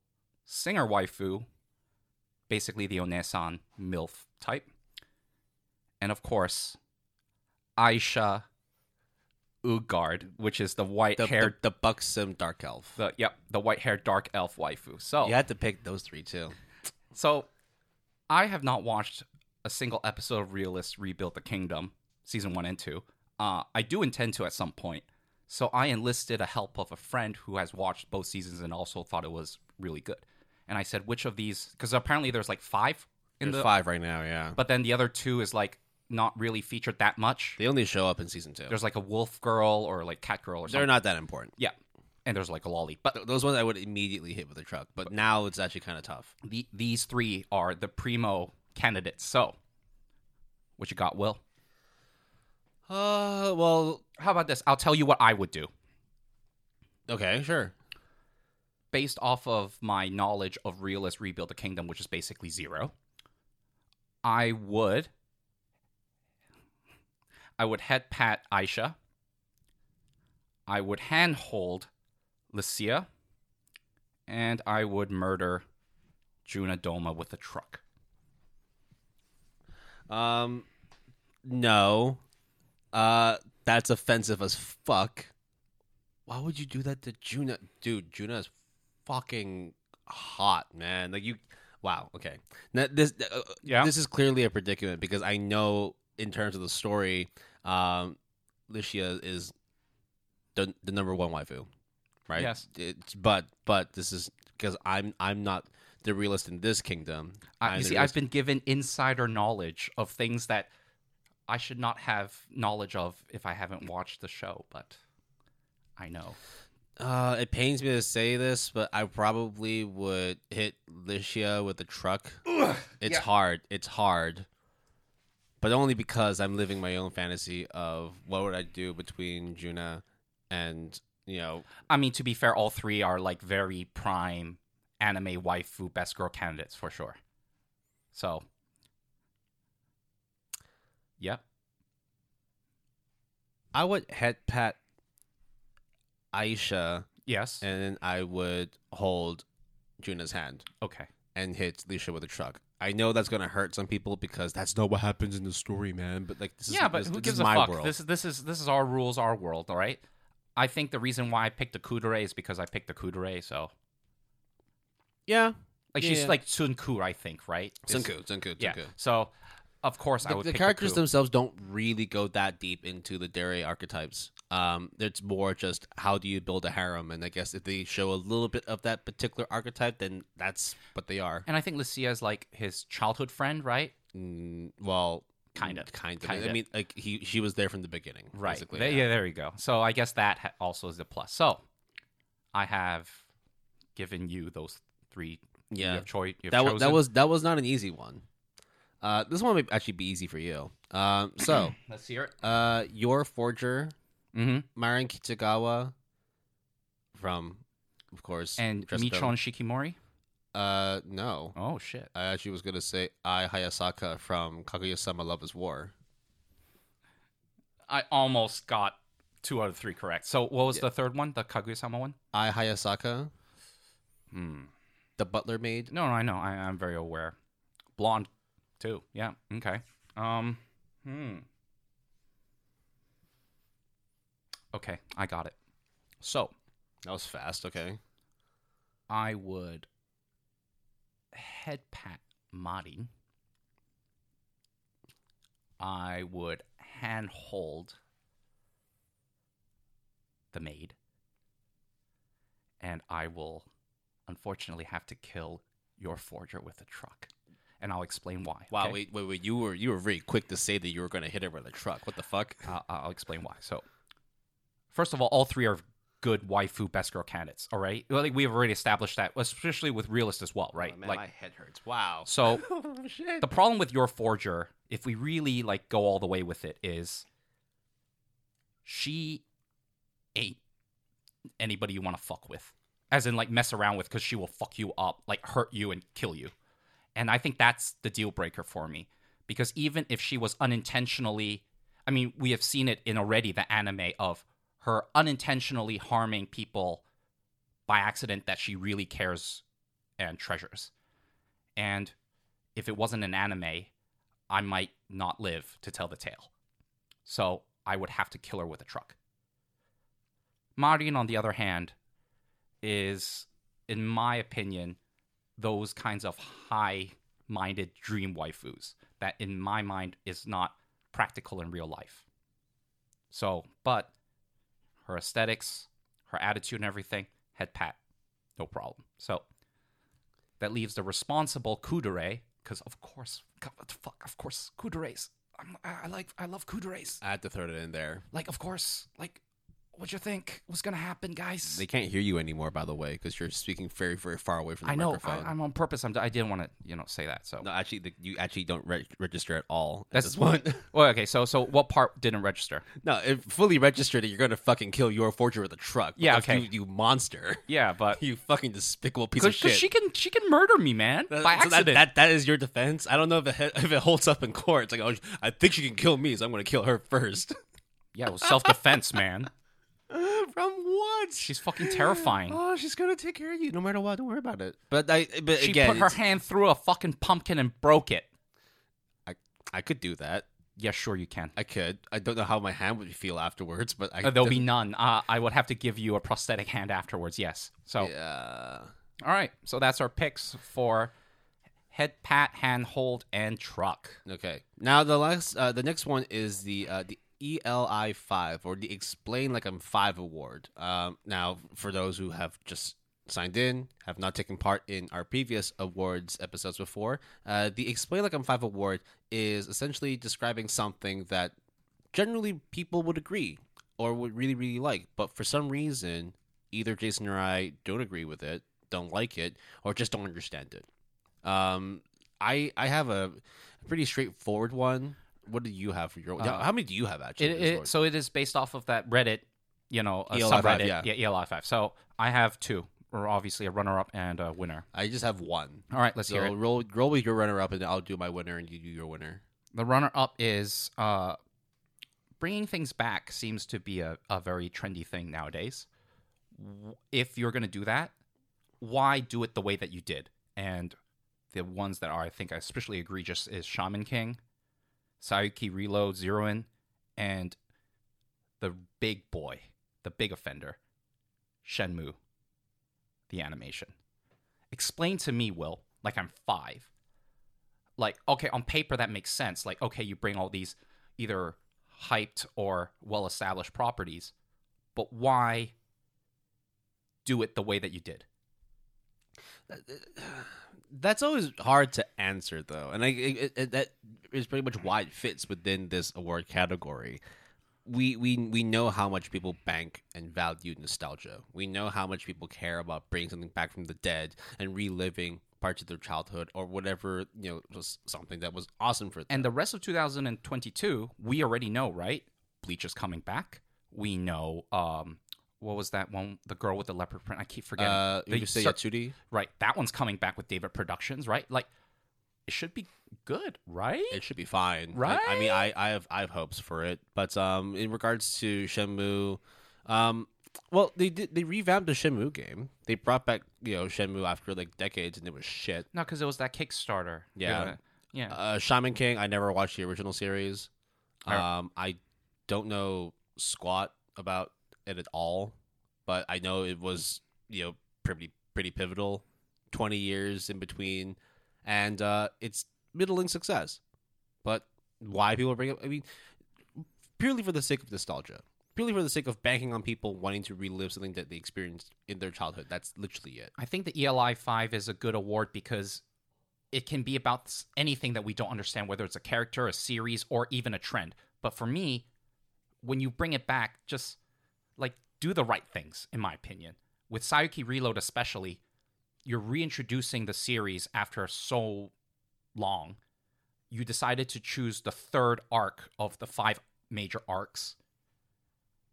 singer waifu, basically the onesan MILF type. And of course, Aisha Ugard, which is the white-haired... The buxom dark elf. The white-haired dark elf waifu. So you had to pick those three, too. So I have not watched a single episode of Realist Rebuild the Kingdom, Season 1 and 2. I do intend to at some point, so I enlisted the help of a friend who has watched both seasons and also thought it was really good. And I said, which of these... Because apparently there's like five. There's five right now, yeah. But then the other two is like not really featured that much. They only show up in Season 2. There's like a wolf girl or like cat girl or something. They're not that important. Yeah. And there's like a lolly. But those ones I would immediately hit with a truck. But now it's actually kind of tough. These three are the primo candidates. So, what you got, Will? Well, how about this? I'll tell you what I would do. Okay, sure. based off of my knowledge of Realist Rebuild the Kingdom, which is basically zero, I would head pat Aisha. I would handhold Lycia. And I would murder Junadoma with a truck. No. That's offensive as fuck. Why would you do that to Juna? Dude, Juna is fucking hot, man. Like, you... Wow, okay. Now, this is clearly a predicament, because I know, in terms of the story, Lycia is the number one waifu, right? Yes. But this is... Because I'm not the realist in this kingdom. I've been given insider knowledge of things that I should not have knowledge of if I haven't watched the show, but... I know. It pains me to say this, but I probably would hit Lycia with a truck. Ugh, hard. It's hard. But only because I'm living my own fantasy of what would I do between Juna and, you know... I mean, to be fair, all three are, like, very prime anime waifu best girl candidates, for sure. So. Yep. I would head pat Aisha, yes, and then I would hold Juna's hand, okay, and hit Lycia with a truck. I know that's gonna hurt some people because that's not what happens in the story, man. But like, this is, but this, who gives a fuck? World. This is our rules, our world. All right. I think the reason why I picked the Kudere is because I picked the Kudere. So yeah, like she's like Sunku, I think, right? Sunku. Yeah. So of course I would. The pick characters themselves don't really go that deep into the Dere archetypes. It's more just how do you build a harem, and I guess if they show a little bit of that particular archetype, then that's what they are. And I think Lycia is like his childhood friend, right? Well, kind of. I mean, like she was there from the beginning, right? Basically. Yeah, there you go. So I guess that also is a plus. So I have given you those three. Yeah, that was not an easy one. This one may actually be easy for you. So let's hear it. Your Forger. Mm-hmm. Marin Kitagawa from, of course, and Michon Shikimori. No. Oh shit! I actually was gonna say Ai Hayasaka from Kaguya-sama Love is War. I almost got 2 out of 3 correct. So what was the third one? The Kaguya-sama one? Ai Hayasaka. The butler maid. No, I know. I'm very aware. Blonde, too. Yeah. Okay. Okay, I got it. So. That was fast, okay. I would head pat Mari. I would hand hold the maid. And I will, unfortunately, have to kill your Forger with a truck. And I'll explain why. Wow, okay? Wait. You were very quick to say that you were going to hit her with a truck. What the fuck? I'll explain why. So. First of all three are good waifu best girl candidates, all right? Like, we've already established that, especially with Realist as well, right? Oh, man, my head hurts. Wow. So shit. The problem with your Forger, if we really like go all the way with it, is she ain't anybody you want to fuck with. As in, like, mess around with, because she will fuck you up, like, hurt you and kill you. And I think that's the deal breaker for me. Because even if she was unintentionally... I mean, we have seen it in already the anime of... her unintentionally harming people by accident that she really cares and treasures. And if it wasn't an anime, I might not live to tell the tale. So I would have to kill her with a truck. Marin, on the other hand, is, in my opinion, those kinds of high-minded dream waifus that, in my mind, is not practical in real life. So, but... her aesthetics, her attitude and everything, head pat. No problem. So that leaves the responsible Kudere, because of course, God, what the fuck, of course, Kuderes. I love Kuderes. I had to throw it in there. Like, of course, like, What'd you think was going to happen, guys? They can't hear you anymore, by the way, because you're speaking very, very far away from the microphone. I know. I'm on purpose. I didn't want to, say that. So no, actually, you actually don't register at all. That's this one. Well, okay. So what part didn't register? No, if fully registered, you're going to fucking kill your Forger with a truck. Yeah, okay. You monster. Yeah, but you fucking despicable piece of shit. Because she can murder me, man, by accident. That is your defense. I don't know if it holds up in court. It's like, oh, I think she can kill me, so I'm going to kill her first. Yeah, it was self-defense, man. From what? She's fucking terrifying. Oh, she's gonna take care of you no matter what. Don't worry about it. But she again, put her hand through a fucking pumpkin and broke it. I could do that. Yeah, sure you can. I could. I don't know how my hand would feel afterwards, but there'll be none. I would have to give you a prosthetic hand afterwards. Yes. So yeah. All right. So that's our picks for head pat, hand hold, and truck. Okay. Now the next one is the ELI 5, or the Explain Like I'm 5 award. Now, for those who have just signed in, have not taken part in our previous awards episodes before, the Explain Like I'm 5 award is essentially describing something that generally people would agree or would really, really like, but for some reason, either Jason or I don't agree with it, don't like it, or just don't understand it. I have a pretty straightforward one. What do you have for your? How many do you have actually? So it is based off of that Reddit, ELI5, subreddit. Yeah, ELI5. So I have two, or obviously a runner-up and a winner. I just have one. All right, let's hear it. Roll with your runner-up, and I'll do my winner, and you do your winner. The runner-up is bringing things back seems to be a very trendy thing nowadays. If you're going to do that, why do it the way that you did? And the ones that are, I think, especially egregious is Shaman King, Sayuki Reload, Zero In, and the big boy, the big offender, Shenmue, the animation. Explain to me, Will, like I'm 5. Like, okay, on paper that makes sense. Like, okay, you bring all these either hyped or well-established properties, but why do it the way that you did? That's always hard to answer, though, and that is pretty much why it fits within this award category. We know how much people bank and value nostalgia. We know how much people care about bringing something back from the dead and reliving parts of their childhood or whatever, was something that was awesome for them. And the rest of 2022, we already know, right? Bleach is coming back. We know. What was that one? The girl with the leopard print. I keep forgetting. Yusei Yatsuri. Right. That one's coming back with David Productions, right? Like, it should be good, right? It should be fine. Right? Like, I mean, I have hopes for it. But in regards to Shenmue, well, they revamped the Shenmue game. They brought back, Shenmue after, like, decades, and it was shit. No, because it was that Kickstarter. Yeah. Yeah. Shaman King, I never watched the original series. I don't know squat about it at all, but I know it was pretty pivotal. 20 years in between, and it's middling success. But why people bring up? I mean, purely for the sake of nostalgia, purely for the sake of banking on people wanting to relive something that they experienced in their childhood. That's literally it. I think the ELI 5 is a good award because it can be about anything that we don't understand, whether it's a character, a series, or even a trend. But for me, when you bring it back, just like, do the right things, in my opinion. With Sayuki Reload especially, you're reintroducing the series after so long. You decided to choose the third arc of the 5 major arcs,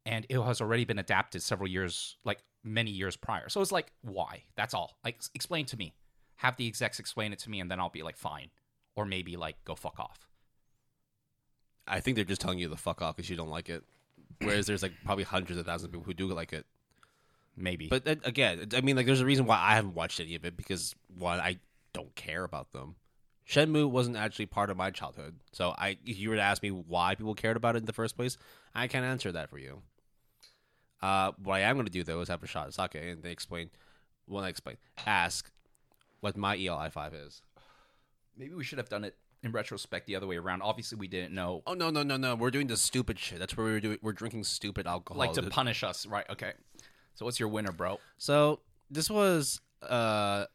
and it has already been adapted several years, like many years prior. So it's like, why? That's all. Like, explain to me. Have the execs explain it to me, and then I'll be like, fine. Or maybe, like, go fuck off. I think they're just telling you to fuck off because you don't like it. Whereas there's, like, probably hundreds of thousands of people who do like it. Maybe. But, again, I mean, like, there's a reason why I haven't watched any of it because, one, I don't care about them. Shenmue wasn't actually part of my childhood. So if you were to ask me why people cared about it in the first place, I can't answer that for you. What I am going to do, though, is have a shot at sake and then ask what my ELI 5 is. Maybe we should have done it in retrospect the other way around. Obviously we didn't know. Oh, no, we're doing the stupid shit. That's what we're drinking stupid alcohol, like, to punish us, right? Okay, so what's your winner, bro? So this was a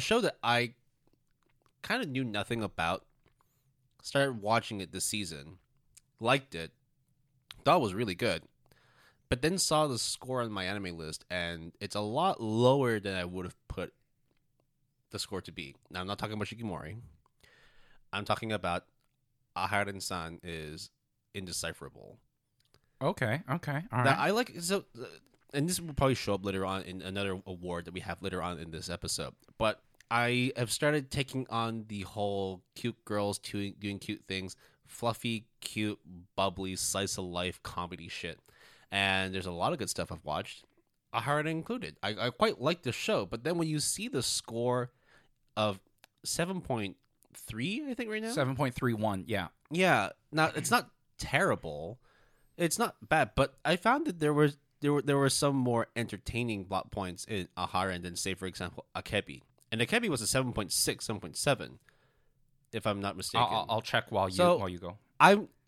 show that I kind of knew nothing about. Started watching it this season, liked it, thought it was really good, but then saw the score on my anime list, and it's a lot lower than I would have put the score to be. Now, I'm not talking about Shikimori. I'm talking about Aharen-san is Indecipherable. Okay, all right. Now, I like so, and this will probably show up later on in another award that we have later on in this episode. But I have started taking on the whole cute girls doing cute things, fluffy, cute, bubbly, slice of life comedy shit. And there's a lot of good stuff I've watched, Ahara included. I quite like the show, but then when you see the score of 7.3, I think right now? 7.31, yeah. Yeah, now it's not terrible. It's not bad, but I found that there were some more entertaining plot points in Ahara than, say, for example, Akebi. And Akebi was a 7.6, 7.7, if I'm not mistaken. I'll check while you go.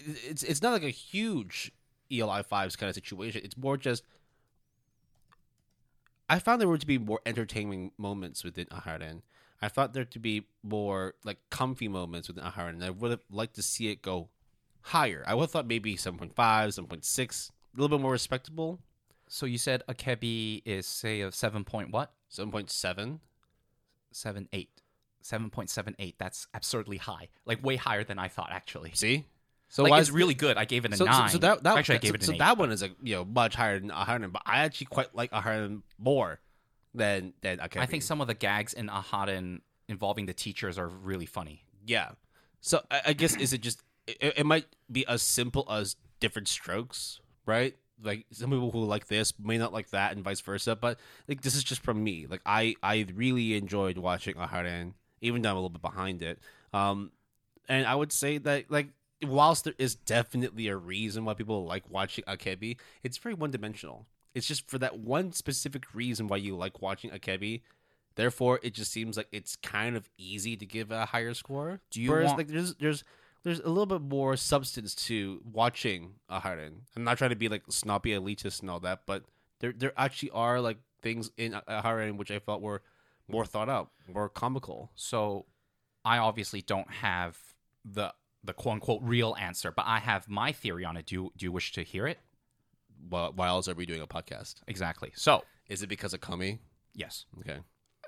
It's not like a huge ELI 5's kind of situation. It's more just, I found there were to be more entertaining moments within Aharen. I thought there to be more like comfy moments within Aharen, and I would have liked to see it go higher. I would have thought maybe 7.5, 7.6, a little bit more respectable. So you said Akebi is, say, a 7 point what? 7.7. 7.8. 7.78. That's absurdly high. Like way higher than I thought, actually. See? So like, it's really good. I gave it a 9. So I gave it an 8. That one is much higher than Aharen, but I actually quite like Aharen more than Akebi. I think some of the gags in Aharen involving the teachers are really funny. Yeah. So I guess is it just it might be as simple as different strokes, right? Like some people who like this may not like that, and vice versa. But like this is just from me. Like I really enjoyed watching Aharen, even though I'm a little bit behind it. And I would say that like, whilst there is definitely a reason why people like watching Akebi, it's very one-dimensional. It's just for that one specific reason why you like watching Akebi. Therefore, it just seems like it's kind of easy to give a higher score. There's a little bit more substance to watching Aharen. I'm not trying to be like snobby elitist and all that, but there actually are like things in Aharen which I felt were more thought out, more comical. So, I obviously don't have the quote-unquote real answer, but I have my theory on it. Do you wish to hear it? Well, why else are we doing a podcast? Exactly. So, is it because of Komi? Yes. Okay.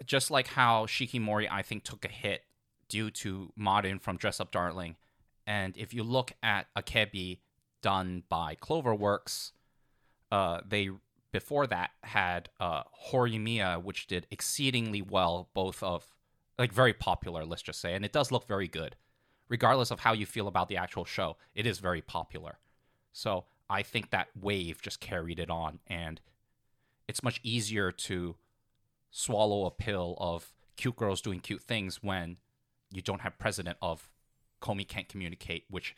Just like how Shikimori, I think, took a hit due to Marin from Dress Up Darling, and if you look at Akebi done by Cloverworks, they, before that, had Horimiya, which did exceedingly well, both of, like, very popular, let's just say, and it does look very good. Regardless of how you feel about the actual show, it is very popular. So I think that wave just carried it on, and it's much easier to swallow a pill of cute girls doing cute things when you don't have president of Komi Can't Communicate, which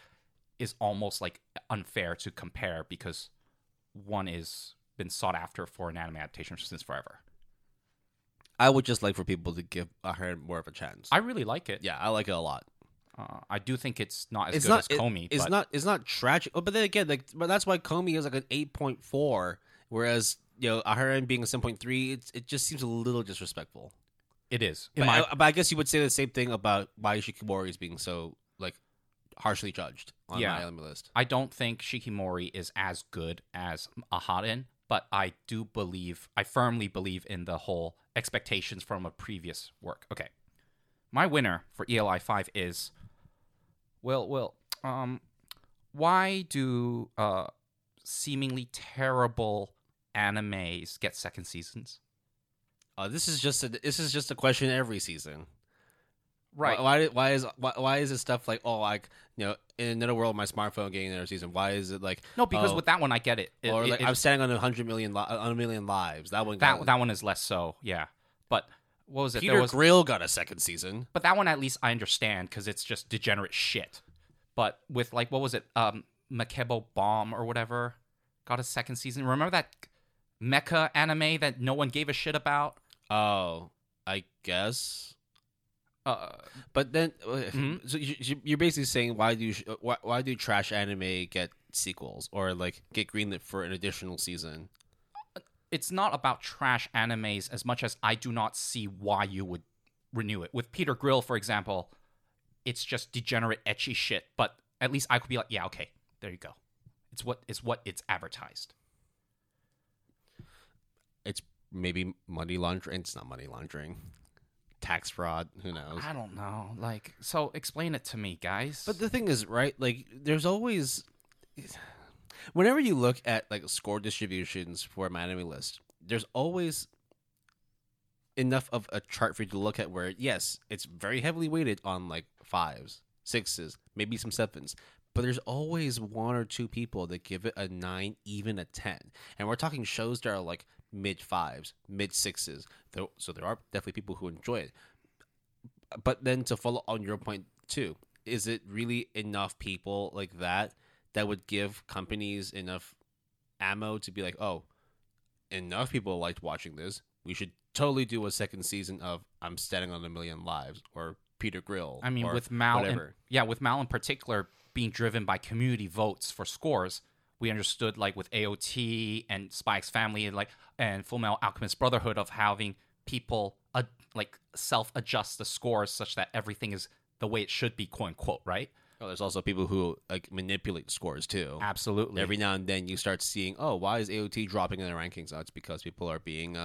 is almost like unfair to compare because one is been sought after for an anime adaptation since forever. I would just like for people to give her more of a chance. I really like it. Yeah, I like it a lot. I do think it's not as good as Komi. It's not tragic. Oh, but then again, like, but that's why Komi is like an 8.4, whereas Aharen being a 7.3, it just seems a little disrespectful. It is. But I guess you would say the same thing about why Shikimori is being so like harshly judged on my anime list. I don't think Shikimori is as good as Aharen, but I firmly believe in the whole expectations from a previous work. Okay, my winner for ELI 5 is. Well, why do seemingly terrible animes get second seasons? This is just a question every season, right? Why is it stuff like in another world my smartphone getting another season? Why is it like no? Because with that one I get it. I'm standing on 100 million lives. That one is less so. Yeah, but. What was it? Peter Grill got a second season. But that one at least I understand because it's just degenerate shit. But with like, what was it? Makebo Bomb or whatever got a second season. Remember that mecha anime that no one gave a shit about? Oh, I guess. But then, mm-hmm. So you're basically saying why do trash anime get sequels or like get greenlit for an additional season? It's not about trash animes as much as I do not see why you would renew it. With Peter Grill, for example, it's just degenerate ecchi shit. But at least I could be like, yeah, okay, there you go. It's what it's advertised. it's maybe money laundering. It's not money laundering. Tax fraud. Who knows? I don't know. Like, so explain it to me, guys. But the thing is, right? Like, there's always, whenever you look at like score distributions for my anime list, there's always enough of a chart for you to look at where, yes, it's very heavily weighted on like 5s, 6s, maybe some 7s. But there's always one or two people that give it a 9, even a 10. And we're talking shows that are like mid-5s, mid-6s. So there are definitely people who enjoy it. But then to follow on your point too, is it really enough people like that that would give companies enough ammo to be like, oh, enough people liked watching this. We should totally do a second season of I'm Standing on a Million Lives or Peter Grill. I mean, with Mal, with Mal in particular being driven by community votes for scores, we understood, like with AOT and Spy X Family and Full Metal Alchemist Brotherhood, of having people self-adjust the scores such that everything is the way it should be, quote unquote, right? Oh, there's also people who like manipulate scores too. Absolutely. Every now and then you start seeing, oh, why is AOT dropping in the rankings? Oh, it's because people are being,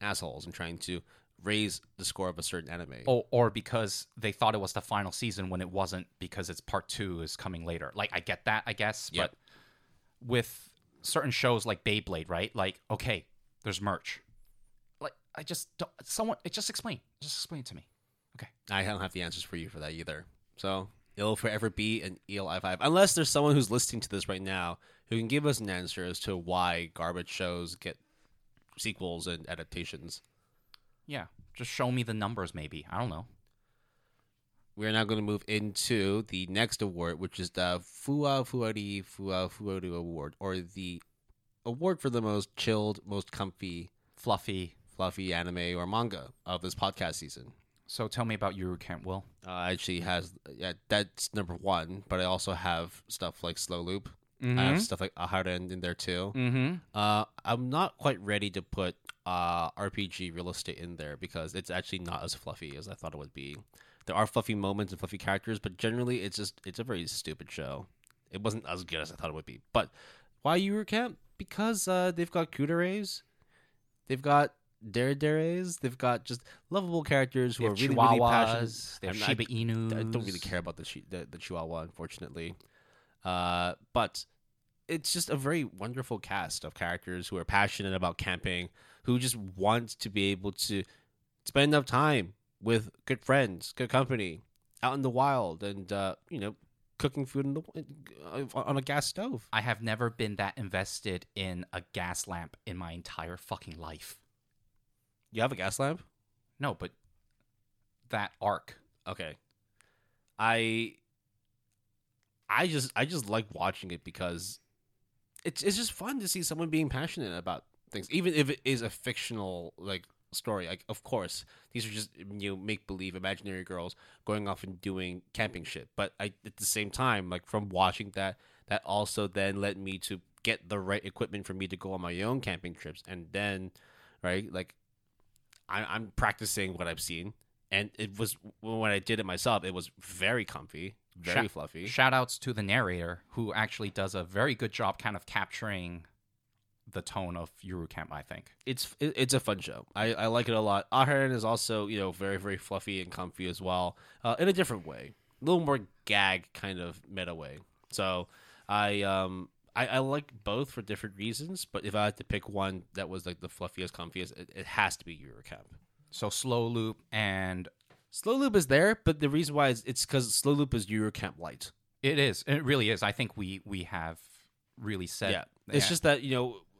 assholes and trying to raise the score of a certain anime. Oh, or because they thought it was the final season when it wasn't, because it's part 2 is coming later. Like, I get that, I guess, yep. But with certain shows like Beyblade, right? Like, okay, there's merch. Like, I just don't. Someone, just explain it to me. Okay. I don't have the answers for you for that either. So it'll forever be an ELI5. Unless there's someone who's listening to this right now who can give us an answer as to why garbage shows get sequels and adaptations. Yeah, just show me the numbers maybe. I don't know. We're now going to move into the next award, which is the Fuwa Fuwaru Award, or the award for the most chilled, most comfy, fluffy anime or manga of this podcast season. So tell me about Yuru Camp, Will. Actually has, yeah, that's number 1, but I also have stuff like Slow Loop. Mm-hmm. I have stuff like Aharen in there too. Mm-hmm. I'm not quite ready to put RPG Real Estate in there because it's actually not as fluffy as I thought it would be. There are fluffy moments and fluffy characters, but generally it's a very stupid show. It wasn't as good as I thought it would be. But why Yuru Camp? Because they've got Kudere's, they've got Derederes, they've got just lovable characters who are really, really passionate. They have Shiba Inus. I don't really care about the Chihuahua, unfortunately. But it's just a very wonderful cast of characters who are passionate about camping, who just want to be able to spend enough time with good friends, good company, out in the wild, and cooking food on a gas stove. I have never been that invested in a gas lamp in my entire fucking life. You have a gas lamp? No, but that arc. Okay. I just like watching it because it's just fun to see someone being passionate about things, even if it is a fictional story. Like, of course, these are just make believe imaginary girls going off and doing camping shit. But at the same time, like, from watching that also then led me to get the right equipment for me to go on my own camping trips, and then, right, like, I'm practicing what I've seen, and it was, when I did it myself, it was very comfy, very fluffy. Shout outs to the narrator, who actually does a very good job kind of capturing the tone of Yuru Camp, I think. It's a fun show. I like it a lot. Aharen is also, very, very fluffy and comfy as well, in a different way. A little more gag kind of meta way. So I like both for different reasons, but if I had to pick one that was like the fluffiest, comfiest, it has to be Yuru Camp. So Slow Loop is there, but the reason why is it's because Slow Loop is Yuru Camp light. It is. It really is. I think we have really said. Yeah. It's just that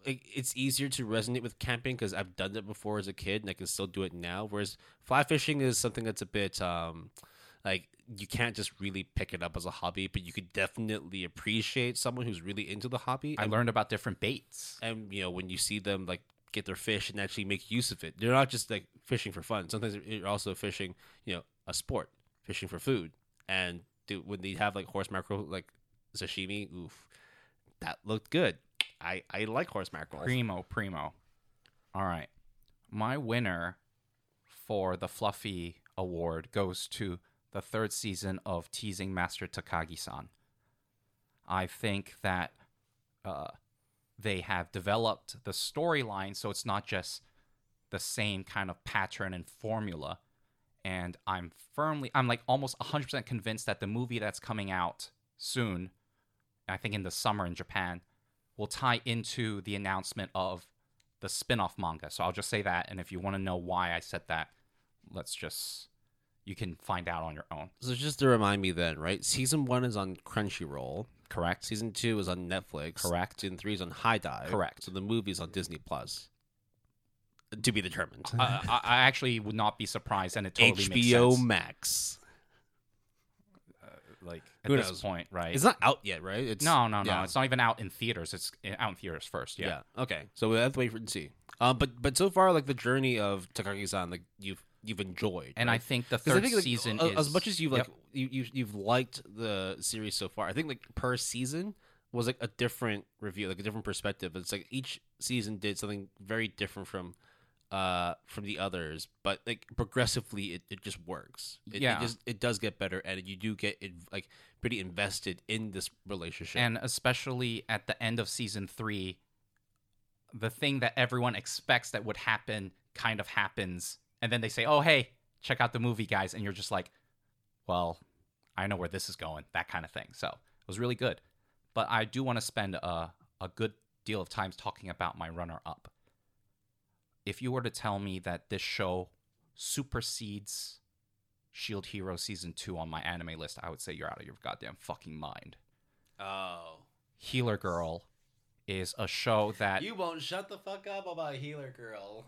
it's easier to resonate with camping because I've done it before as a kid and I can still do it now. Whereas fly fishing is something that's a bit you can't just really pick it up as a hobby, but you could definitely appreciate someone who's really into the hobby. I learned about different baits, and when you see them get their fish and actually make use of it. They're not just fishing for fun. Sometimes you're also fishing, a sport, fishing for food. And when they have horse mackerel, sashimi, oof, that looked good. I like horse mackerel. Primo. All right. My winner for the Fluffy Award goes to the 3rd season of Teasing Master Takagi-san. I think that they have developed the storyline so it's not just the same kind of pattern and formula. And I'm like almost 100% convinced that the movie that's coming out soon, I think in the summer in Japan, will tie into the announcement of the spin-off manga. So I'll just say that. And if you want to know why I said that, you can find out on your own. So just to remind me then, right? Season 1 is on Crunchyroll. Correct. Season 2 is on Netflix. Correct. Season 3 is on HiDive. Correct. So the movie's on Disney Plus. To be determined. I actually would not be surprised, and it totally makes sense. HBO Max. Who knows? At this point, right? It's not out yet, right? No. It's not even out in theaters. It's out in theaters first. Yeah. Okay. So we have to wait and see. But so far, the journey of Takagi-san, you've enjoyed, and right? I think the third season is as much as you've liked the series so far. I think per season was a different review, a different perspective. It's each season did something very different from the others, but progressively it just works. It does get better, and you do get pretty invested in this relationship. And especially at the end of season 3, the thing that everyone expects that would happen kind of happens, and then they say, "Oh, hey, check out the movie, guys," and you're just like, "Well, I know where this is going," that kind of thing. So it was really good, but I do want to spend a good deal of times talking about my runner-up. If you were to tell me that this show supersedes Shield Hero Season 2 on my anime list, I would say you're out of your goddamn fucking mind. Oh. Healer Girl is a show that... You won't shut the fuck up about Healer Girl.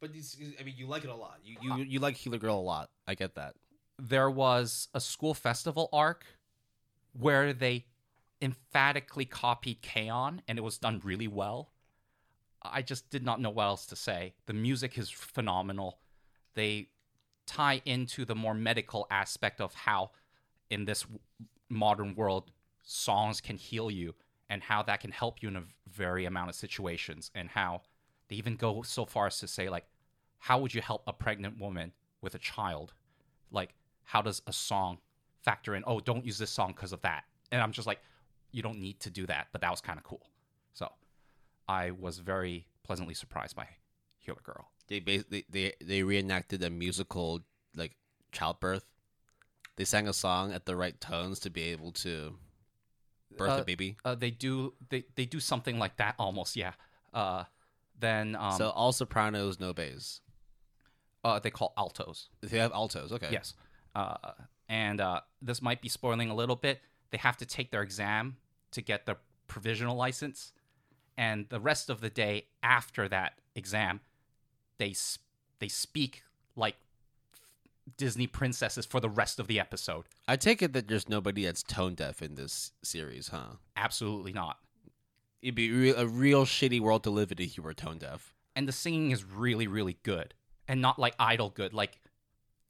But, you like it a lot. You like Healer Girl a lot. I get that. There was a school festival arc where they emphatically copied K-On! And it was done really well. I just did not know what else to say. The music is phenomenal. They tie into the more medical aspect of how in this modern world songs can heal you and how that can help you in a very amount of situations, and how they even go so far as to say, how would you help a pregnant woman with a child? How does a song factor in? Oh, don't use this song because of that. And I'm just like, you don't need to do that, but that was kind of cool. So I was very pleasantly surprised by Healer Girl. They basically they reenacted a musical childbirth. They sang a song at the right tones to be able to birth a baby. They do something like that almost, yeah. So all sopranos, no bass. They call altos. They have altos, okay. Yes. And this might be spoiling a little bit. They have to take their exam to get their provisional license. And the rest of the day after that exam, they speak like Disney princesses for the rest of the episode. I take it that there's nobody that's tone deaf in this series, huh? Absolutely not. It'd be a real shitty world to live in if you were tone deaf. And the singing is really, really good. And not idol good,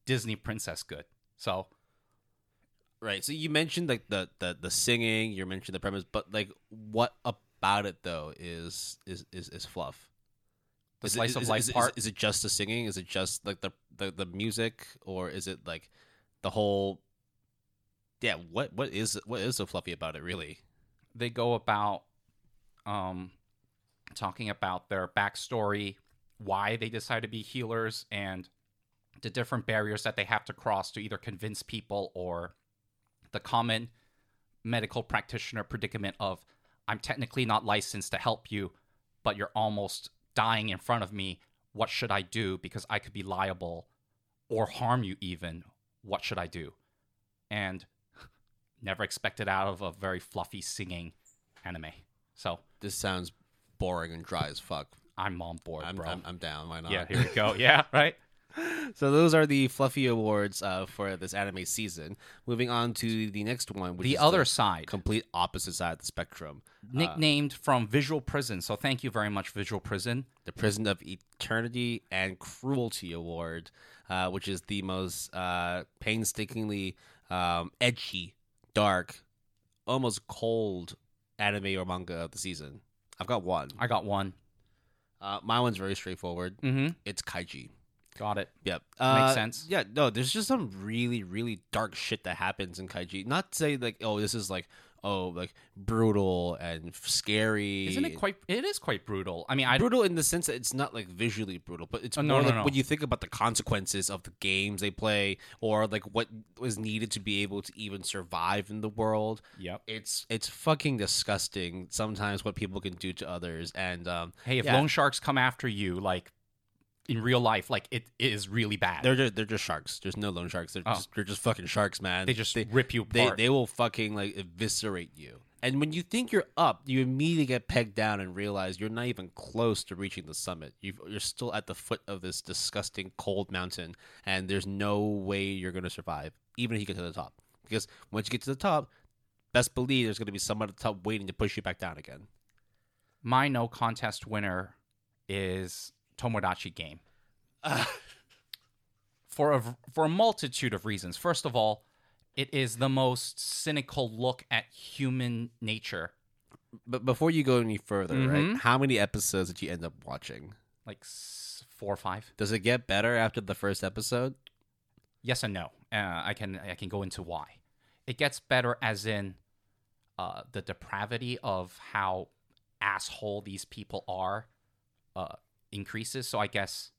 Disney princess good. So... Right, so you mentioned the singing, you mentioned the premise, but what about it though is fluff? The slice of life part. Is it just the singing? Is it just the music, or is it the whole? Yeah, what is so fluffy about it really? They go about talking about their backstory, why they decide to be healers, and the different barriers that they have to cross to either convince people or the common medical practitioner predicament of, I'm technically not licensed to help you, but you're almost dying in front of me. What should I do? Because I could be liable or harm you even. What should I do? And never expected out of a very fluffy singing anime. So this sounds boring and dry as fuck. I'm on board, bro. I'm down. Why not? Yeah, here we go. Yeah, right? So those are the Fluffy Awards for this anime season. Moving on to the next one, which is the other side, complete opposite side of the spectrum, nicknamed from Visual Prison. So thank you very much, Visual Prison. The Prison of Eternity and Cruelty Award, which is the most painstakingly edgy, dark, almost cold anime or manga of the season. I got one. My one's very straightforward. Mm-hmm. It's Kaiji. Got it. Yep. Makes sense. Yeah, no, there's just some really, really dark shit that happens in Kaiji. Not to say, this is like brutal and scary. Isn't it quite? It is quite brutal. I mean, brutal in the sense that it's not like visually brutal, but it's more when you think about the consequences of the games they play, or like what was needed to be able to even survive in the world. Yep. It's fucking disgusting sometimes what people can do to others. And hey, if loan sharks come after you, like. In real life, like it is really bad. They're just sharks. There's no loan sharks. They're just fucking sharks, man. They rip you apart. They will fucking like eviscerate you. And when you think you're up, you immediately get pegged down and realize you're not even close to reaching the summit. You're still at the foot of this disgusting cold mountain, and there's no way you're gonna survive, even if you get to the top. Because once you get to the top, best believe there's gonna be someone at the top waiting to push you back down again. My no contest winner is Tomodachi Game. For a multitude of reasons. First of all, it is the most cynical look at human nature. But before you go any further, right? How many episodes did you end up watching? Like 4 or 5. Does it get better after the first episode? Yes and no. I can go into why. It gets better as in the depravity of how asshole these people are. Increases, so I guess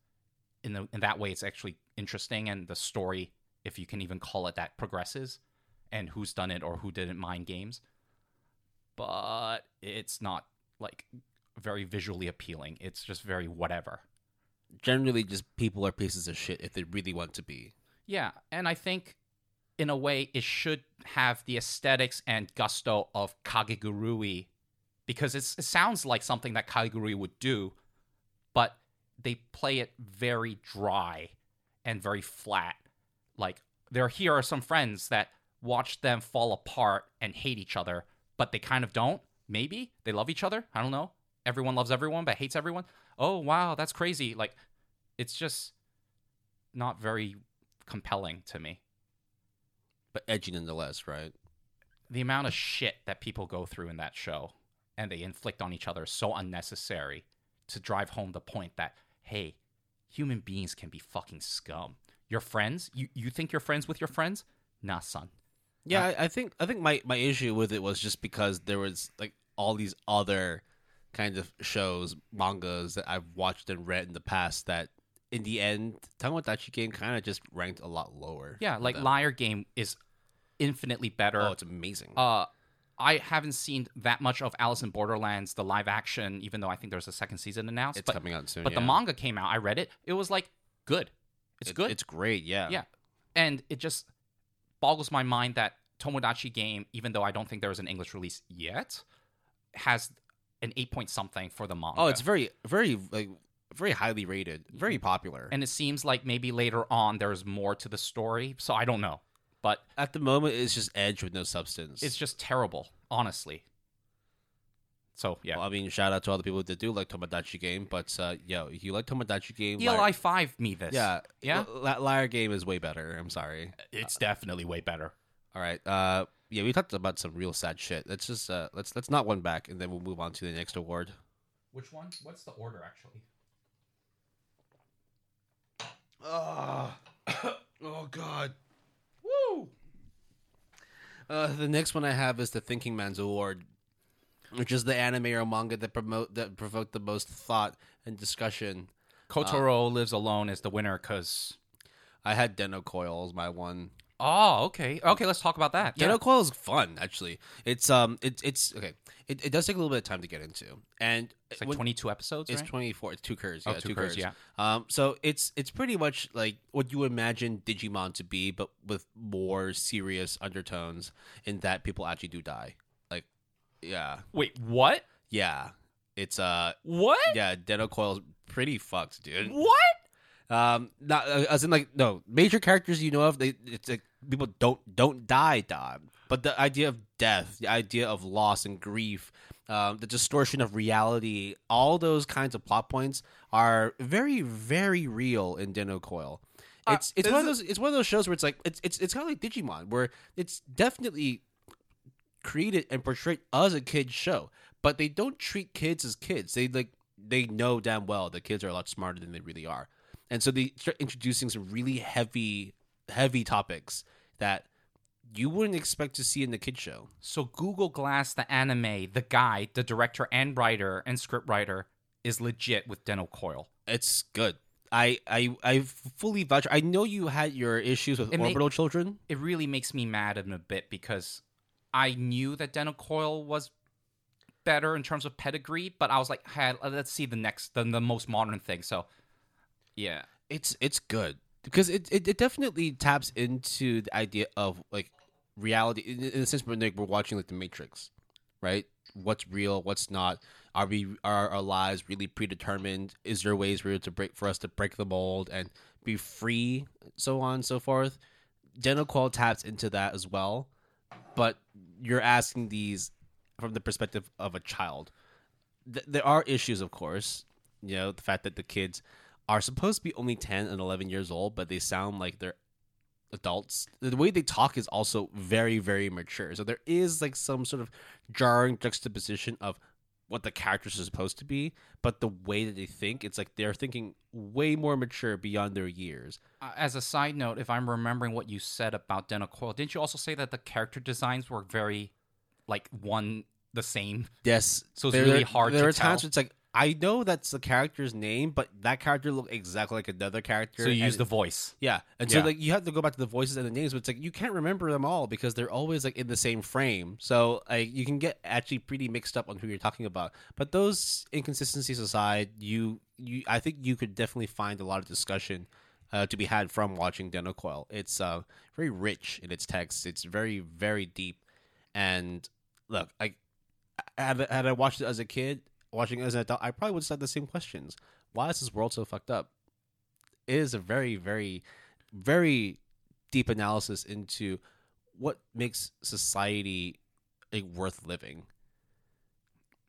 in that way it's actually interesting, and the story, if you can even call it that, progresses, and who's done it or who didn't mind games. But it's not like very visually appealing. It's just very whatever. Generally, just people are pieces of shit if they really want to be. Yeah, and I think in a way it should have the aesthetics and gusto of Kagegurui, because it sounds like something that Kagegurui would do. But they play it very dry and very flat. Like, here are some friends that watch them fall apart and hate each other, but they kind of don't. Maybe they love each other. I don't know. Everyone loves everyone but hates everyone. Oh, wow, that's crazy. Like, it's just not very compelling to me. But edgy nonetheless, right? The amount of shit that people go through in that show and they inflict on each other is so unnecessary. To drive home the point that, hey, human beings can be fucking scum. Your friends? You think you're friends with your friends? Nah, son. Yeah, I think my issue with it was just because there was like all these other kinds of shows, mangas that I've watched and read in the past that in the end, Tomodachi Game kind of just ranked a lot lower. Yeah, like Liar Game is infinitely better. Oh, it's amazing. I haven't seen that much of Alice in Borderlands, the live action, even though I think there's a second season announced. It's coming out soon, But the manga came out. I read it. It was like, good. It's good. It's great, yeah. Yeah. And it just boggles my mind that Tomodachi Game, even though I don't think there is an English release yet, has an 8-point-something for the manga. Oh, it's very, very, like, very highly rated. Very popular. And it seems like maybe later on there's more to the story, so I don't know. But at the moment, it's just edge with no substance. It's just terrible, honestly. So, yeah. Well, I mean, shout out to all the people that do like Tomodachi Game. But, if you like Tomodachi Game... ELI 5 me this. Yeah. Liar Game is way better. I'm sorry. It's definitely way better. All right. Yeah, we talked about some real sad shit. Let's just... let's not one back, and then we'll move on to the next award. Which one? What's the order, actually? Oh, God. Woo! The next one I have is the Thinking Man's Award, which is the anime or manga that provoked the most thought and discussion. Kotaro Lives Alone is the winner because I had Dennō Coil as my one. Oh, okay. Okay, let's talk about that. Dennō Coil is fun, actually. It's okay. It does take a little bit of time to get into, and it's like 22 episodes. It's right? 24. It's 2 curves. Yeah, oh, 2 curves. Yeah. So it's pretty much like what you imagine Digimon to be, but with more serious undertones. In that people actually do die. Like, yeah. Wait, what? Yeah, it's what? Yeah, Dennō Coil is pretty fucked, dude. What? Not as in like no major characters you know of. It's like people don't die, Dom. But the idea of death, the idea of loss and grief, the distortion of reality, all those kinds of plot points are very, very real in Dennō Coil. It's one of those shows where it's like it's kind of like Digimon, where it's definitely created and portrayed as a kid's show, but they don't treat kids as kids. They know damn well the kids are a lot smarter than they really are. And so they start introducing some really heavy topics that you wouldn't expect to see in the kid show. So Google Glass, the anime, the guy, the director and writer and script writer is legit with Dennō Coil. It's good. I fully vouch. I know you had your issues with Orbital Children. It really makes me mad in a bit because I knew that Dennō Coil was better in terms of pedigree, but I was like, hey, let's see the most modern thing. So yeah, it's good. Because it definitely taps into the idea of, like, reality. In a sense, we're watching, like, The Matrix, right? What's real, what's not? Are our lives really predetermined? Is there ways for us to break the mold and be free, so on and so forth? Dennō Coil taps into that as well. But you're asking these from the perspective of a child. There are issues, of course. You know, the fact that the kids are supposed to be only 10 and 11 years old, but they sound like they're adults. The way they talk is also very, very mature. So there is like some sort of jarring juxtaposition of what the characters are supposed to be, but the way that they think, it's like they're thinking way more mature beyond their years. As a side note, if I'm remembering what you said about Dennō Coil, didn't you also say that the character designs were very, like, one the same? Yes. So it's really hard to tell. There are times where it's like, I know that's the character's name, but that character looked exactly like another character. So you use the voice. Yeah. And so like you have to go back to the voices and the names, but it's like you can't remember them all because they're always like in the same frame. So like you can get actually pretty mixed up on who you're talking about. But those inconsistencies aside, you I think you could definitely find a lot of discussion to be had from watching Dennō Coil. It's very rich in its text. It's very, very deep. And look, had I watched it as a kid, watching it as an adult, I probably would have said the same questions. Why is this world so fucked up? It is a very, very, very deep analysis into what makes society worth living.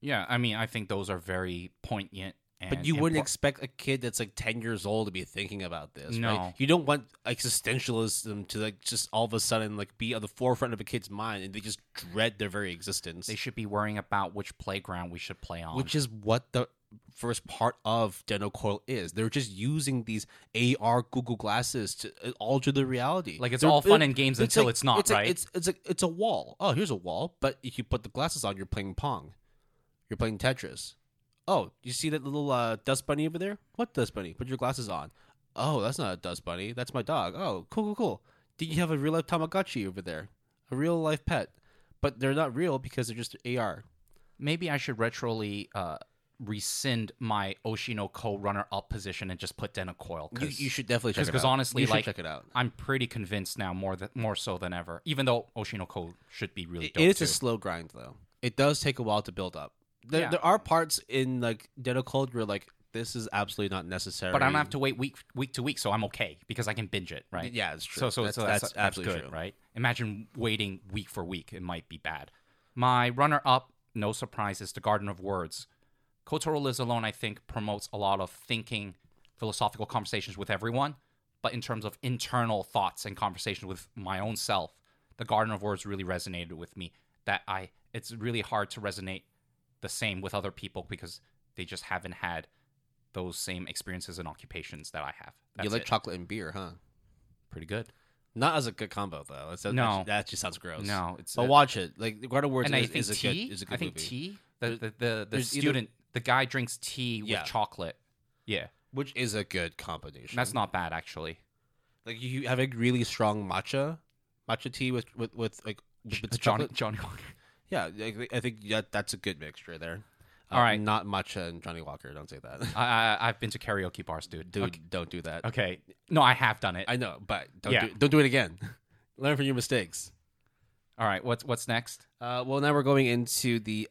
Yeah, I mean, I think those are very poignant. But you wouldn't expect a kid that's like 10 years old to be thinking about this, no. Right? You don't want existentialism to like just all of a sudden like be on the forefront of a kid's mind and they just dread their very existence. They should be worrying about which playground we should play on. Which is what the first part of Dennō Coil is. They're just using these AR Google glasses to alter the reality. Like it's all fun and games until it's not, right? It's a wall. Oh, here's a wall. But if you put the glasses on, you're playing Pong. You're playing Tetris. Oh, you see that little dust bunny over there? What dust bunny? Put your glasses on. Oh, that's not a dust bunny. That's my dog. Oh, cool. Did you have a real-life Tamagotchi over there? A real-life pet. But they're not real because they're just AR. Maybe I should retroly rescind my Oshi no Ko runner-up position and just put Dennō Coil. You should definitely check it out. Because honestly, like, check it out. I'm pretty convinced now more so than ever, even though Oshi no Ko should be really dope. It is too. A slow grind, though. It does take a while to build up. There are parts in like Dennō Coil where like this is absolutely not necessary, but I don't have to wait week to week, so I'm okay because I can binge it, right? Yeah, it's true. So that's absolutely good, true, right? Imagine waiting week for week; it might be bad. My runner-up, no surprise, is The Garden of Words. Kotaro Lives Alone, I think, promotes a lot of thinking, philosophical conversations with everyone, but in terms of internal thoughts and conversations with my own self, The Garden of Words really resonated with me. It's really hard to resonate the same with other people because they just haven't had those same experiences and occupations that I have. You like chocolate and beer, huh? Pretty good. Not as a good combo though. No, that just sounds gross. No, but watch it. Like The Garden of Words is a good movie. I think tea. The student, the guy drinks tea with chocolate. Yeah, which is a good combination. That's not bad actually. Like you have a really strong matcha tea with like with Johnny Walker. Yeah, I think that's a good mixture there. All right. Not matcha and Johnny Walker. Don't say that. I've been to karaoke bars, dude. Okay. Don't do that. Okay. No, I have done it. I know, but don't do it again. Learn from your mistakes. All right. What's next? Well, now we're going into the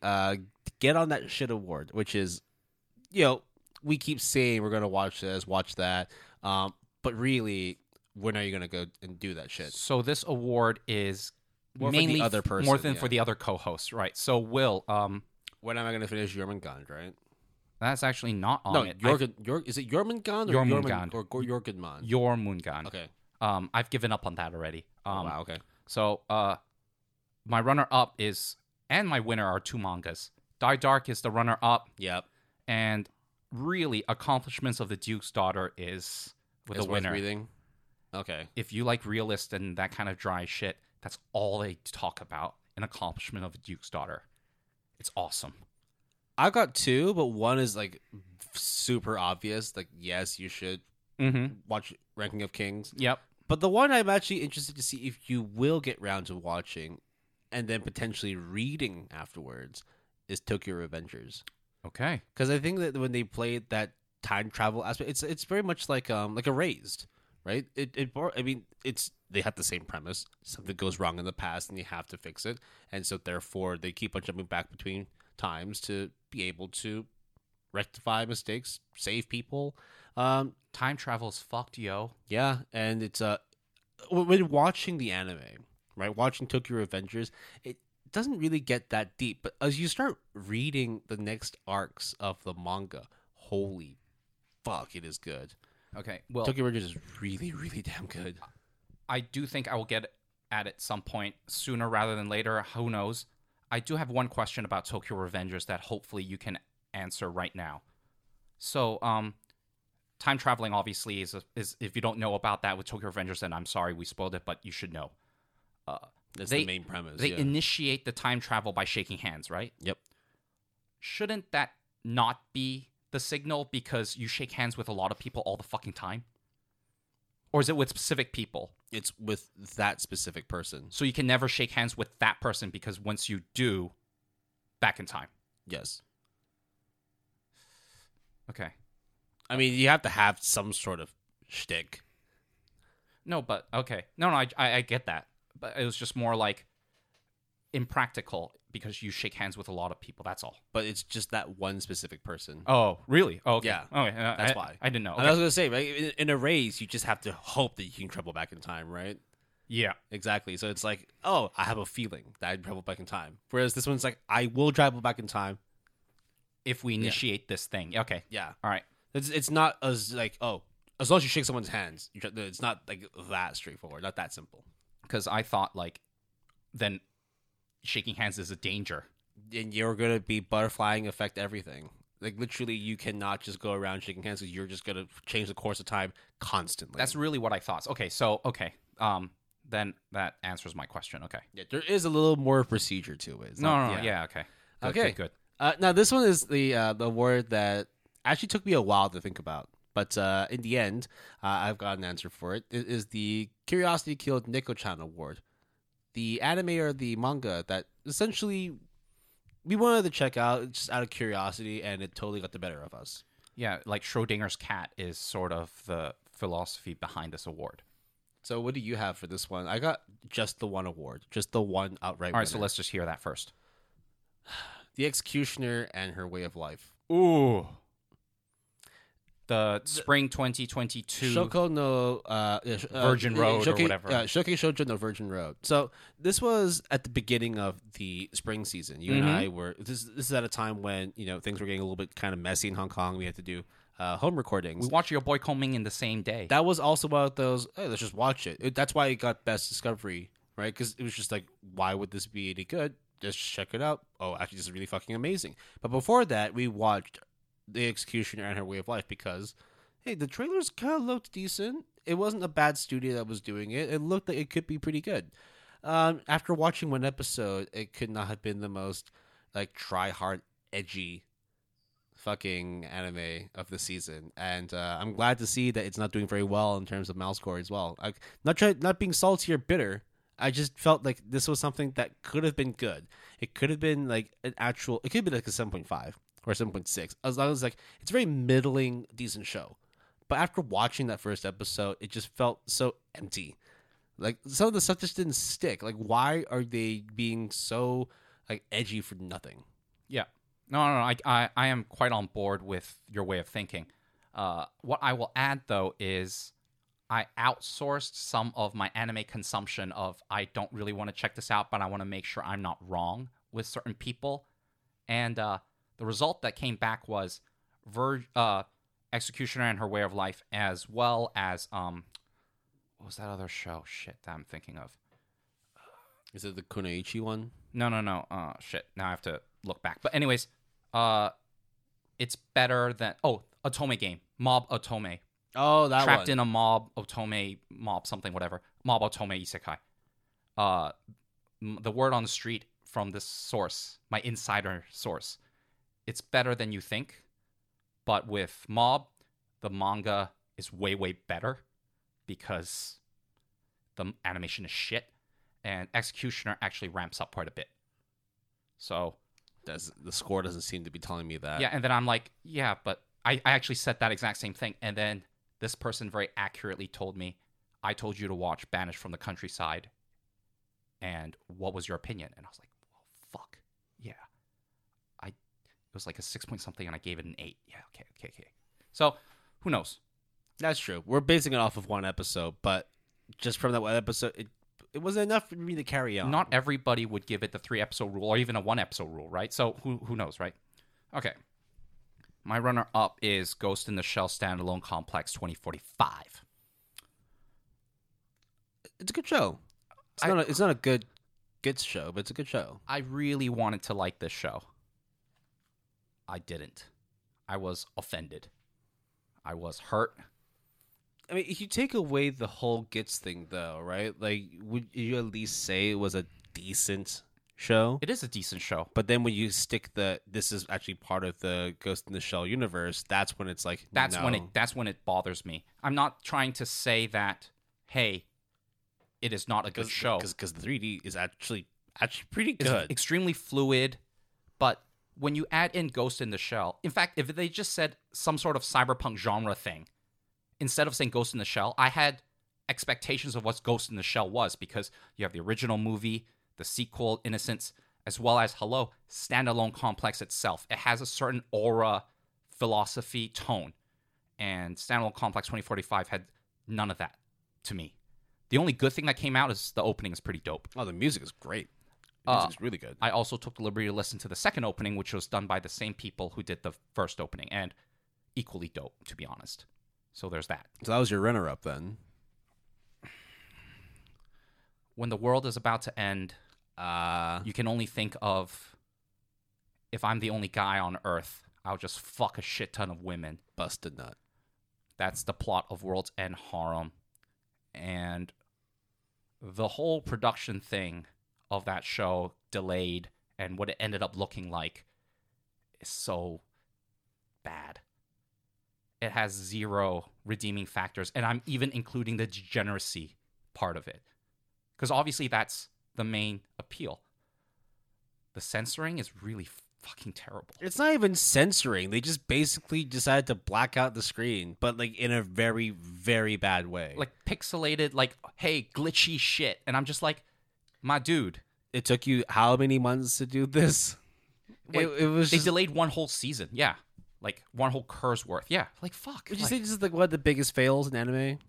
Get On That Shit Award, which is, you know, we keep saying we're going to watch this, watch that, but really, when are you going to go and do that shit? So this award is mainly for the other person, more than for the other co-host, right? So, Will, when am I going to finish Jormungand? Right? That's actually not on it. Is it Jormungand or Jormungand? Jormungand. Okay. I've given up on that already. Wow. Okay. So, my runner-up is, and my winner are two mangas. Die Dark is the runner-up. Yep. And really, Accomplishments of the Duke's Daughter is the winner. Worth reading. Okay. If you like realist and that kind of dry shit, That's all they talk about, an accomplishment of a duke's daughter. It's awesome. I've got two, but one is like super obvious. Like, yes, you should watch Ranking of Kings. Yep. But the one I'm actually interested to see if you will get round to watching and then potentially reading afterwards is Tokyo Revengers. Okay. Because I think that when they played that time travel aspect, it's very much like Erased, right? They have the same premise. Something goes wrong in the past and you have to fix it. And so therefore they keep on jumping back between times to be able to rectify mistakes, save people. Time travel is fucked, yo. Yeah, and it's when watching the anime, right? Watching Tokyo Revengers, it doesn't really get that deep, but as you start reading the next arcs of the manga, holy fuck, it is good. Okay, well, Tokyo Revengers is really, really damn good. I do think I will get at it some point sooner rather than later. Who knows? I do have one question about Tokyo Revengers that hopefully you can answer right now. So, time traveling obviously is if you don't know about that with Tokyo Revengers, then I'm sorry we spoiled it, but you should know. That's the main premise. They initiate the time travel by shaking hands, right? Yep. Shouldn't that not be the signal because you shake hands with a lot of people all the fucking time? Or is it with specific people? It's with that specific person. So you can never shake hands with that person because once you do, back in time. Yes. Okay. I mean, you have to have some sort of shtick. No, but okay. No, I get that. But it was just more like impractical because you shake hands with a lot of people. That's all. But it's just that one specific person. Oh, really? Oh, okay. Yeah. Okay. That's why. I didn't know. Okay. I was going to say, right? In a race, you just have to hope that you can travel back in time, right? Yeah. Exactly. So it's like, oh, I have a feeling that I can travel back in time. Whereas this one's like, I will travel back in time. If we initiate this thing. Okay. Yeah. All right. It's not as like, oh, as long as you shake someone's hands. It's not like that straightforward. Not that simple. Because I thought like, then shaking hands is a danger. And you're going to be butterflying affect everything. Like literally you cannot just go around shaking hands because you're just going to change the course of time constantly. That's really what I thought. Okay. So, okay. Then that answers my question. Okay. Yeah, there is a little more procedure to it. No, okay. Good. Now this one is the word that actually took me a while to think about, but in the end, I've got an answer for it. It is the Curiosity Killed Neko-chan Award, the anime or the manga that essentially we wanted to check out just out of curiosity, and it totally got the better of us. Yeah, like Schrodinger's cat is sort of the philosophy behind this award. So what do you have for this one? I got just the one award, just the one outright winner. All right, so let's just hear that first. The Executioner and Her Way of Life. Ooh. The spring 2022. Shoujo no Virgin Road or whatever. Shoujo no Virgin Road. So this was at the beginning of the spring season. You and I were... This is at a time when, you know, things were getting a little bit kind of messy in Hong Kong. We had to do home recordings. We watched your boy Kongming in the same day. That was also about those, hey, let's just watch it. That's why it got Best Discovery, right? Because it was just like, why would this be any good? Just check it out. Oh, actually, this is really fucking amazing. But before that, we watched The Executioner and Her Way of Life because, hey, the trailers kind of looked decent. It wasn't a bad studio that was doing it. It looked like it could be pretty good. After watching one episode, it could not have been the most, like, try-hard, edgy fucking anime of the season. And I'm glad to see that it's not doing very well in terms of MAL score as well. I'm not being salty or bitter. I just felt like this was something that could have been good. It could have been like an actual... It could be like a 7.5 or 7.6. As long as like... It's a very middling, decent show. But after watching that first episode, it just felt so empty. Like, some of the stuff just didn't stick. Like, why are they being so like edgy for nothing? Yeah. No. I am quite on board with your way of thinking. What I will add, though, is... I outsourced some of my anime consumption of I don't really want to check this out, but I want to make sure I'm not wrong with certain people. And the result that came back was Executioner and Her Way of Life, as well as, what was that other show? Shit, that I'm thinking of. Is it the Kunoichi one? No. Shit, now I have to look back. But anyways, it's better than, Otome Game, Mob Otome. Oh, that Trapped one. Trapped in a Mob Otome, Mob something, whatever. Mob Otome Isekai. the word on the street from this source, my insider source, it's better than you think. But with Mob, the manga is way, way better because the animation is shit. And Executioner actually ramps up quite a bit. So the score doesn't seem to be telling me that. Yeah, and then I'm like, yeah, but I actually said that exact same thing. And then this person very accurately told me, I told you to watch Banished from the Countryside. And what was your opinion? And I was like, well, fuck. Yeah. It was like a 6 point something, and I gave it an 8. Yeah, okay. So who knows? That's true. We're basing it off of one episode, but just from that one episode, it wasn't enough for me to carry on. Not everybody would give it the 3-episode rule or even a 1-episode rule, right? So who knows, right? Okay. My runner-up is Ghost in the Shell Standalone Complex 2045. It's a good show. It's not a good show, but it's a good show. I really wanted to like this show. I didn't. I was offended. I was hurt. I mean, if you take away the whole GITS thing, though, right? Like, would you at least say it was a decent show? It is a decent show. But then when you stick this is actually part of the Ghost in the Shell universe, that's when it's like, that's when it bothers me. I'm not trying to say that, hey, it is not a good show. Because the 3D is actually pretty good. It's extremely fluid, but when you add in Ghost in the Shell, in fact, if they just said some sort of cyberpunk genre thing, instead of saying Ghost in the Shell, I had expectations of what Ghost in the Shell was because you have the original movie, the sequel, Innocence, as well as Hello, Standalone Complex itself. It has a certain aura, philosophy, tone, and Standalone Complex 2045 had none of that to me. The only good thing that came out is the opening is pretty dope. Oh, the music is great. The music is really good. I also took the liberty to listen to the second opening, which was done by the same people who did the first opening, and equally dope, to be honest. So there's that. So that was your runner-up then. When the world is about to end, you can only think of, if I'm the only guy on Earth, I'll just fuck a shit ton of women. Bust a nut. That's the plot of World's End Harem. And the whole production thing of that show delayed and what it ended up looking like is so bad. It has zero redeeming factors, and I'm even including the degeneracy part of it. Because obviously that's the main appeal. The censoring is really fucking terrible. It's not even censoring. They just basically decided to black out the screen, but like in a very, very bad way. Like pixelated, like, hey, glitchy shit. And I'm just like, my dude. It took you how many months to do this? Like, it was delayed one whole season, yeah. Like, one whole cur's worth. Yeah. Like, fuck. Would you say this is, like, one of the biggest fails in anime?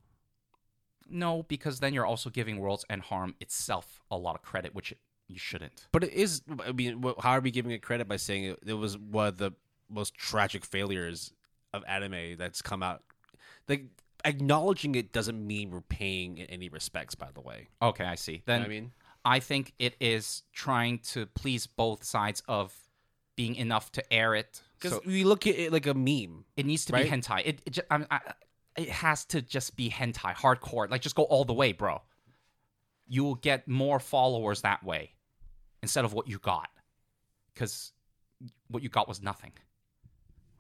No, because then you're also giving World's End Harem itself a lot of credit, which you shouldn't. But it is, I mean, how are we giving it credit by saying it was one of the most tragic failures of anime that's come out? Like, acknowledging it doesn't mean we're paying in any respects, by the way. Okay, I see. Then, you know what I mean? I think it is trying to please both sides of being enough to air it. Because we look at it like a meme. It needs to be hentai. It has to just be hentai, hardcore. Like, just go all the way, bro. You will get more followers that way instead of what you got. Because what you got was nothing.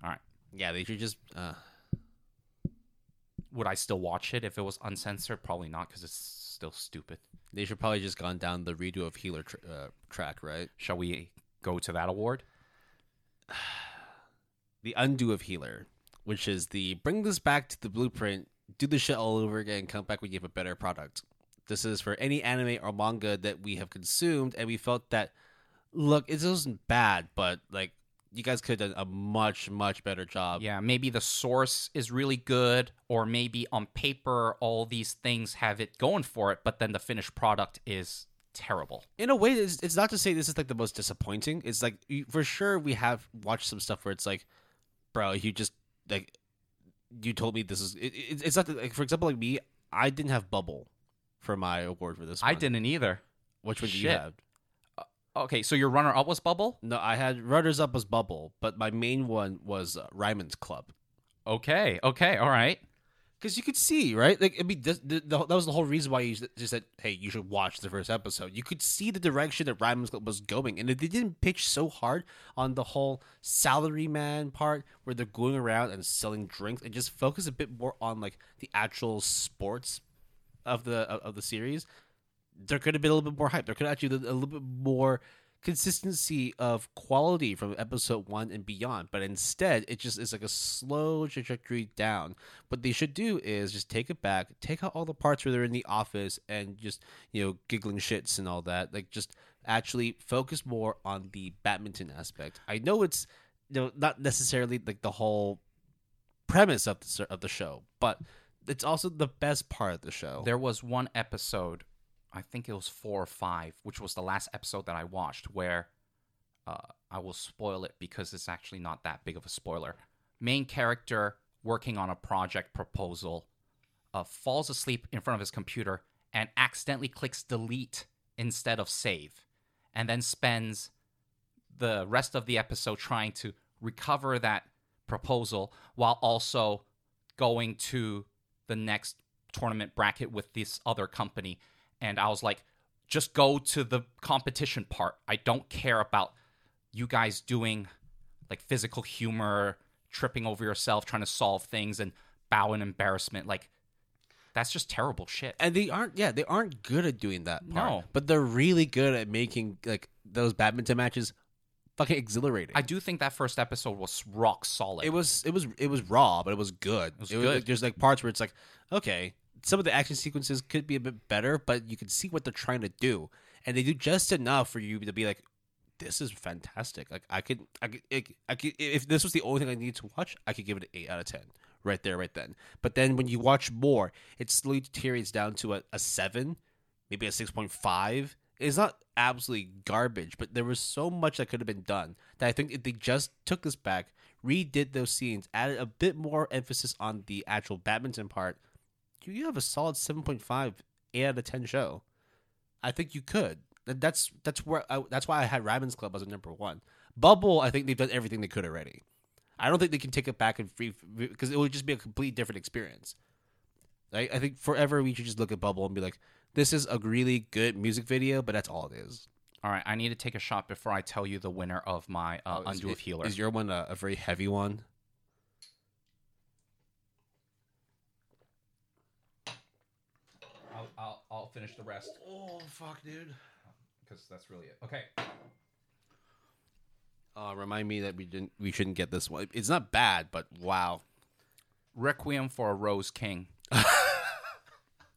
All right. Yeah, they should just... Would I still watch it if it was uncensored? Probably not, because it's still stupid. They should probably just gone down the redo of Healer track, right? Shall we go to that award? The undo of Healer, which is the bring this back to the blueprint, do the shit all over again, come back when you have a better product. This is for any anime or manga that we have consumed, and we felt that, look, it wasn't bad, but like you guys could have done a much, much better job. Yeah, maybe the source is really good, or maybe on paper all these things have it going for it, but then the finished product is terrible. In a way, it's not to say this is like the most disappointing. It's like, for sure, we have watched some stuff where it's like, bro, you just, like, you told me this is... It's not... Like, for example, like me, I didn't have Bubble for my award for this one. I didn't either. Which one do you have? Okay, so your runner-up was Bubble? No, I had... Runners-up was Bubble, but my main one was Ryman's Club. Okay, all right. Because you could see, right? Like, I mean, that was the whole reason why you just said, hey, you should watch the first episode. You could see the direction that Ryman was going. And if they didn't pitch so hard on the whole salaryman part where they're going around and selling drinks and just focus a bit more on, like, the actual sports of the series, there could have been a little bit more hype. There could have actually been a little bit more consistency of quality from episode 1 and beyond, but instead it just is like a slow trajectory down. What they should do is just take it back, take out all the parts where they're in the office and just, you know, giggling shits and all that. Like, just actually focus more on the badminton aspect. I know it's, you know, not necessarily like the whole premise of the show, but it's also the best part of the show. There was one episode, I think it was 4 or 5, which was the last episode that I watched, where I will spoil it because it's actually not that big of a spoiler. Main character working on a project proposal falls asleep in front of his computer and accidentally clicks delete instead of save, and then spends the rest of the episode trying to recover that proposal while also going to the next tournament bracket with this other company. And I was like, just go to the competition part. I don't care about you guys doing like physical humor, tripping over yourself, trying to solve things and bow in embarrassment. Like, that's just terrible shit. And they aren't good at doing that part. No. But they're really good at making like those badminton matches fucking exhilarating. I do think that first episode was rock solid. It was raw, but it was good. It was good. There's like parts where it's like, okay, some of the action sequences could be a bit better, but you can see what they're trying to do, and they do just enough for you to be like, "This is fantastic!" Like, I could. If this was the only thing I needed to watch, I could give it an 8 out of 10 right there, right then. But then when you watch more, it slowly deteriorates down to a 7, maybe a 6.5. It's not absolutely garbage, but there was so much that could have been done that I think if they just took this back, redid those scenes, added a bit more emphasis on the actual badminton part, you have a solid 7.5, 8 out of 10 show. I think you could. That's why I had Ryman's Club as a number 1. Bubble, I think they've done everything they could already. I don't think they can take it back and free, because it would just be a completely different experience. I think forever we should just look at Bubble and be like, this is a really good music video, but that's all it is. All right, I need to take a shot before I tell you the winner of my Undo of Healer. Is your one a very heavy one? I'll finish the rest. Oh, fuck, dude. Because that's really it. Okay. Remind me that we shouldn't get this one. It's not bad, but wow. Requiem for a Rose King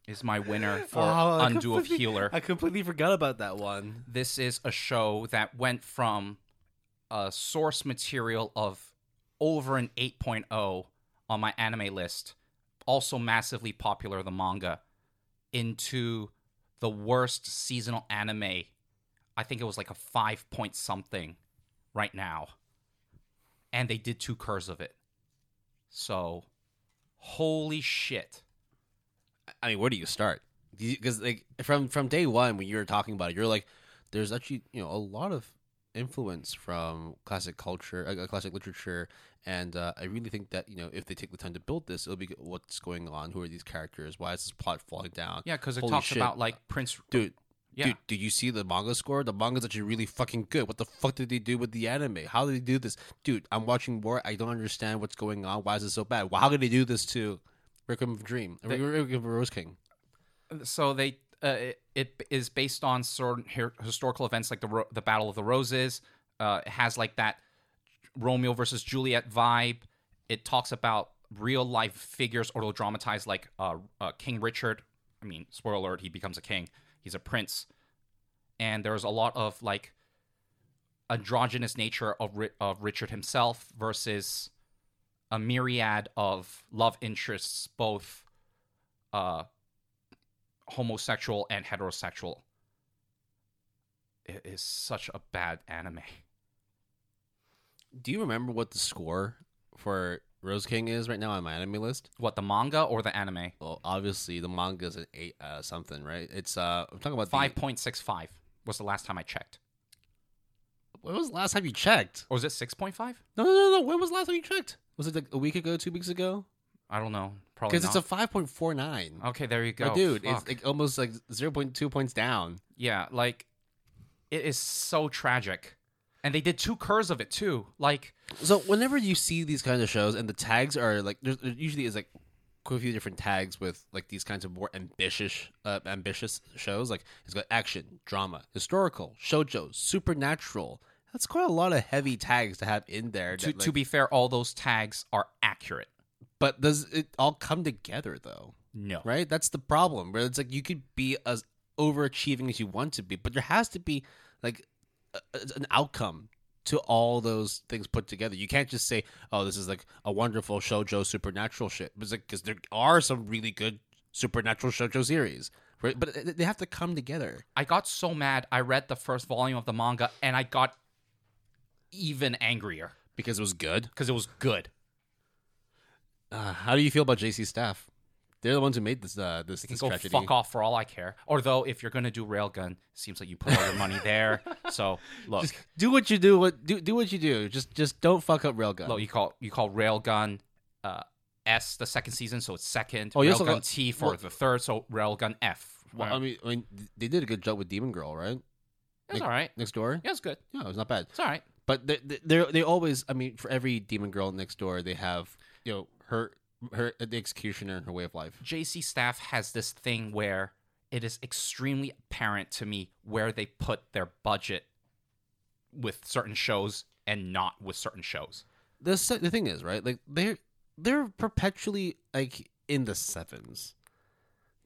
is my winner for Undo of Healer. I completely forgot about that one. This is a show that went from a source material of over an 8.0 on my anime list, also massively popular, the manga, into the worst seasonal anime. I think it was like a 5 point something right now. And they did 2 curs of it. So, holy shit. I mean, where do you start? Because like from day one when you were talking about it, you're like, there's actually, you know, a lot of influence from classic culture, classic literature, and I really think that, you know, if they take the time to build this, it'll be what's going on, who are these characters, why is this plot falling down? Yeah, because it talks about like Prince. Dude, do you see the manga score? The manga's actually really fucking good. What the fuck did they do with the anime? How did they do this? Dude, I'm watching more. I don't understand what's going on. Why is it so bad? Well, how could they do this to Requiem of Dream? Requiem of Rose King. So they. It is based on certain historical events like the Battle of the Roses. It has like that Romeo versus Juliet vibe. It talks about real life figures or dramatized like King Richard. I mean, spoiler alert, he becomes a king. He's a prince. And there's a lot of like androgynous nature of Richard himself versus a myriad of love interests, both homosexual and heterosexual. It is such a bad anime. Do you remember what the score for Rose King is right now on my anime list? What, the manga or the anime? Well, obviously the manga is an 8 something, right? It's I'm talking about 5.65 was the last time I checked. When was the last time you checked? Or was it 6.5? No. When was the last time you checked? Was it like a week ago, 2 weeks ago? I don't know. probably because it's a 5.49. Okay, there you go. But dude, it's like almost like 0.2 points down. Yeah, like it is so tragic. And they did two curves of it too. Like, so whenever you see these kinds of shows and the tags are like, there usually is like quite a few different tags with like these kinds of more ambitious shows. Like it's got action, drama, historical, shoujo, supernatural. That's quite a lot of heavy tags to have in there. That, to be fair, all those tags are accurate. But does it all come together though? No. Right? That's the problem. Where it's like you could be as overachieving as you want to be, but there has to be like an outcome to all those things put together. You can't just say, oh, this is like a wonderful shoujo supernatural shit. Because like, there are some really good supernatural shoujo series, right? But they have to come together. I got so mad. I read the first volume of the manga and I got even angrier. Because it was good? Because it was good. How do you feel about JC staff? They're the ones who made this this tragedy. Go fuck off for all I care. Although, if you're going to do Railgun, seems like you put all your money there. So, look. Just do what you do. Do what you do. Just don't fuck up Railgun. Look, you call Railgun S the second season, so it's second. Oh, Railgun T for the third, so Railgun F. Right? Well, I mean, they did a good job with Demon Girl, right? It's all right. Next Door? Yeah, it's good. No, it's not bad. It's all right. But they always, I mean, for every Demon Girl Next Door, they have, you know, her the executioner and her way of life. JC staff has this thing where it is extremely apparent to me where they put their budget with certain shows and not with certain shows. The thing is, right? Like they're perpetually like in the sevens.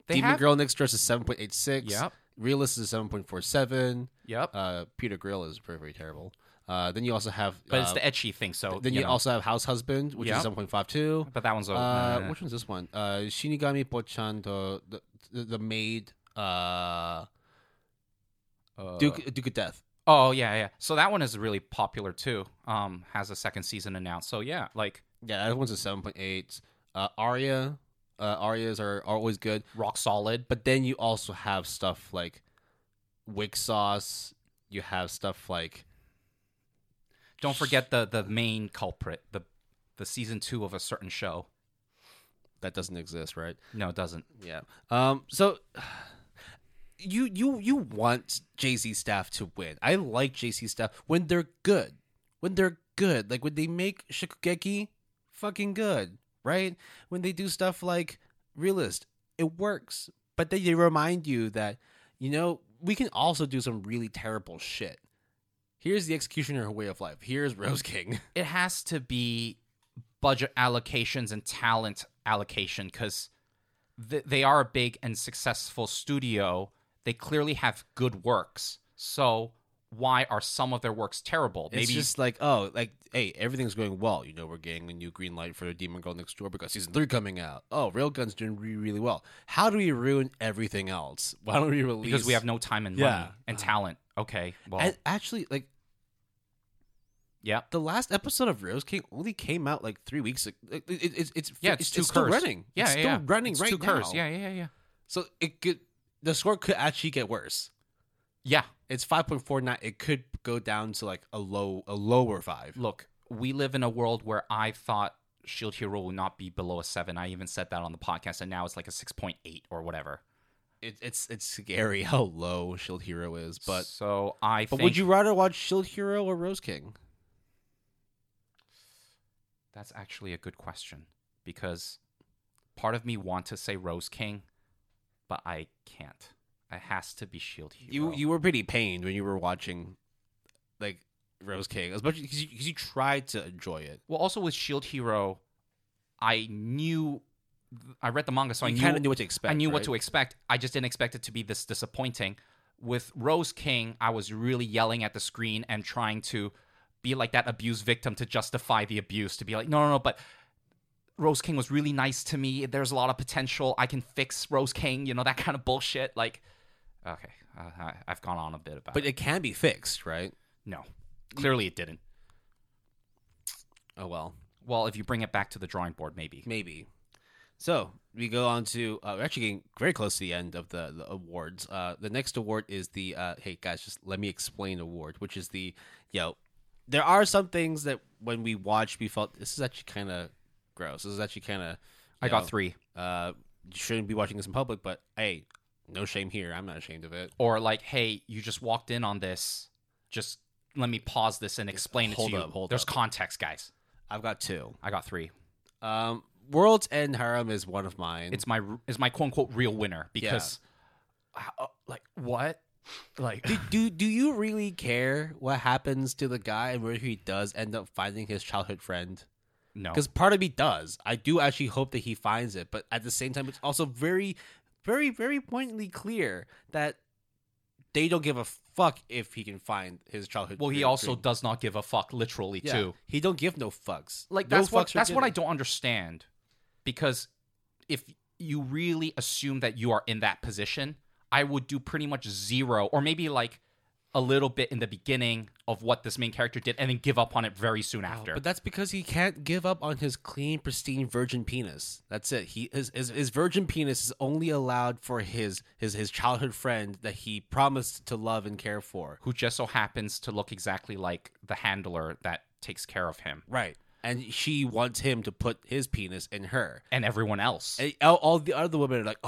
Demon Girl Next Door is 7.86. Yep. Realist is 7.47. Yep. Peter Grill is very, very terrible. Then you also have... But it's the ecchi thing, so... Then you also have House Husband, which is 7.52. But that one's... Which one's this one? Shinigami Pochan, the maid... Duke of Death. Oh, yeah. So that one is really popular, too. Has a second season announced. So, yeah, like... Yeah, that one's a 7.8. Aria. Arias are always good. Rock solid. But then you also have stuff like Wick Sauce. You have stuff like... Don't forget the main culprit, the season 2 of a certain show. That doesn't exist, right? No, it doesn't. Yeah. So you want JC staff to win. I like JC staff when they're good. When they're good, like when they make Shikugeki fucking good, right? When they do stuff like Realist, it works. But then they remind you that, you know, we can also do some really terrible shit. Here's the executioner, her way of life. Here's Rose King. It has to be budget allocations and talent allocation because they are a big and successful studio. They clearly have good works. So why are some of their works terrible? Maybe it's just like, oh, like, hey, everything's going well. You know, we're getting a new green light for Demon Girl Next Door because season 3 coming out. Oh, Railgun's doing really, really well. How do we ruin everything else? Why don't we release? Because we have no time and money and talent. Okay, well. And actually, like, yeah, the last episode of Rose King only came out like 3 weeks ago. It's still running. Yeah, it's still running right now. It's 2 curses. Yeah. So the score could actually get worse. Yeah. It's 5.49. It could go down to like a lower 5. Look, we live in a world where I thought Shield Hero would not be below a 7. I even said that on the podcast, and now it's like a 6.8 or whatever. It's scary how low Shield Hero is, but so I think... would you rather watch Shield Hero or Rose King? That's actually a good question because part of me wants to say Rose King, but I can't. It has to be Shield Hero. You were pretty pained when you were watching like Rose King, especially because you tried to enjoy it. Well, also with Shield Hero, I read the manga, so I kind of knew what to expect. I knew what to expect. I just didn't expect it to be this disappointing. With Rose King, I was really yelling at the screen and trying to be like that abuse victim to justify the abuse, to be like, no, but Rose King was really nice to me. There's a lot of potential. I can fix Rose King, you know, that kind of bullshit. Like, okay, I've gone on a bit about it. But it can be fixed, right? No. Clearly it didn't. Oh, well. Well, if you bring it back to the drawing board, maybe. Maybe. So we go on to we're actually getting very close to the end of the awards. The next award is the hey guys, just let me explain award, which is the there are some things that when we watched, we felt this is actually kind of gross. This is actually kind of I got 3. Shouldn't be watching this in public, but hey, no shame here. I'm not ashamed of it. Or like, hey, you just walked in on this. Just let me pause this and explain it to you. There's context, guys. I've got 2. I got 3. World's End Harem is one of mine. It's my quote unquote real winner because, like, what? Like, do you really care what happens to the guy and where he does end up finding his childhood friend? No, because part of me does. I do actually hope that he finds it, but at the same time, it's also very, very, very pointedly clear that they don't give a fuck if he can find his childhood. Well, he also does not give a fuck, literally, too. He don't give no fucks. Like, that's what I don't understand, because if you really assume that you are in that position, I would do pretty much zero, or maybe like a little bit in the beginning of what this main character did, and then give up on it very soon after. But that's because he can't give up on his clean, pristine virgin penis. That's it. His virgin penis is only allowed for his childhood friend that he promised to love and care for, who just so happens to look exactly like the handler that takes care of him. Right. And she wants him to put his penis in her. And everyone else. And all the other women are like,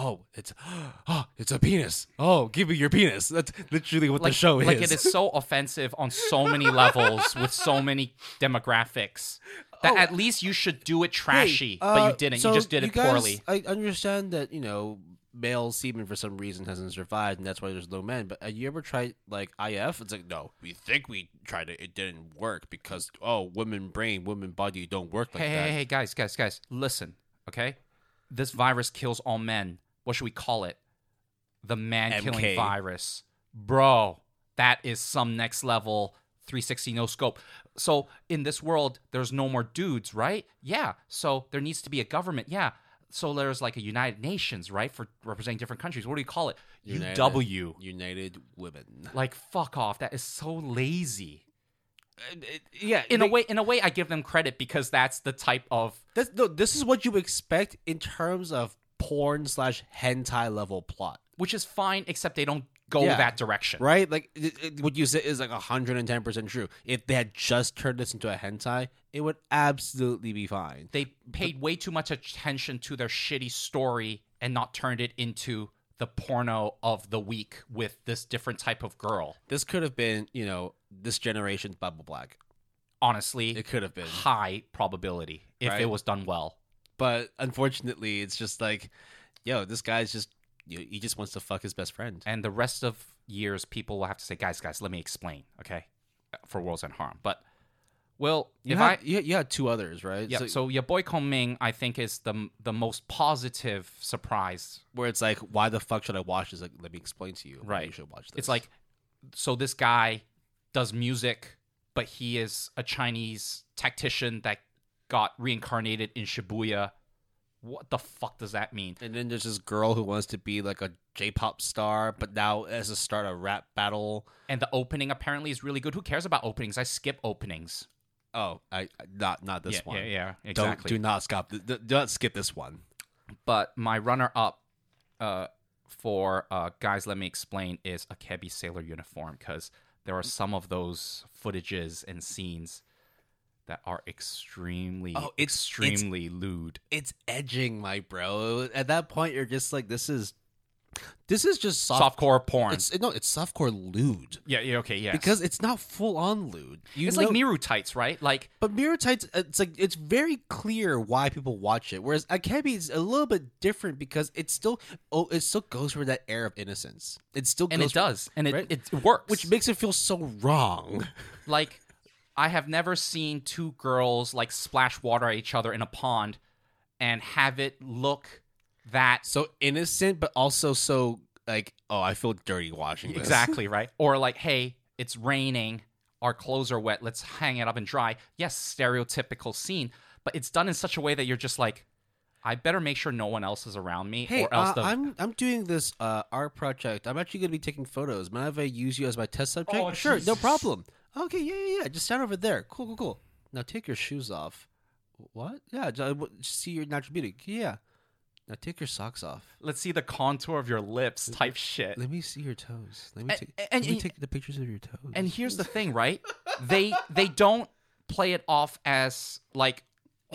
it's a penis. Oh, give me your penis. That's literally what the show is. Like, it is so offensive on so many levels with so many demographics that at least you should do it trashy, but you didn't. So you just did it poorly. I understand that, male semen for some reason hasn't survived, and that's why there's no men. But have you ever tried like IF? It's like, no, we think we tried it, it didn't work because women brain, women body don't work like that. Hey, guys, listen, okay? This virus kills all men. What should we call it? The man killing virus, bro. That is some next level 360 no scope. So in this world, there's no more dudes, right? Yeah. So there needs to be a government. Yeah. So there's like a United Nations, right, for representing different countries. What do you call it? UW. United Women. Like, fuck off. That is so lazy. In a way, I give them credit because that's the type of... This is what you expect in terms of porn/hentai level plot. Which is fine, except they don't go that direction. Right? Like, what you said is like 110% true. If they had just turned this into a hentai... it would absolutely be fine. They paid way too much attention to their shitty story and not turned it into the porno of the week with this different type of girl. This could have been, this generation's Bubble Black. Honestly, it could have been high probability if it was done well. But unfortunately, it's just like, this guy's just, he just wants to fuck his best friend. And the rest of years, people will have to say, guys, let me explain, okay? For World's End Harm. But... well, you had 2 others, right? Yeah. So your boy Kongming, I think, is the most positive surprise. Where it's like, why the fuck should I watch this? Like, let me explain to you. Right. You should watch this. It's like, so this guy does music, but he is a Chinese tactician that got reincarnated in Shibuya. What the fuck does that mean? And then there's this girl who wants to be like a J-pop star, but now has to start a rap battle. And the opening apparently is really good. Who cares about openings? I skip openings. Oh, not this one. Yeah, exactly. Do not skip this one. But my runner-up for guys, let me explain, is Akebi Sailor Uniform, because there are some of those footages and scenes that are extremely lewd. It's edging, my bro. At that point, you're just like, this is just softcore porn. It's softcore lewd. Yeah, okay, yeah. Because it's not full-on lewd. Like Miru Tights, right? Like, but Miru Tights, it's like, it's very clear why people watch it. Whereas Akebi is a little bit different because it still goes for that air of innocence. It works, which makes it feel so wrong. Like, I have never seen 2 girls like splash water at each other in a pond and have it look that so innocent, but also so like, oh, I feel dirty watching this. Exactly, right? Or like, hey, it's raining, our clothes are wet, let's hang it up and dry. Yes, stereotypical scene, but it's done in such a way that you're just like, I better make sure no one else is around me. Hey, or else I'm doing this art project. I'm actually going to be taking photos. Mind if I use you as my test subject? Oh, sure, Jesus. No problem. Okay, yeah. Just stand over there. Cool. Now take your shoes off. What? Yeah, just see your natural beauty. Yeah. Now take your socks off. Let's see the contour of your lips type shit. Let me see your toes. Let me take the pictures of your toes. And here's the thing, right? They don't play it off as like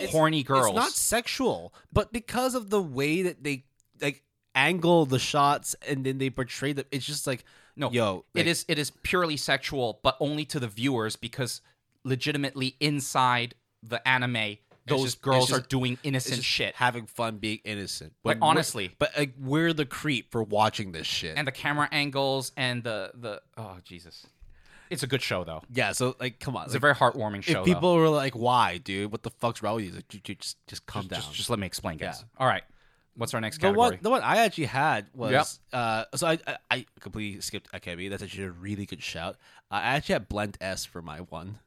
horny girls. It's not sexual, but because of the way that they like angle the shots and then they portray them, it's just like, no, yo, like, it is purely sexual, but only to the viewers, because legitimately inside the anime, those girls are doing innocent shit, having fun, being innocent. But like, honestly, we're the creep for watching this shit, and the camera angles and the oh Jesus. It's a good show, though. Yeah, so, like, come on. It's like a very heartwarming show, people were like, why, dude? What the fuck's wrong with you? Like, just calm down. Just let me explain, guys. Yeah. All right. What's our next category? The one I actually had was... Yep. So I completely skipped Akebi. That's actually a really good shout. I actually had Blend S for my one.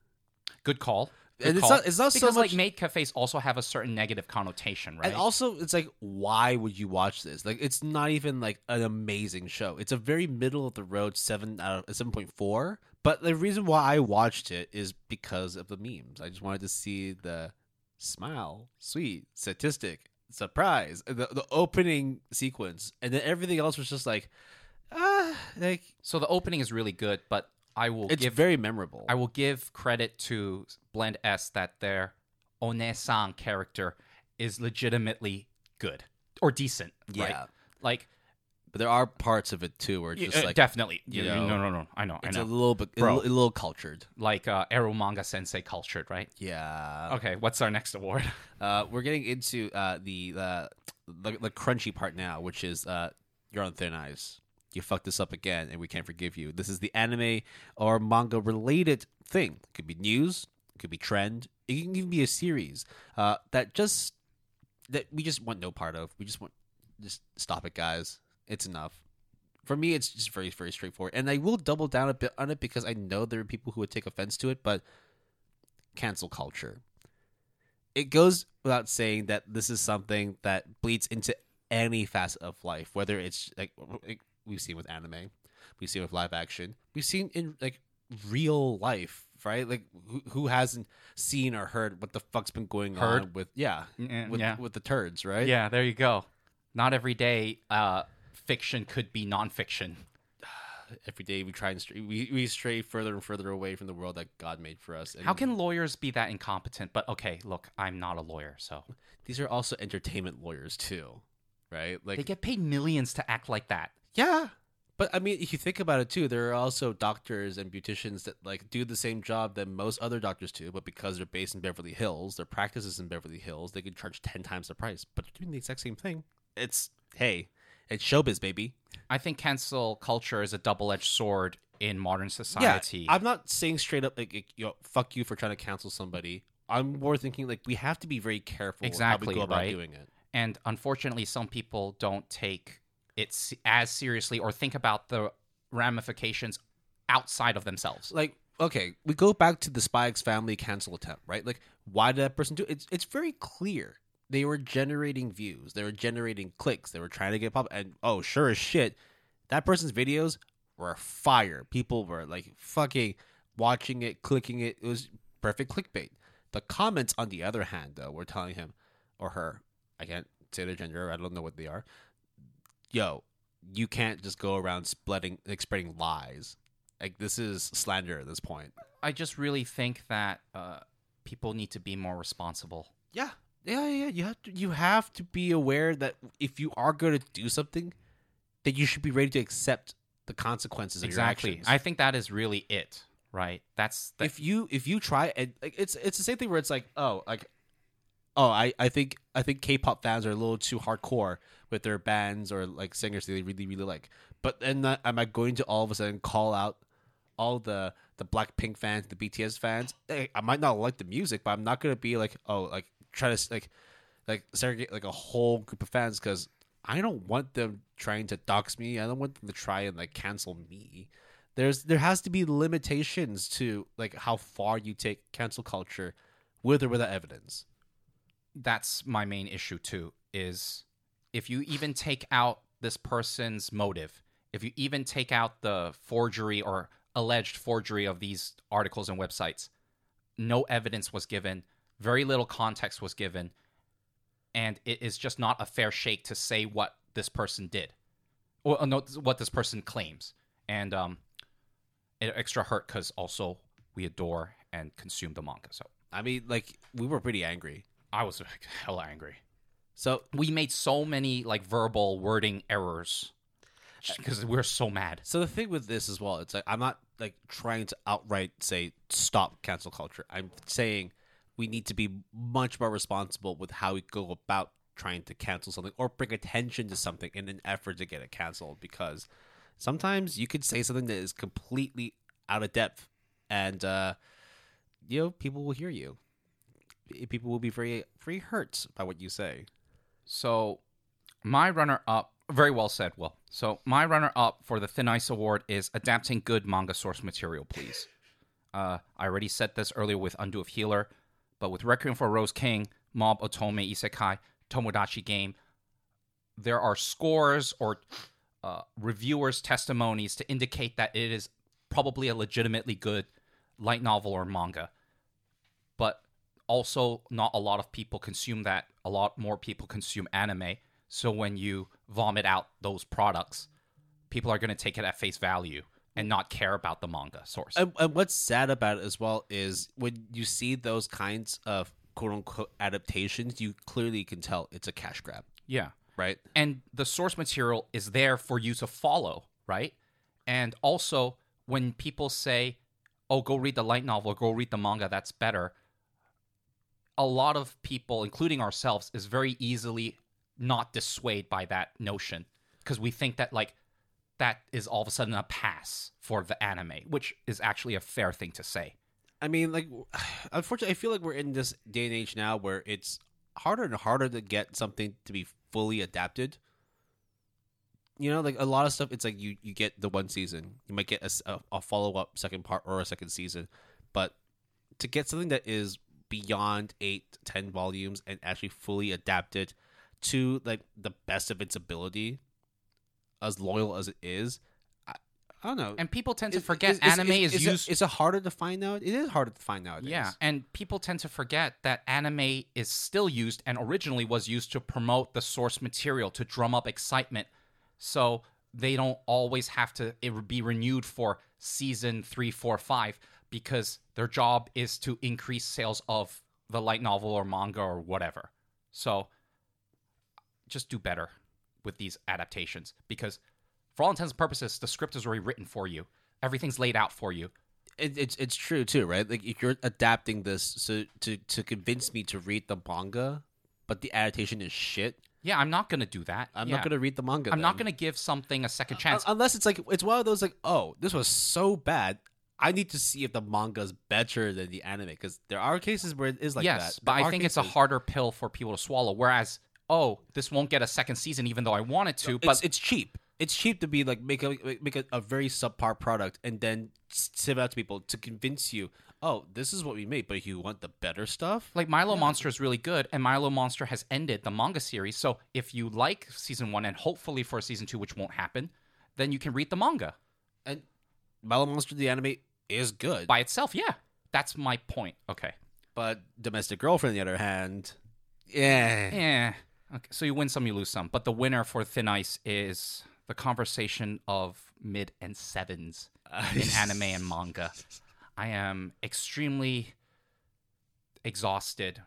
Good call. And it's not because, so much... like, maid cafes also have a certain negative connotation, right? And also, it's like, why would you watch this? Like, it's not even, like, an amazing show. It's a very middle-of-the-road 7.4. But the reason why I watched it is because of the memes. I just wanted to see the smile, sweet, statistic, surprise, the opening sequence. And then everything else was just like, like. So the opening is really good, but it's very memorable. I will give credit to Blend S that their One-san character is legitimately good or decent. Yeah. Right? Like. But there are parts of it too, where it's just like definitely, you know, no. I know. It's a little bit, bro, a little cultured, like Ero Manga Sensei cultured, right? Yeah. Okay, what's our next award? We're getting into the crunchy part now, which is You're on Thin Ice. You fucked this up again, and we can't forgive you. This is the anime or manga related thing. It could be news, it could be trend, it can even be a series that we just want no part of. We just want, just stop it, guys. It's enough. For me, it's just very, very straightforward. And I will double down a bit on it because I know there are people who would take offense to it, but cancel culture. It goes without saying that this is something that bleeds into any facet of life, whether it's like we've seen with anime, we've seen with live action, we've seen in like real life, right? Like who hasn't seen or heard what the fuck's been going on with, with the turds, right? Yeah, there you go. Not every day, fiction could be nonfiction. Every day we try and we stray further and further away from the world that God made for us. And how can lawyers be that incompetent? But okay, look, I'm not a lawyer, so these are also entertainment lawyers too, right? Like they get paid millions to act like that. Yeah, but I mean, if you think about it too, there are also doctors and beauticians that like do the same job that most other doctors do, but because they're based in Beverly Hills, their practice is in Beverly Hills, they could charge 10 times the price, but they're doing the exact same thing. It's showbiz, baby. I think cancel culture is a double-edged sword in modern society. Yeah, I'm not saying straight up, like, you know, fuck you for trying to cancel somebody. I'm more thinking, like, we have to be very careful how we go about doing it. And unfortunately, some people don't take it as seriously or think about the ramifications outside of themselves. Like, okay, we go back to the Spy X Family cancel attempt, right? Like, why did that person do it? It's very clear. They were generating views. They were generating clicks. They were trying to get pop. And oh, sure as shit, that person's videos were fire. People were like fucking watching it, clicking it. It was perfect clickbait. The comments, on the other hand, though, were telling him or her, I can't say their gender, I don't know what they are. Yo, you can't just go around spreading lies. Like, this is slander at this point. I just really think that people need to be more responsible. Yeah. Yeah. You have to be aware that if you are going to do something, that you should be ready to accept the consequences of your actions. I think that is really it, right? That's if you try, and like, it's the same thing where it's like, I think K-pop fans are a little too hardcore with their bands or like singers that they really, really like. But then am I going to all of a sudden call out all the Blackpink fans, the BTS fans? Hey, I might not like the music, but I'm not going to be like, oh, like, try to like segregate like a whole group of fans, because I don't want them trying to dox me. I don't want them to try and like cancel me. There has to be limitations to like how far you take cancel culture, with or without evidence. That's my main issue too. Is if you even take out this person's motive, if you even take out the forgery or alleged forgery of these articles and websites, no evidence was given. Very little context was given, and it is just not a fair shake to say what this person did, or no, what this person claims. And it extra hurt because also we adore and consume the manga. So I mean, like, we were pretty angry I was hella angry. So we made so many like verbal wording errors because we're so mad. So the thing with this as well, it's like I'm not like trying to outright say stop cancel culture. I'm saying we need to be much more responsible with how we go about trying to cancel something or bring attention to something in an effort to get it canceled, because sometimes you could say something that is completely out of depth and you know, people will hear you. People will be very hurt by what you say. So my runner-up, very well said, Will. So my runner-up for the Thin Ice Award is adapting good manga source material, please. I already said this earlier with Undo of Healer, but with Requiem for a Rose King, Mob Otome Isekai, Tomodachi Game, there are scores or reviewers' testimonies to indicate that it is probably a legitimately good light novel or manga. But also, not a lot of people consume that. A lot more people consume anime. So when you vomit out those products, people are going to take it at face value and not care about the manga source. And what's sad about it as well is when you see those kinds of quote-unquote adaptations, you clearly can tell it's a cash grab. Yeah. Right? And the source material is there for you to follow, right? And also, when people say, oh, go read the light novel, go read the manga, that's better, a lot of people, including ourselves, is very easily not dissuaded by that notion, because we think that like that is all of a sudden a pass for the anime, which is actually a fair thing to say. I mean, like, unfortunately, I feel like we're in this day and age now where it's harder and harder to get something to be fully adapted. You know, like a lot of stuff, it's like you get the one season, you might get a follow-up second part or a second season, but to get something that is beyond 8-10 volumes and actually fully adapted to like the best of its ability, as loyal as it is, I don't know. And people tend to forget anime is used. Is it harder to find out? It is harder to find out. Yeah, and people tend to forget that anime is still used and originally was used to promote the source material to drum up excitement, so they don't always have to be renewed for season 3, 4, 5. Because their job is to increase sales of the light novel or manga or whatever. So just do better with these adaptations, because for all intents and purposes, the script is already written for you. Everything's laid out for you. It's true too, right? Like if you're adapting this to convince me to read the manga, but the adaptation is shit. Yeah, I'm not going to do that. I'm not going to read the manga. I'm not going to give something a second chance. Unless it's like, it's one of those like, oh, this was so bad, I need to see if the manga is better than the anime, because there are cases where it is like that. Yes, but I think it's a harder pill for people to swallow, whereas, oh, this won't get a second season even though I want it to. But it's cheap. It's cheap to be like make a very subpar product and then send out to people to convince you, oh, this is what we made, but you want the better stuff? Like Milo Monster is really good, and Milo Monster has ended the manga series, so if you like season 1 and hopefully for season 2, which won't happen, then you can read the manga. And Milo Monster, the anime, is good by itself. Yeah, that's my point. Okay, but Domestic Girlfriend, on the other hand, okay, so you win some, you lose some. But the winner for Thin Ice is the conversation of mid and sevens in anime and manga. I am extremely exhausted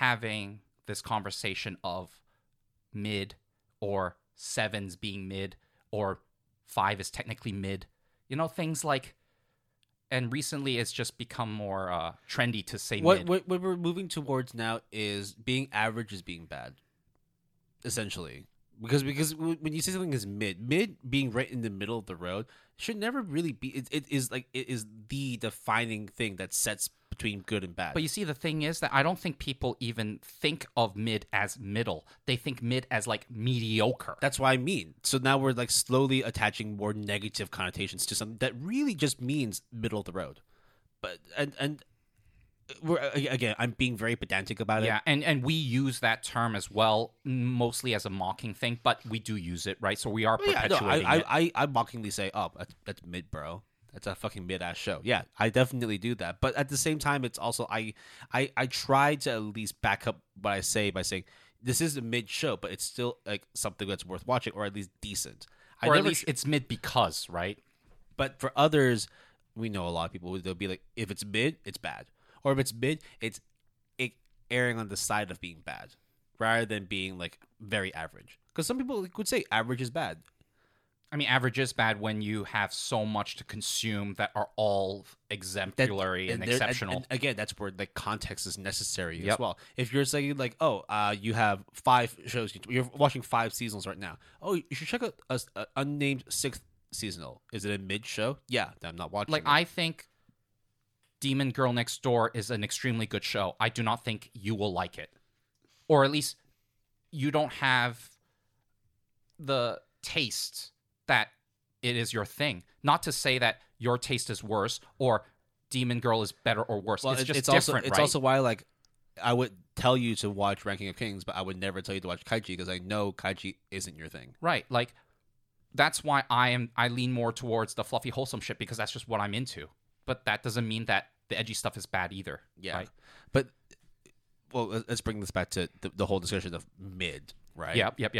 having this conversation of mid, or sevens being mid, or 5 is technically mid. You know, things like. And recently, it's just become more trendy to say mid. What we're moving towards now is being average is being bad, essentially. Because when you say something is mid being right in the middle of the road should never really be. It is the defining thing that sets between good and bad. But you see, the thing is that I don't think people even think of mid as middle. They think mid as like mediocre. That's what I mean. So now we're like slowly attaching more negative connotations to something that really just means middle of the road. But and we're, again, I'm being very pedantic about it. Yeah, and we use that term as well, mostly as a mocking thing, but we do use it, right? So we are perpetuating it. I mockingly say, oh, that's mid, bro. That's a fucking mid-ass show. Yeah, I definitely do that. But at the same time, it's also, I try to at least back up what I say by saying, this is a mid show, but it's still like something that's worth watching, or at least decent. It's mid because, right? But for others, we know a lot of people, they'll be like, if it's mid, it's bad. Or if it's mid, it's erring on the side of being bad rather than being like very average. Because some people could say average is bad. I mean, average is bad when you have so much to consume that are all exemplary and exceptional. And again, that's where the context is necessary as well. If you're saying like, oh, you have five shows, you're watching five seasonals right now. Oh, you should check out an unnamed sixth seasonal. Is it a mid show? Yeah, I'm not watching. Like, it. I think Demon Girl Next Door is an extremely good show. I do not think you will like it, or at least you don't have the taste that it is your thing. Not to say that your taste is worse or Demon Girl is better or worse. Well, it's just different, right? It's also why, like, I would tell you to watch Ranking of Kings, but I would never tell you to watch Kaiji because I know Kaiji isn't your thing. Right. Like, that's why I lean more towards the fluffy, wholesome shit because that's just what I'm into. But that doesn't mean that the edgy stuff is bad either. Yeah. Right? But, well, let's bring this back to the whole discussion of mid, right? Yep.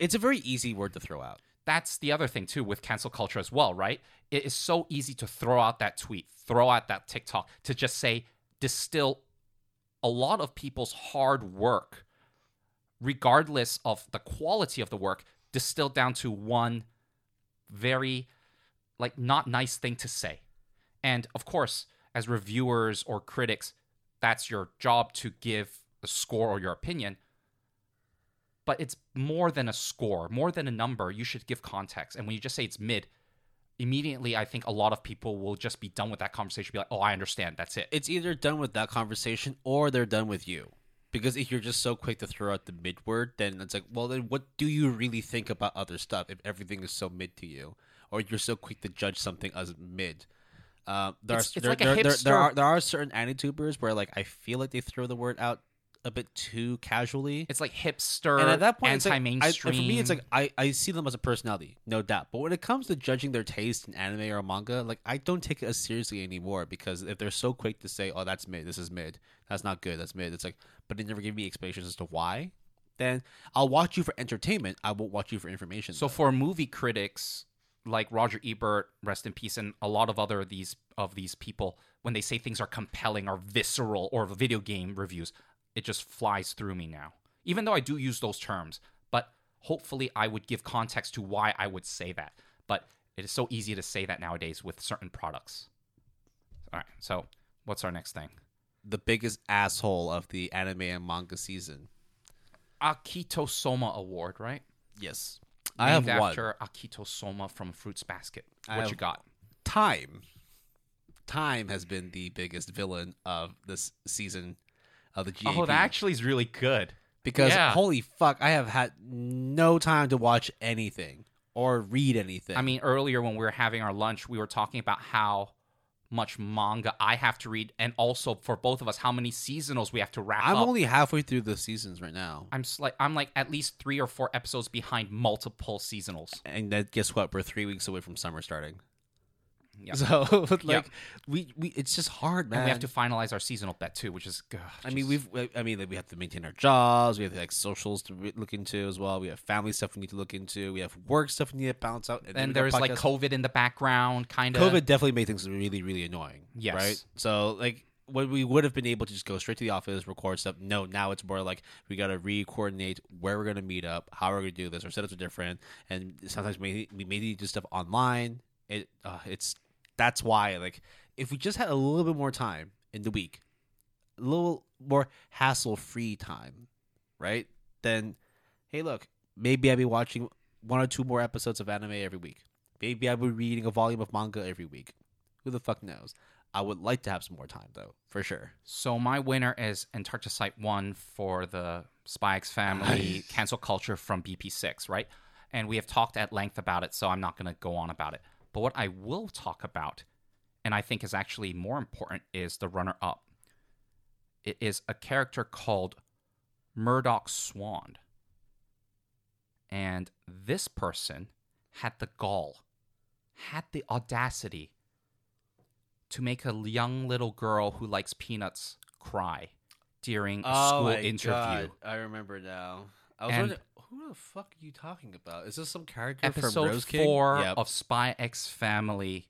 It's a very easy word to throw out. That's the other thing, too, with cancel culture as well, right? It is so easy to throw out that tweet, throw out that TikTok, to just say, distill a lot of people's hard work, regardless of the quality of the work, distilled down to one very, like, not nice thing to say. And, of course, as reviewers or critics, that's your job to give a score or your opinion. But it's more than a score, more than a number. You should give context. And when you just say it's mid, immediately I think a lot of people will just be done with that conversation, be like, oh, I understand, that's it. It's either done with that conversation or they're done with you. Because if you're just so quick to throw out the mid word, then it's like, well, then what do you really think about other stuff if everything is so mid to you? Or you're so quick to judge something as mid. There are certain anti-tubers where, like, I feel like they throw the word out a bit too casually. It's like hipster, and at that point, anti-mainstream. Like, for me, it's like I see them as a personality, no doubt. But when it comes to judging their taste in anime or manga, like, I don't take it as seriously anymore because if they're so quick to say, oh, that's mid, this is mid, that's not good, that's mid, it's like, but they never give me explanations as to why, then I'll watch you for entertainment. I won't watch you for information. So for movie critics like Roger Ebert, rest in peace, and a lot of other of these people, when they say things are compelling or visceral or video game reviews, it just flies through me now, even though I do use those terms. But hopefully I would give context to why I would say that. But it is so easy to say that nowadays with certain products. All right, so what's our next thing? The biggest asshole of the anime and manga season. Akito Soma Award, right? Yes. I have one. Named after Akito Soma from Fruits Basket. What you got? Time. Time has been the biggest villain of this season. The GAP. Oh, that actually is really good. Because, holy fuck, I have had no time to watch anything or read anything. I mean, earlier when we were having our lunch, we were talking about how much manga I have to read, and also, for both of us, how many seasonals we have to wrap up. I'm only halfway through the seasons right now. I'm at least 3 or 4 episodes behind multiple seasonals. And then, guess what? We're 3 weeks away from summer starting. Yep. So, like, we it's just hard, man. And we have to finalize our seasonal bet too, which is. We have to maintain our jobs. We have socials to look into as well. We have family stuff we need to look into. We have work stuff we need to balance out. And there's like COVID in the background, kind of. COVID definitely made things really, really annoying. Yes. Right. So, like, when we would have been able to just go straight to the office, record stuff. No, now it's more like we got to re-coordinate where we're going to meet up, how we're going to do this. Our setups are different, and sometimes we may need to do stuff online. That's why, like, if we just had a little bit more time in the week, a little more hassle-free time, right? Then, hey, look, maybe I'd be watching 1 or 2 more episodes of anime every week. Maybe I'd be reading a volume of manga every week. Who the fuck knows? I would like to have some more time, though, for sure. So my winner is Antarcticite 1 for the Spy X Family cancel culture from BP6, right? And we have talked at length about it, so I'm not going to go on about it. But what I will talk about, and I think is actually more important, is the runner-up. It is a character called Murdoch Swan. And this person had the gall, had the audacity to make a young little girl who likes peanuts cry during a school interview. God, I remember now. I was wondering, who the fuck are you talking about? Is this some character from Rose King? Episode 4 of Spy X Family,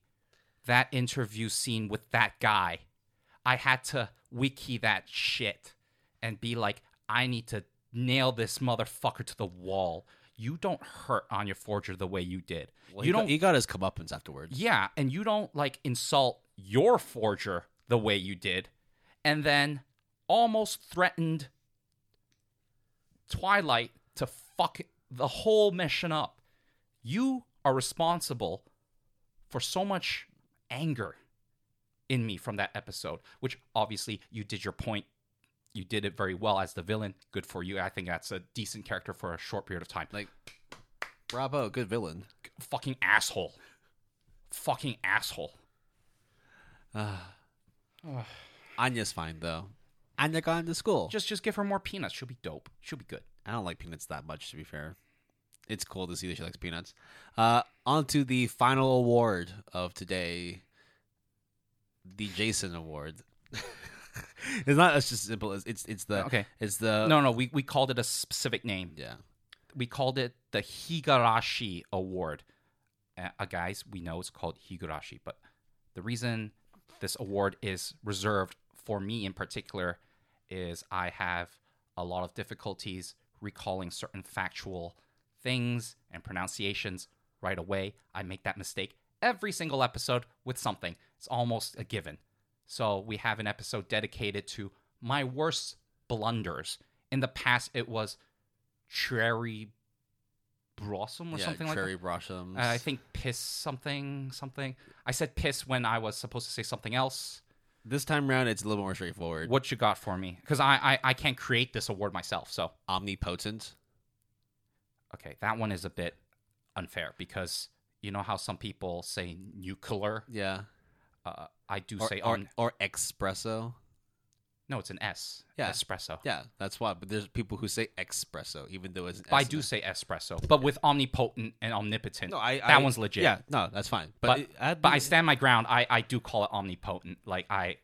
that interview scene with that guy. I had to wiki that shit and be like, I need to nail this motherfucker to the wall. You don't hurt Anya Forger the way you did. Well, you don't. He got his comeuppance afterwards. Yeah, and you don't like insult your Forger the way you did, and then almost threatened Twilight to fuck the whole mission up. You are responsible for so much anger in me from that episode, which obviously you did your point. You did it very well as the villain. Good for you. I think that's a decent character for a short period of time. Like, bravo, good villain. Fucking asshole. Fucking asshole. Anya's fine, though. Anya got into school. Just give her more peanuts. She'll be dope. She'll be good. I don't like peanuts that much, to be fair. It's cool to see that she likes peanuts. On to the final award of today. The Jason Award. It's not as just simple as it's the okay. It's the we called it a specific name. Yeah, we called it the Higurashi Award. Guys, we know it's called Higurashi, but the reason this award is reserved for me in particular is I have a lot of difficulties recalling certain factual things and pronunciations right away. I make that mistake every single episode with something. It's almost a given. So we have an episode dedicated to my worst blunders. In the past, it was Cherry Blossom or something like that. Cherry Blossoms. I think piss something. I said piss when I was supposed to say something else. This time around, it's a little more straightforward. What you got for me? Because I can't create this award myself, so. Omnipotent. Okay, that one is a bit unfair because you know how some people say nuclear? Yeah. I do say or espresso. No, it's an S. Yeah, espresso. Yeah, that's why. But there's people who say espresso, even though it's an S. I do say espresso, but with omnipotent and omnipotent, that one's legit. Yeah, no, that's fine. But I stand my ground. I do call it omnipotent. Like I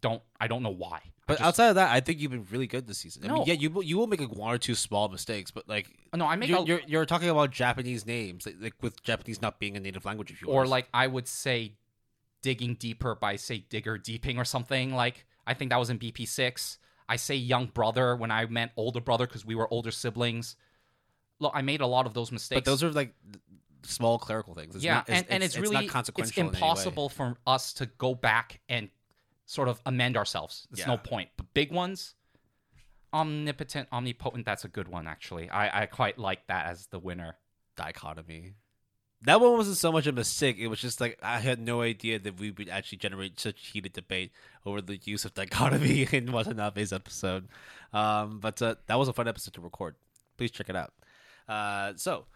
don't know why. But outside of that, I think you've been really good this season. No. I mean, yeah, you will make like one or two small mistakes, but like no, I make you're talking about Japanese names, like with Japanese not being a native language, if you or like I would say. Digging deeper by say digger deeping or something. Like I think that was in BP6. I say young brother when I meant older brother because we were older siblings. Look, I made a lot of those mistakes, but those are like small clerical things. It's it's really not consequential. It's impossible for us to go back and sort of amend ourselves. There's no point. But big ones, omnipotent, omnipotent. That's a good one actually. I quite like that as the winner. Dichotomy. That one wasn't so much a mistake. It was just like I had no idea that we would actually generate such heated debate over the use of dichotomy in Watanabe's episode. But that was a fun episode to record. Please check it out. So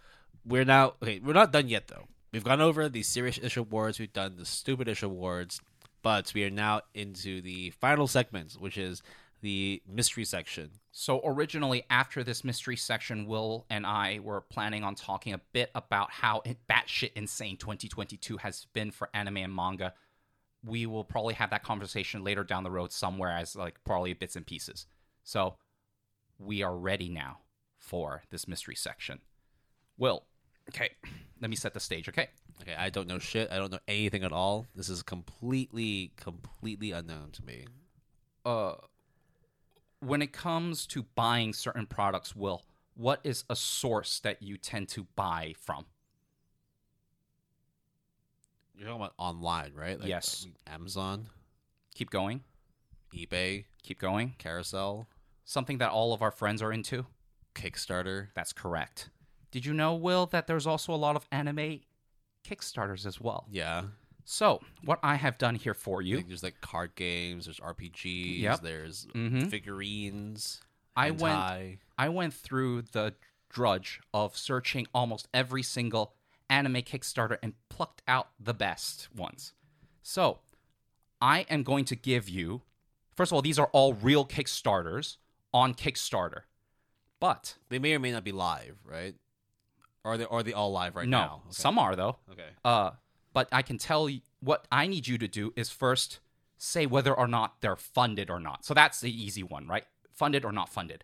we're now we're not done yet, though. We've gone over the serious-ish awards. We've done the stupid-ish awards. But we are now into the final segment, which is the mystery section. So originally, after this mystery section, Will and I were planning on talking a bit about how batshit insane 2022 has been for anime and manga. We will probably have that conversation later down the road somewhere as like probably bits and pieces. So we are ready now for this mystery section. Will, okay, let me set the stage, okay? Okay, I don't know shit. I don't know anything at all. This is completely unknown to me. When it comes to buying certain products, Will, what is a source that you tend to buy from? You're talking about online, right? Like, yes. Amazon. Keep going. eBay. Keep going. Carousel. Something that all of our friends are into. Kickstarter. That's correct. Did you know, Will, that there's also a lot of anime Kickstarters as well? Yeah. So, what I have done here for you... There's like card games, there's RPGs, there's figurines. I went through the drudge of searching almost every single anime Kickstarter and plucked out the best ones. So, I am going to give you... First of all, these are all real Kickstarters on Kickstarter. But... They may or may not be live, right? Are they all live now? No, okay. Some are, though. Okay. But I can tell you what I need you to do is first say whether or not they're funded or not. So that's the easy one, right? Funded or not funded.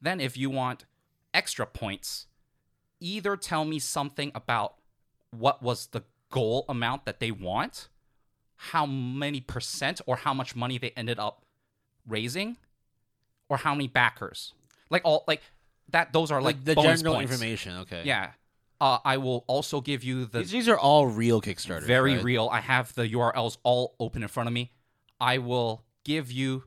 Then if you want extra points, either tell me something about what was the goal amount that they want how many percent or how much money they ended up raising or how many backers. Like all like that those are like the bonus general points. Information, okay. Yeah. I will also give you the... These are all real Kickstarters, Very real. I have the URLs all open in front of me. I will give you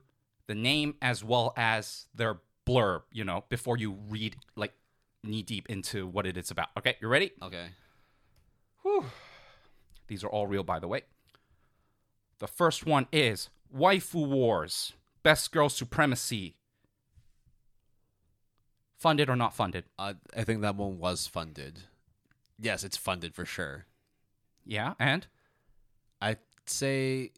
the name as well as their blurb, you know, before you read, like, knee-deep into what it is about. Okay, you ready? Okay. Whew. These are all real, by the way. The first one is Waifu Wars, Best Girl Supremacy. Funded or not funded? I think that one was funded. Yes, it's funded for sure. Yeah, and? I'd say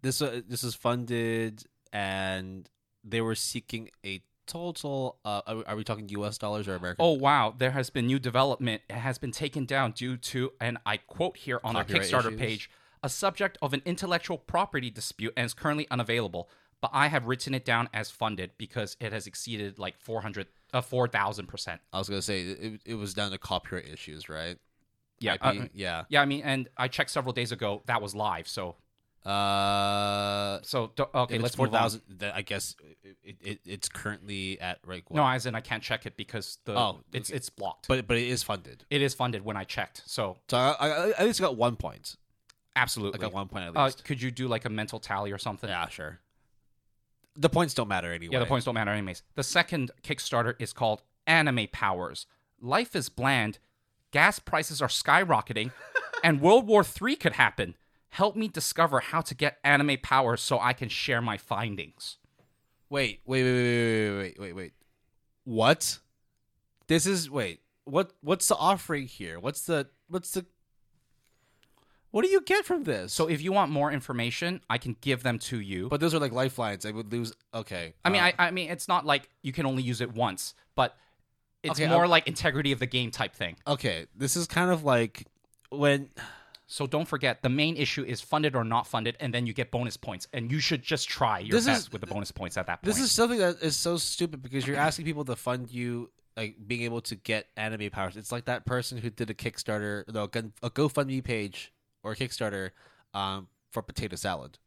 this is funded, and they were seeking a total... are we talking U.S. dollars or American? Oh, wow. There has been new development. It has been taken down due to, and I quote here on our Kickstarter page, a subject of an intellectual property dispute and is currently unavailable. But I have written it down as funded because it has exceeded like 4,000%. I was going to say, it was down to copyright issues, right? Yeah. Yeah. Yeah, I mean, and I checked several days ago. That was live, so... okay, let's 4,000. I guess it's currently at... Right, no, as in I can't check it because it's blocked. But it is funded. It is funded when I checked, so... So I at least got 1 point. Absolutely. I got 1 point at least. Could you do like a mental tally or something? Yeah, sure. The points don't matter anyway. Yeah, the points don't matter anyways. The second Kickstarter is called Anime Powers. Life is bland, gas prices are skyrocketing, and World War III could happen. Help me discover how to get anime powers so I can share my findings. Wait. What? This is what's the offering here? What do you get from this? So if you want more information, I can give them to you. But those are like lifelines. I would lose. Okay. I mean, it's not like you can only use it once, but it's more like integrity of the game type thing. Okay. This is kind of like when... So don't forget, the main issue is funded or not funded, and then you get bonus points. And you should just try your best with the bonus points at that point. This is something that is so stupid because you're asking people to fund you... Like being able to get anime powers. It's like that person who did a Kickstarter, a GoFundMe page or Kickstarter for potato salad.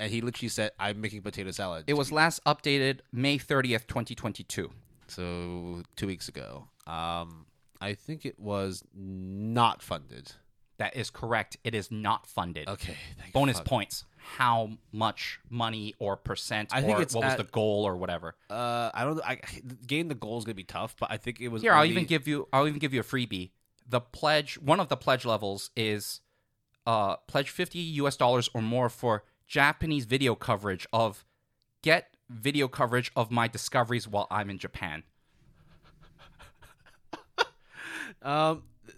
And he literally said, I'm making potato salad. It was last updated May 30th, 2022. So 2 weeks ago. I think it was not funded. That is correct. It is not funded. Okay. Bonus points. How much money or percent was the goal or whatever? I don't know. Getting the goal is going to be tough, but I think it was... Here, I'll even give you a freebie. The pledge... One of the pledge levels is pledge $50 or more for Japanese video coverage of... Get video coverage of my discoveries while I'm in Japan.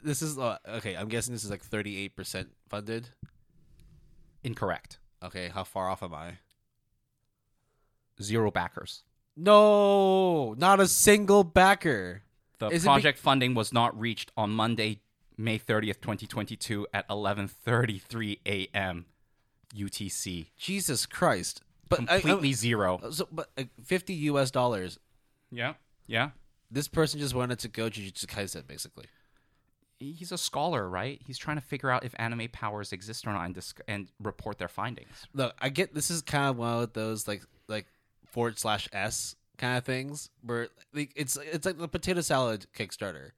This is... okay, I'm guessing this is like 38% funded? Incorrect. Okay, how far off am I? 0 backers. No, not a single backer. The project funding was not reached on Monday, May 30th, 2022 at 11:33 a.m. UTC. Jesus Christ. But completely zero. So, but $50. Yeah. Yeah. This person just wanted to go Jujutsu Kaisen basically. He's a scholar, right? He's trying to figure out if anime powers exist or not and report their findings. Look, I get this is kind of one of those like /S kind of things where like, it's like the potato salad Kickstarter.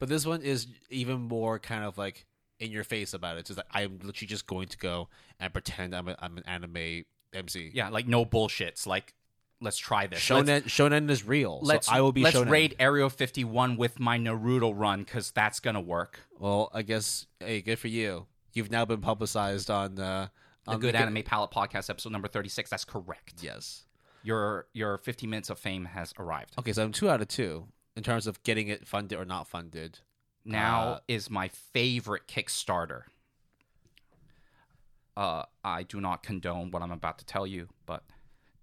But this one is even more kind of like in your face about it. It's just like, I'm literally just going to go and pretend I'm an anime MC. Yeah, like no bullshits. Like, let's try this. Shonen is real. So I will be. Let's Shonen. Raid Area 51 with my Naruto run because that's gonna work. Well, I guess. Hey, good for you. You've now been publicized on the Good Anime Palette Podcast episode number 36. That's correct. Yes, your 50 minutes of fame has arrived. Okay, so I'm 2 out of 2 in terms of getting it funded or not funded. Now is my favorite Kickstarter. I do not condone what I'm about to tell you, but.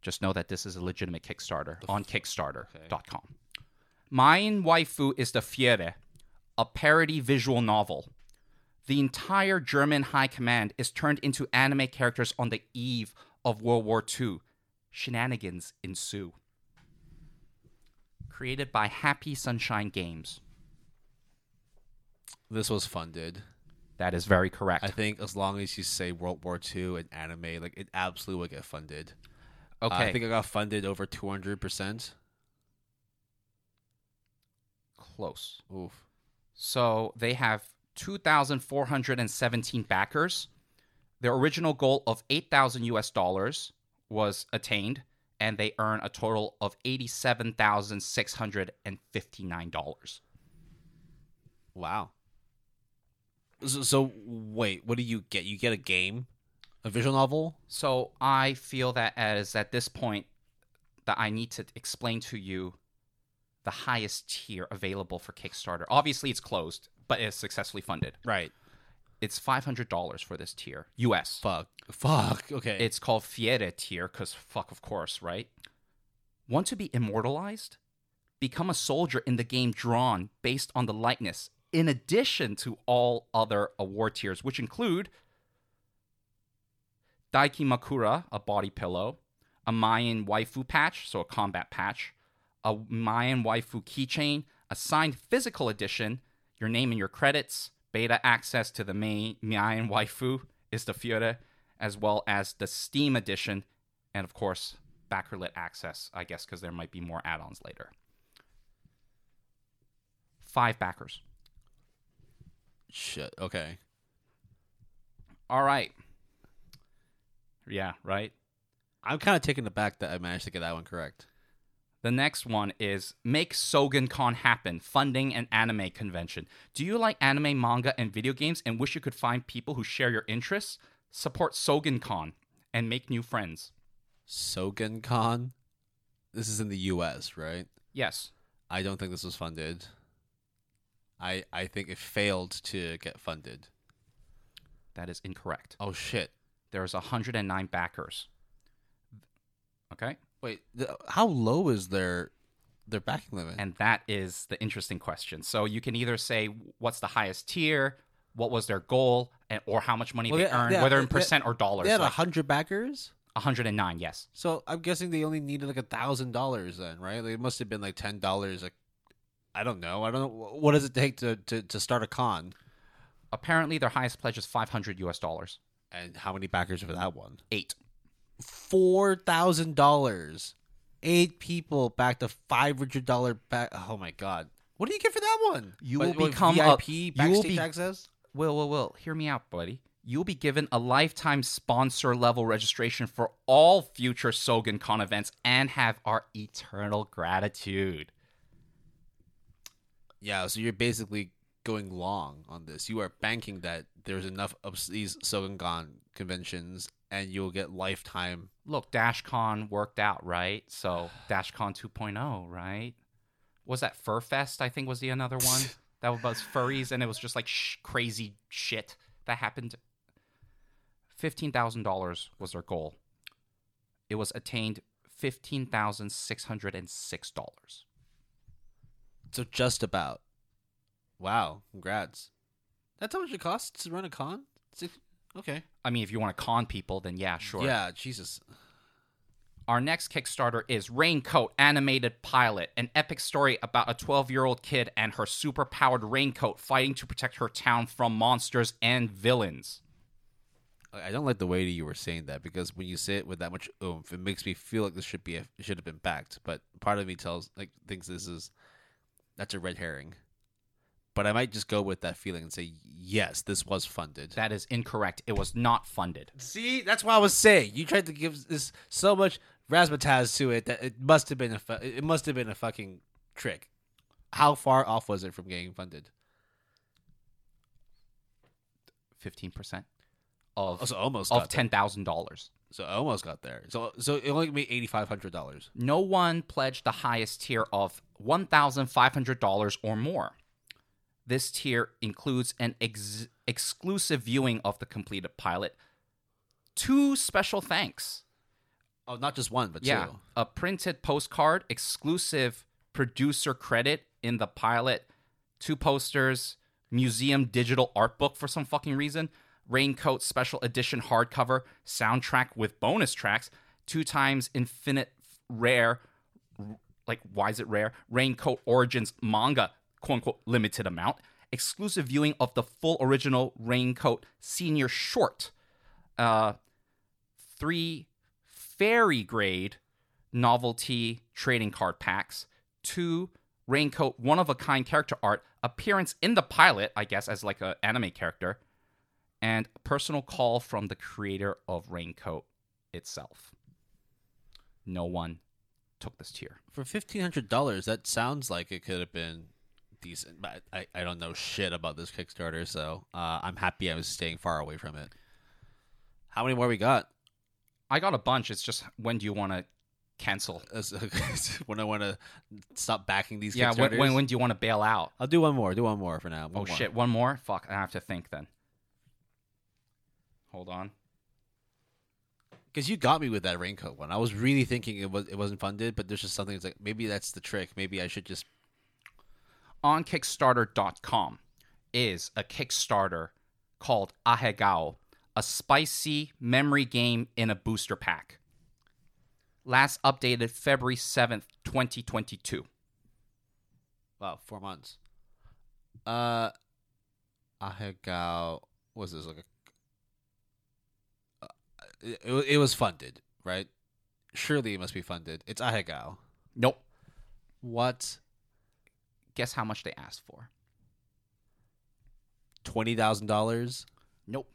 Just know that this is a legitimate Kickstarter on Kickstarter.com. Okay. Mein Waifu is the Fiere, a parody visual novel. The entire German High Command is turned into anime characters on the eve of World War II. Shenanigans ensue. Created by Happy Sunshine Games. This was funded. That is very correct. I think as long as you say World War II and anime, like, it absolutely will get funded. Okay. I think it got funded over 200%. Close. Oof. So they have 2,417 backers. Their original goal of $8,000 was attained, and they earn a total of $87,659. Wow. So wait, what do you get? You get a game, a visual novel? So I feel that as at this point that I need to explain to you the highest tier available for Kickstarter. Obviously, it's closed, but it's successfully funded. Right. It's $500 for this tier, US. Fuck. Okay. It's called Fiera tier because fuck, of course, right? Want to be immortalized? Become a soldier in the game drawn based on the likeness, in addition to all other award tiers, which include Daikimakura, a body pillow, a Mayan waifu patch, so a combat patch, a Mayan waifu keychain, a signed physical edition, your name and your credits, beta access to the main Mayan waifu is the Fiora, as well as the Steam edition, and of course, backerlit access, I guess, because there might be more add-ons later. 5 backers. Shit, okay. All right. Yeah, right? I'm kind of taken aback that I managed to get that one correct. The next one is Make SogenCon Happen, Funding an Anime Convention. Do you like anime, manga, and video games and wish you could find people who share your interests? Support SogenCon and make new friends. SogenCon? This is in the U.S., right? Yes. I don't think this was funded. I think it failed to get funded. That is incorrect. Oh, shit. There's 109 backers. Okay. Wait, how low is their backing limit? And that is the interesting question. So you can either say what's the highest tier, what was their goal, and or how much money they earned, whether in percent or dollars. They had 100 backers? 109, yes. So I'm guessing they only needed like $1,000 then, right? Like, it must have been like $10. Like, I don't know. What does it take to start a con? Apparently their highest pledge is $500. And how many backers for that one? 8. $4,000. 8 people backed a $500 back. Oh my god! What do you get for that one? You will become VIP backstage access. Will. Hear me out, buddy. You'll be given a lifetime sponsor level registration for all future SogenCon events and have our eternal gratitude. Yeah, so you're basically going long on this. You are banking that there's enough of these SogenCon conventions. And you'll get lifetime. Look, DashCon worked out, right? So DashCon 2.0, right? Was that Furfest, I think, was the another one? That was furries, and it was just like crazy shit that happened. $15,000 was their goal. It was attained $15,606. So just about. Wow, congrats. That's how much it costs to run a con? Okay. I mean, if you want to con people, then yeah, sure. Yeah, Jesus. Our next Kickstarter is Raincoat Animated Pilot, an epic story about a 12-year-old kid and her super-powered raincoat fighting to protect her town from monsters and villains. I don't like the way that you were saying that, because when you say it with that much oomph, it makes me feel like this should have been backed. But part of me thinks that's a red herring. But I might just go with that feeling and say, yes, this was funded. That is incorrect. It was not funded. See, that's what I was saying. You tried to give this so much razzmatazz to it that it must have been a fucking trick. How far off was it from getting funded? 15% of $10,000. So I almost got there. So it only made $8,500. No one pledged the highest tier of $1,500 or more. This tier includes an exclusive viewing of the completed pilot, 2 special thanks. Oh, not just one, but 2. A printed postcard, exclusive producer credit in the pilot, 2 posters, museum digital art book for some fucking reason, Raincoat special edition hardcover, soundtrack with bonus tracks, 2x infinite rare, like why is it rare? Raincoat Origins manga, quote-unquote, limited amount, exclusive viewing of the full original Raincoat Senior short, 3 fairy grade novelty trading card packs, 2 Raincoat one-of-a-kind character art, appearance in the pilot, I guess, as like an anime character, and a personal call from the creator of Raincoat itself. No one took this tier. For $1,500, that sounds like it could have been decent, but I don't know shit about this Kickstarter, so I'm happy I was staying far away from it. How many more we got? I got a bunch. It's just, when do you want to cancel? When I want to stop backing these Kickstarters? Yeah, when do you want to bail out? I'll do one more. Do one more for now. Shit. One more? Fuck. I have to think then. Hold on. Because you got me with that Raincoat one. I was really thinking it wasn't funded, but there's just something that's like, maybe that's the trick. Maybe I should just... On Kickstarter.com is a Kickstarter called Ahegao, a spicy memory game in a booster pack. Last updated February 7th, 2022. Wow, 4 months. Ahegao... What's this, like a... It was funded, right? Surely it must be funded. It's Ahegao. Nope. What? Guess how much they asked for. $20,000? Nope.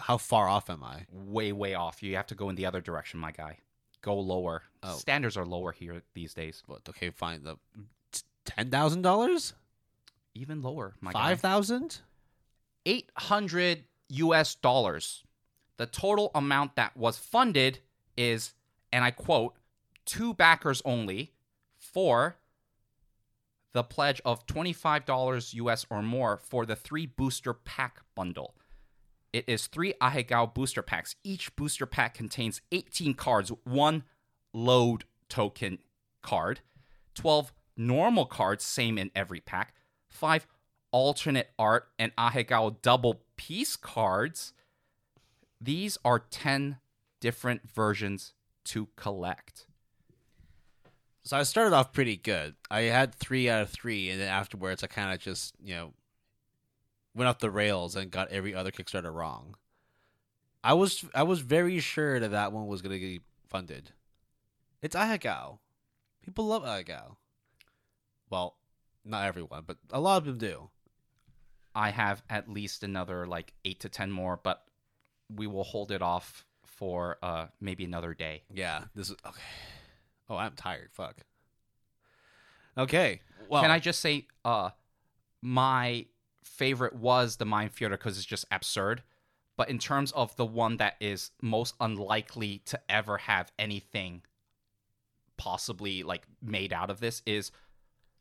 How far off am I? Way, way off. You have to go in the other direction, my guy. Go lower. Oh. Standards are lower here these days. What? Okay, fine. $10,000? Even lower, my guy. $5,000? $800 US. The total amount that was funded is, and I quote, 2 backers only for the pledge of $25 US or more for the 3 booster pack bundle. It is 3 Ahegao booster packs. Each booster pack contains 18 cards, 1 load token card, 12 normal cards, same in every pack, 5 alternate art and Ahegao double piece cards. These are 10 different versions to collect. So I started off pretty good. I had 3 out of 3, and then afterwards I kind of just, went off the rails and got every other Kickstarter wrong. I was very sure that one was going to get funded. It's Ahegao. People love Ahegao. Well, not everyone, but a lot of them do. I have at least another 8 to 10 more, but we will hold it off for maybe another day. Yeah, this is okay. Oh, I'm tired. Fuck. Okay. Well, can I just say, my favorite was the Mind Theater because it's just absurd. But in terms of the one that is most unlikely to ever have anything possibly made out of this is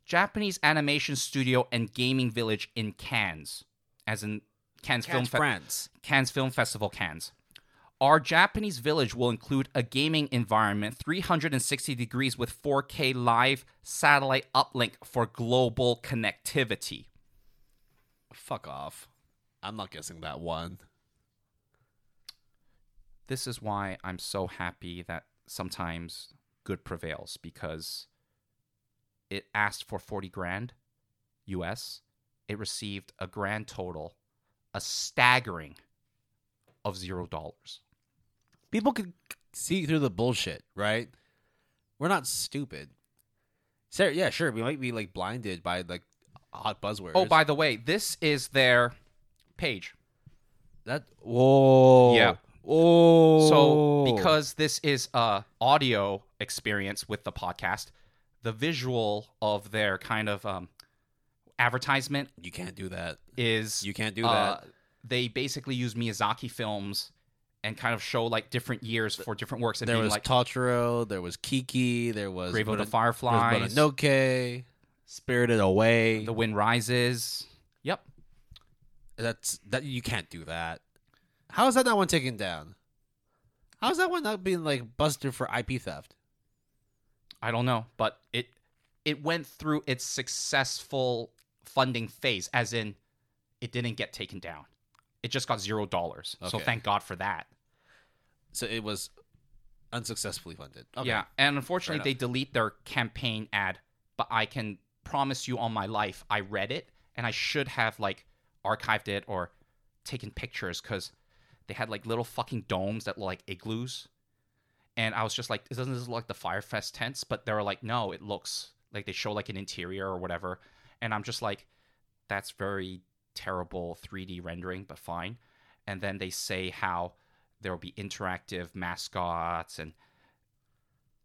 Japanese Animation Studio and Gaming Village in Cannes, as in Cannes Film Festival, Cannes. Our Japanese village will include a gaming environment, 360 degrees with 4K live satellite uplink for global connectivity. Fuck off. I'm not guessing that one. This is why I'm so happy that sometimes good prevails, because it asked for $40,000 US. It received a grand total, a staggering of $0. People could see through the bullshit, right? We're not stupid. Sarah, yeah, sure. We might be blinded by hot buzzwords. Oh, by the way, this is their page. That whoa, yeah, oh. So because this is a audio experience with the podcast, the visual of their kind of advertisement. You can't do that. You can't do that. They basically use Miyazaki films and kind of show different years for different works. And there was Totoro, there was Kiki, there was Grave of the Fireflies, there was Mononoke, Spirited Away, The Wind Rises. Yep. That you can't do that. How is that not one taken down? How is that one not being busted for IP theft? I don't know, but it went through its successful funding phase, as in it didn't get taken down. It just got $0. Okay. So thank God for that. So it was unsuccessfully funded. Okay. Yeah, and unfortunately they delete their campaign ad, but I can promise you on my life I read it and I should have like archived it or taken pictures because they had like little fucking domes that look like igloos. And I was just like, doesn't this look like the Firefest tents? But they were like, no, it looks like they show like an interior or whatever. And I'm just like, that's very terrible 3D rendering, but fine. And then they say how there will be interactive mascots and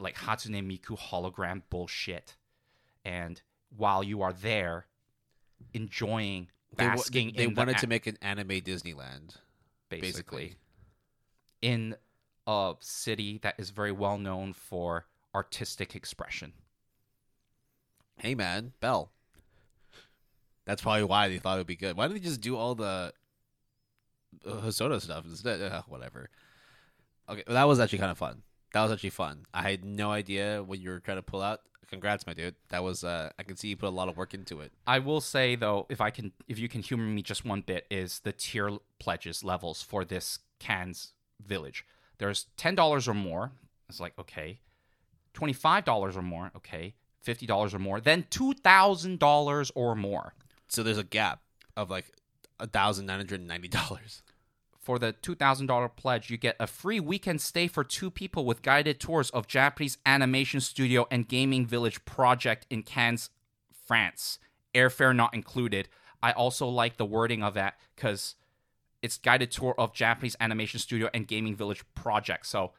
like Hatsune Miku hologram bullshit. And while you are there enjoying, basking in the... They wanted to make an anime Disneyland. Basically. In a city that is very well known for artistic expression. Hey man, Belle. That's probably why they thought it would be good. Why don't they just do all the Hosoda stuff instead? Whatever. Okay, well, that was actually kind of fun. That was actually fun. I had no idea what you were trying to pull out. Congrats, my dude. That was I can see you put a lot of work into it. I will say though, if you can humor me just one bit, is the tier pledges levels for this Cannes village. There's $10 or more. It's like, okay. $25 or more. Okay. $50 or more. Then $2,000 or more. So there's a gap of like $1,990. For the $2,000 pledge, you get a free weekend stay for two people with guided tours of Japanese animation studio and gaming village project in Cannes, France. Airfare not included. I also like the wording of that because it's guided tour of Japanese animation studio and gaming village project. So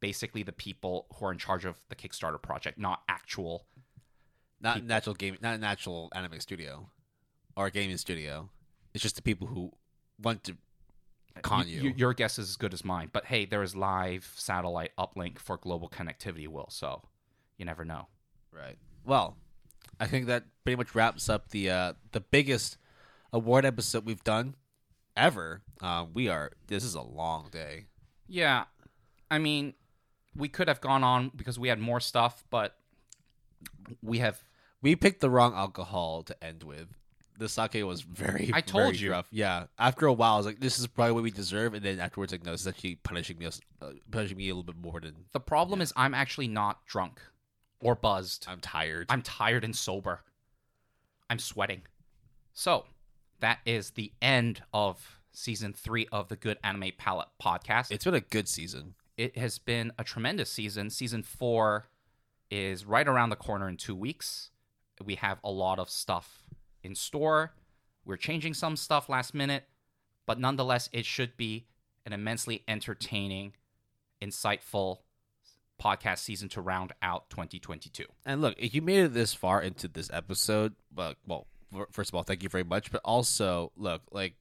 basically the people who are in charge of the Kickstarter project, not an actual anime studio or a gaming studio. It's just the people who want to con you. Your guess is as good as mine, but hey, there is live satellite uplink for global connectivity, Will, so you never know. Right. Well, I think that pretty much wraps up the biggest award episode we've done ever. This is a long day. Yeah. I mean, we could have gone on because we had more stuff, but we picked the wrong alcohol to end with. The sake was very rough. Yeah. After a while, I was like, this is probably what we deserve. And then afterwards, like, no, this is actually punishing me a little bit more than... The problem is I'm actually not drunk or buzzed. I'm tired and sober. I'm sweating. So that is the end of Season 3 of the Good Anime Palette Podcast. It's been a good season. It has been a tremendous season. Season 4 is right around the corner in 2 weeks. We have a lot of stuff in store. We're changing some stuff last minute, but nonetheless, it should be an immensely entertaining, insightful podcast season to round out 2022. And look, if you made it this far into this episode, well, first of all, thank you very much. But also, look, like,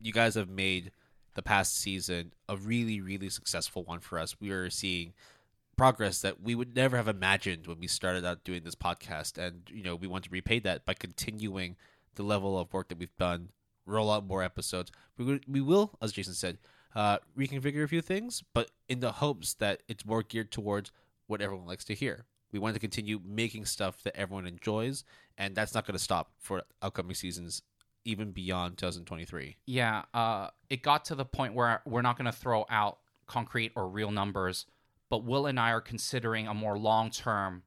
you guys have made the past season a really, really successful one for us. We are seeing progress that we would never have imagined when we started out doing this podcast. And, you know, we want to repay that by continuing the level of work that we've done, roll out more episodes. We will, as Jason said, reconfigure a few things, but in the hopes that it's more geared towards what everyone likes to hear. We want to continue making stuff that everyone enjoys, and that's not going to stop for upcoming seasons, even beyond 2023. Yeah, it got to the point where we're not going to throw out concrete or real numbers, but Will and I are considering a more long-term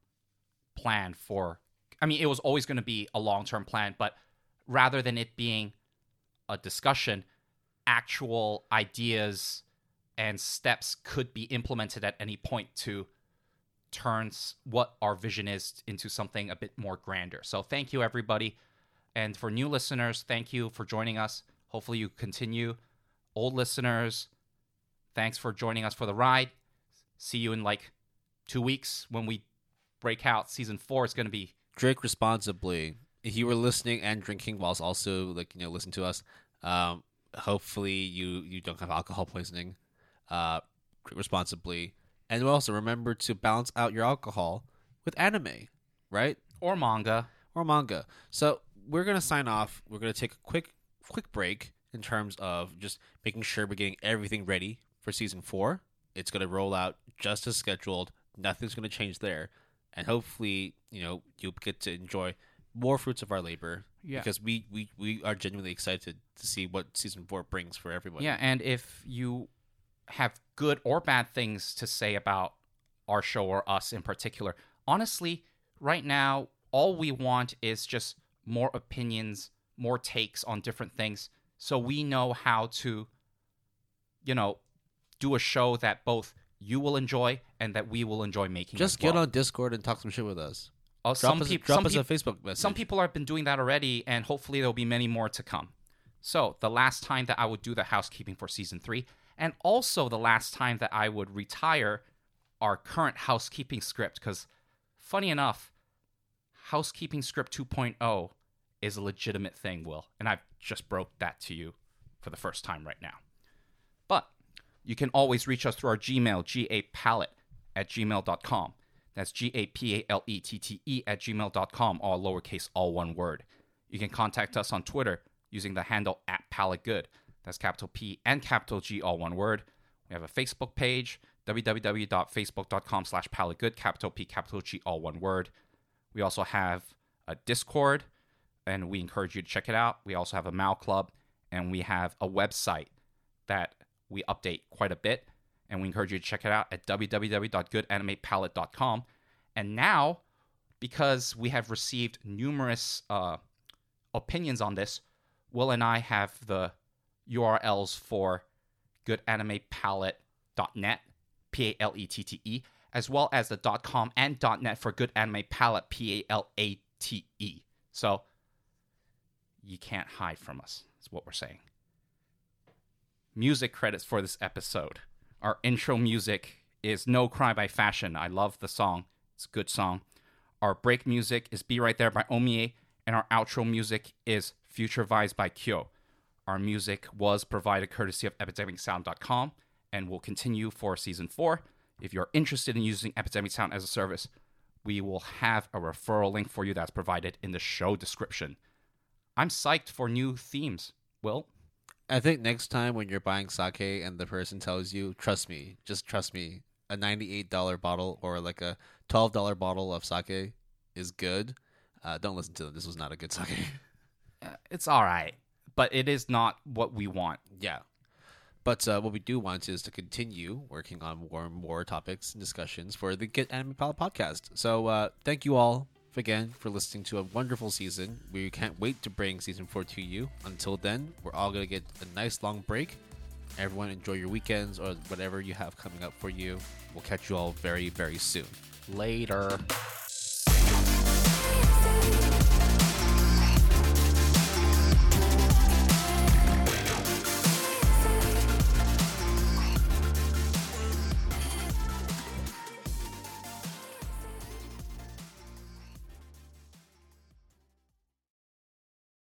plan for... I mean, it was always going to be a long-term plan, but rather than it being a discussion, actual ideas and steps could be implemented at any point to turn what our vision is into something a bit more grander. So thank you, everybody. And for new listeners, thank you for joining us. Hopefully you continue. Old listeners, thanks for joining us for the ride. See you in like 2 weeks when we break out Season 4. It's going to be... Drink responsibly. If you were listening and drinking whilst also listen to us, hopefully you don't have alcohol poisoning. Drink responsibly. And also remember to balance out your alcohol with anime, right? Or manga. So we're going to sign off. We're going to take a quick break in terms of just making sure we're getting everything ready for Season 4. It's going to roll out just as scheduled. Nothing's going to change there. And hopefully, you'll get to enjoy more fruits of our labor. Yeah. Because we are genuinely excited to see what Season 4 brings for everybody. Yeah, and if you have good or bad things to say about our show or us in particular, honestly, right now, all we want is just more opinions, more takes on different things, so we know how to, you know, do a show that both you will enjoy and that we will enjoy making. Just get on Discord and talk some shit with us. Drop us a Facebook message. Some people have been doing that already, and hopefully there'll be many more to come. So the last time that I would do the housekeeping for Season 3, and also the last time that I would retire our current housekeeping script, because funny enough, housekeeping script 2.0 is a legitimate thing, Will, and I've just broke that to you for the first time right now. But you can always reach us through our Gmail, gapalette@gmail.com. That's gapalette@gmail.com, all lowercase, all one word. You can contact us on Twitter using the handle @PaletteGood. That's capital P and capital G, all one word. We have a Facebook page, www.facebook.com/PaletteGood, capital P, capital G, all one word. We also have a Discord, and we encourage you to check it out. We also have a Mao Club, and we have a website that we update quite a bit, and we encourage you to check it out at www.goodanimepalette.com. And now, because we have received numerous opinions on this, Will and I have the URLs for goodanimepalette.net, PALETTE, as well as the .com and .net for Good Anime Palette, PALATE. So you can't hide from us, is what we're saying. Music credits for this episode. Our intro music is No Cry by Fashion. I love the song. It's a good song. Our break music is Be Right There by Omie, and our outro music is Future Vibes by Kyo. Our music was provided courtesy of EpidemicSound.com and will continue for Season 4. If you're interested in using Epidemic Sound as a service, we will have a referral link for you that's provided in the show description. I'm psyched for new themes, Will. I think next time when you're buying sake and the person tells you, trust me, a $98 bottle or like a $12 bottle of sake is good, don't listen to them. This was not a good sake. It's all right, but it is not what we want. Yeah. But what we do want is to continue working on more and more topics and discussions for the Get Anime Palette podcast. So thank you all again for listening to a wonderful season. We can't wait to bring Season 4 to you. Until then, we're all going to get a nice long break. Everyone enjoy your weekends or whatever you have coming up for you. We'll catch you all very, very soon. Later.